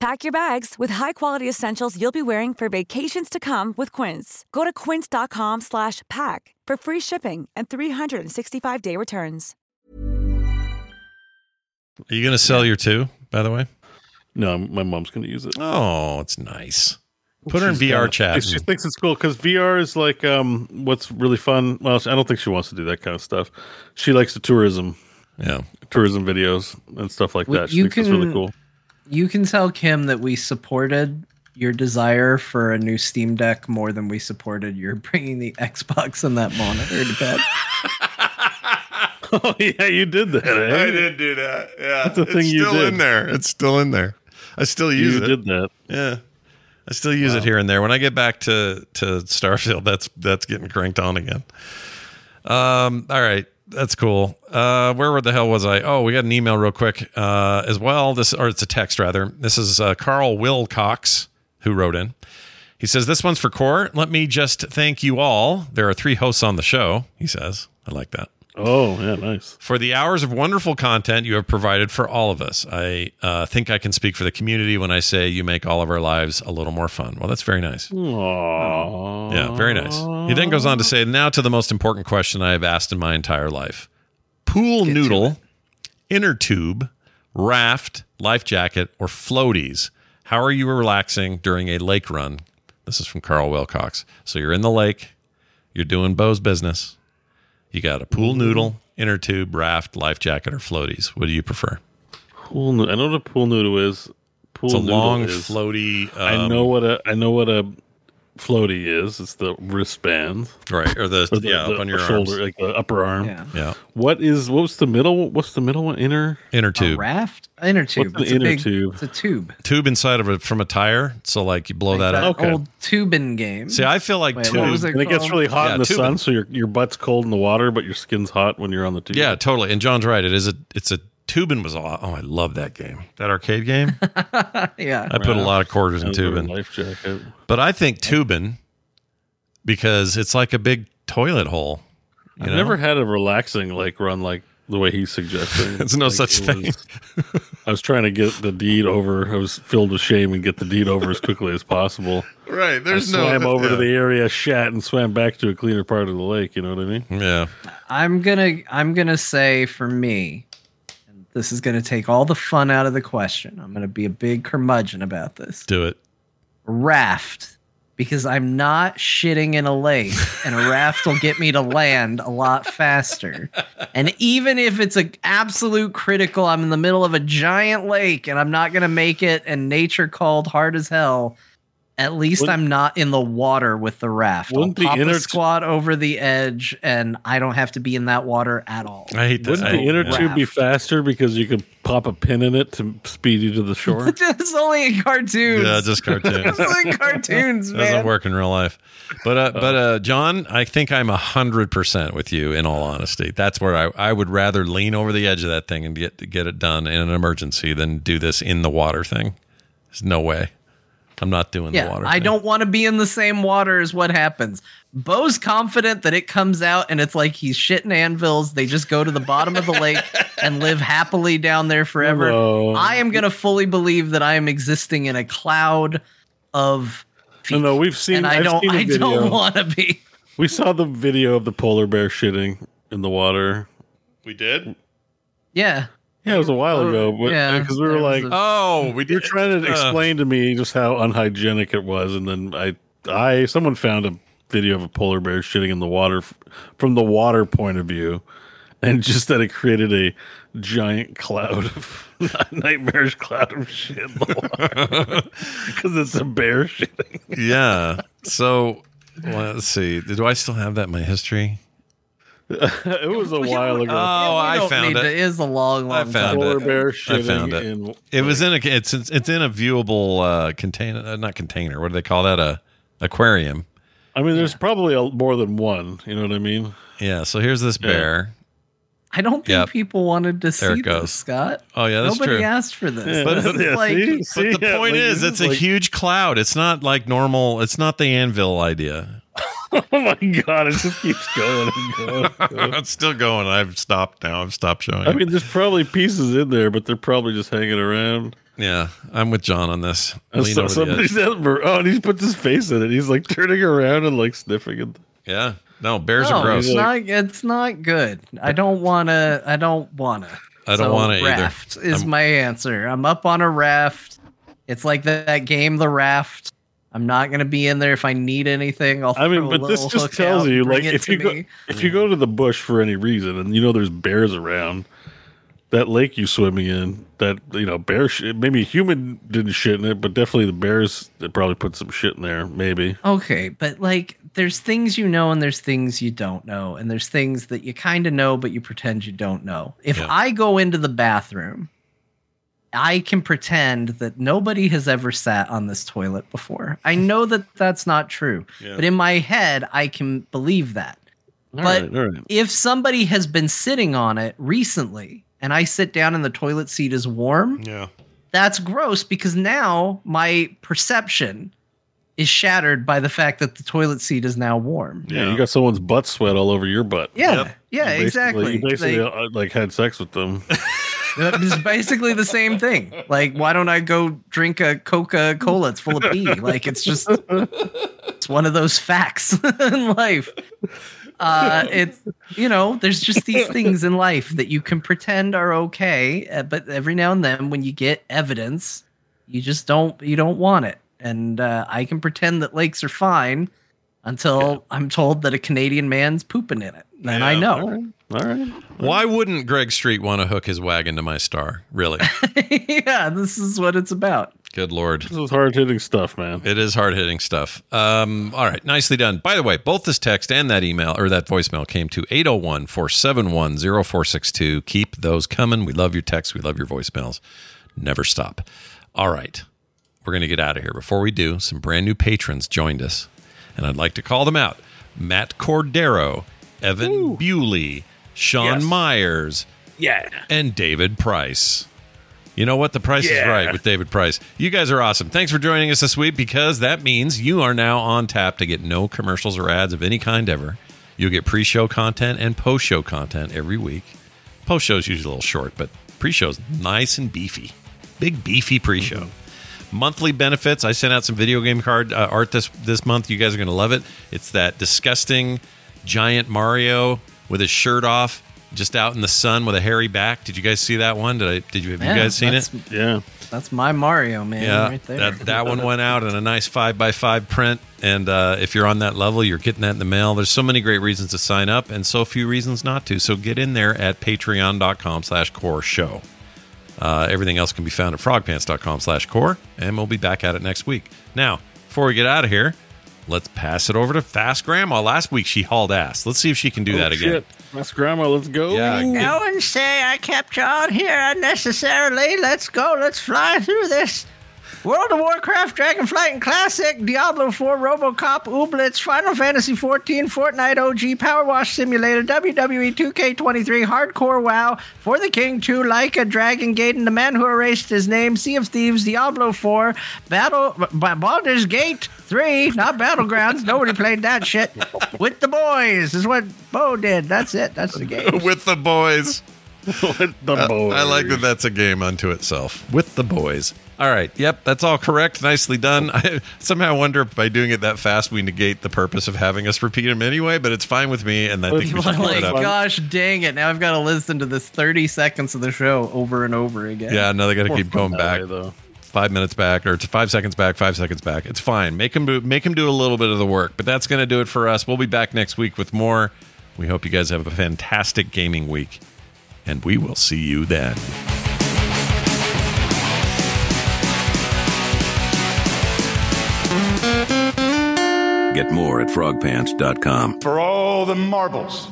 Pack your bags with high-quality essentials you'll be wearing for vacations to come with Quince. Go to quince.com slash pack for free shipping and three sixty-five day returns. Are you going to sell your two, by the way? No, my mom's going to use it. Oh, it's nice. Put her in V R chat. She thinks it's cool because V R is like um, what's really fun. Well, I don't think she wants to do that kind of stuff. She likes the tourism, yeah, tourism videos and stuff like that. She thinks it's really cool. You can tell Kim that we supported your desire for a new Steam Deck more than we supported your bringing the Xbox and that monitor to bed. Oh, yeah, you did that. Eh? I did do that. Yeah, that's the thing you did. It's still in there. It's still in there. I still use it. You did that. Yeah. I still use wow. it here and there. When I get back to, to Starfield, that's that's getting cranked on again. Um, all right. That's cool. Uh, where the hell was I? Oh, we got an email real quick uh, as well. This, or it's a text, rather. This is uh, Carl Wilcox, who wrote in. He says, this one's for Core. Let me just thank you all. There are three hosts on the show, he says. I like that. Oh, yeah, nice. For the hours of wonderful content you have provided for all of us. I uh, think I can speak for the community when I say you make all of our lives a little more fun. Well, that's very nice. Aww. Yeah, very nice. He then goes on to say, now to the most important question I have asked in my entire life. Pool Get noodle, inner tube, raft, life jacket, or floaties. How are you relaxing during a lake run? This is from Carl Wilcox. So you're in the lake. You're doing Bo's business. You got a pool noodle, inner tube, raft, life jacket, or floaties. What do you prefer? Pool noodle. I know what a pool noodle is. Pool it's a noodle long is. floaty. Um, I know what a I know what a floaty is. It's the wristband, right? Or the, or the yeah, the, up on your shoulder, arms. Like the upper arm. Yeah. yeah. What is what was the middle? What's the middle one? Inner inner tube. A raft. Inner tube. What's it's an inner big, tube. It's a tube. Tube inside of a from a tire. So like you blow like that, that out. Okay. Old tubing game. See, I feel like Wait, tube. It and it gets really hot yeah, in the tubing. sun, so your your butt's cold in the water, but your skin's hot when you're on the tube. Yeah, totally. And John's right. It is a it's a Tubin was a lot. Oh, I love that game. That arcade game. yeah. I put a lot of quarters in Tubin. Life jacket. But I think Tubin because it's like a big toilet hole. I've know? never had a relaxing like run like the way he's suggesting. There's no like, such thing. Was, I was trying to get the deed over. I was filled with shame and get the deed over as quickly as possible. Right. There's I no. swam over yeah. to the area, shat, and swam back to a cleaner part of the lake. You know what I mean? Yeah. I'm gonna. I'm gonna say for me. This is going to take all the fun out of the question. I'm going to be a big curmudgeon about this. Do it. Raft. Because I'm not shitting in a lake. And a raft will get me to land a lot faster. And even if it's an absolute critical, I'm in the middle of a giant lake and I'm not going to make it and nature called hard as hell. At least wouldn't, I'm not in the water with the raft. I'll pop the squat t- over the edge, and I don't have to be in that water at all. I hate that. Wouldn't the inner raft. tube be faster because you could pop a pin in it to speed you to the shore? It's only in cartoons. Yeah, just cartoons. It's only in cartoons, man. It doesn't work in real life. But, uh, but uh, John, I think I'm one hundred percent with you, in all honesty. That's where I, I would rather lean over the edge of that thing and get, get it done in an emergency than do this in the water thing. There's no way. I'm not doing yeah, the water. I thing. don't want to be in the same water as what happens. Bo's confident that it comes out and it's like he's shitting anvils. They just go to the bottom of the lake and live happily down there forever. Hello. I am going to fully believe that I am existing in a cloud of feet. No, no, we've seen. And I I've don't. Seen I don't want to be. We saw the video of the polar bear shitting in the water. We did. Yeah. Yeah, it was a while oh, ago, but because yeah, we were like, a, "Oh, we did." You're trying to explain uh, to me just how unhygienic it was, and then I, I, someone found a video of a polar bear shitting in the water f- from the water point of view, and just that it created a giant cloud of nightmarish cloud of shit in the water because it's a bear shitting. Yeah. So well, let's see. Do I still have that in my history? It was a while ago. Oh, yeah, I found it. It is a long, long I found time. It. Bear I found it. In, it was in a. It's it's in a viewable uh, container. Uh, not container. What do they call that? A aquarium. I mean, there's yeah. probably a, more than one. You know what I mean? Yeah. So here's this yeah. bear. I don't think yep. people wanted to there see this, Scott. Oh, yeah, that's Nobody true. Nobody asked for this. Yeah, but, but, yeah, like, see, but see, the yeah, point like, is, it's like, a huge cloud. It's not like normal. It's not the anvil idea. Oh, my God. It just keeps going and going. And going. It's still going. I've stopped now. I've stopped showing I it. mean, there's probably pieces in there, but they're probably just hanging around. Yeah, I'm with John on this. So, somebody's Elmer. Oh, and he's put his face in it. He's, like, turning around and, like, sniffing it. Yeah. No, bears no, are gross. It's not, it's not good. I don't want to. I don't want to. I don't so want to either. Raft is I'm, my answer. I'm up on a raft. It's like that, that game, The Raft. I'm not going to be in there if I need anything. I'll I mean, but this just tells out, you, like, if you go, me. if you go to the bush for any reason, and you know there's bears around, that lake you swimming in, that you know bear shit. Maybe a human didn't shit in it, but definitely the bears that probably put some shit in there. Maybe. Okay, but like. There's things you know and there's things you don't know. And there's things that you kind of know, but you pretend you don't know. If yeah. I go into the bathroom, I can pretend that nobody has ever sat on this toilet before. I know that that's not true. Yeah. But in my head, I can believe that. All but right, right. if somebody has been sitting on it recently and I sit down and the toilet seat is warm, yeah. that's gross because now my perception is shattered by the fact that the toilet seat is now warm. Yeah, yeah. You got someone's butt sweat all over your butt. Yeah, yep. yeah, you exactly. You basically they, like had sex with them. It's basically the same thing. Like, why don't I go drink a Coca-Cola? It's full of pee. Like, it's just it's one of those facts in life. Uh, it's you know, there's just these things in life that you can pretend are okay, but every now and then when you get evidence, you just don't you don't want it. And uh, I can pretend that lakes are fine until yeah. I'm told that a Canadian man's pooping in it. And yeah. I know. All right. All right. Why wouldn't Greg Street want to hook his wagon to my star? Really? Yeah, this is what it's about. Good Lord. This is hard-hitting stuff, man. It is hard-hitting stuff. Um, all right. Nicely done. By the way, both this text and that email or that voicemail came to eight oh one, four seven one, oh four six two. Keep those coming. We love your texts. We love your voicemails. Never stop. All right. We're going to get out of here. Before we do, some brand new patrons joined us, and I'd like to call them out. Matt Cordero, Evan Ooh. Bewley, Sean yes. Myers, yeah. and David Price. You know what? The price yeah. is right with David Price. You guys are awesome. Thanks for joining us this week, because that means you are now on tap to get no commercials or ads of any kind ever. You'll get pre-show content and post-show content every week. Post-show's usually a little short, but pre-show's nice and beefy. Big, beefy pre-show. Mm-hmm. Monthly benefits. I sent out some video game card uh, art this this month. You guys are going to love it. It's that disgusting giant Mario with his shirt off, just out in the sun with a hairy back. Did you guys see that one? Did I? Did you? Have yeah, you guys seen it? Yeah, that's my Mario, man. Yeah, right there. That, that one went out in a nice five by five print. And uh, if you're on that level, you're getting that in the mail. There's so many great reasons to sign up, and so few reasons not to. So get in there at patreon dot com slash core show. Uh, everything else can be found at frogpants dot com slash core, and we'll be back at it next week. Now, before we get out of here, let's pass it over to Fast Grandma. Last week she hauled ass. Let's see if she can do oh, that again. Shit. Fast Grandma, let's go. Yeah, no one say I kept you on here unnecessarily. Let's go. Let's fly through this. World of Warcraft, Dragonflight, and Classic, Diablo four, RoboCop, Ooblets, Final Fantasy fourteen, Fortnite O G, Power Wash Simulator, W W E two K twenty-three, Hardcore WoW, For the King two, Laika, Dragon Gate, and The Man Who Erased His Name, Sea of Thieves, Diablo four, Battle, B- Baldur's Gate three, not Battlegrounds, nobody played that shit. With the Boys is what Bo did. That's it. That's the game. With the Boys. With the Boys. Uh, I like that that's a game unto itself. With the Boys. All right. Yep. That's all correct. Nicely done. I somehow wonder if by doing it that fast, we negate the purpose of having us repeat them anyway, but it's fine with me. And I think we should pull it up. Gosh dang it. Now I've got to listen to this thirty seconds of the show over and over again. Yeah. Now they got to keep going back. Five minutes back, or five seconds back, five seconds back. It's fine. Make them do, make them do a little bit of the work, but that's going to do it for us. We'll be back next week with more. We hope you guys have a fantastic gaming week, and we will see you then. Get more at frog pants dot com. For all the marbles.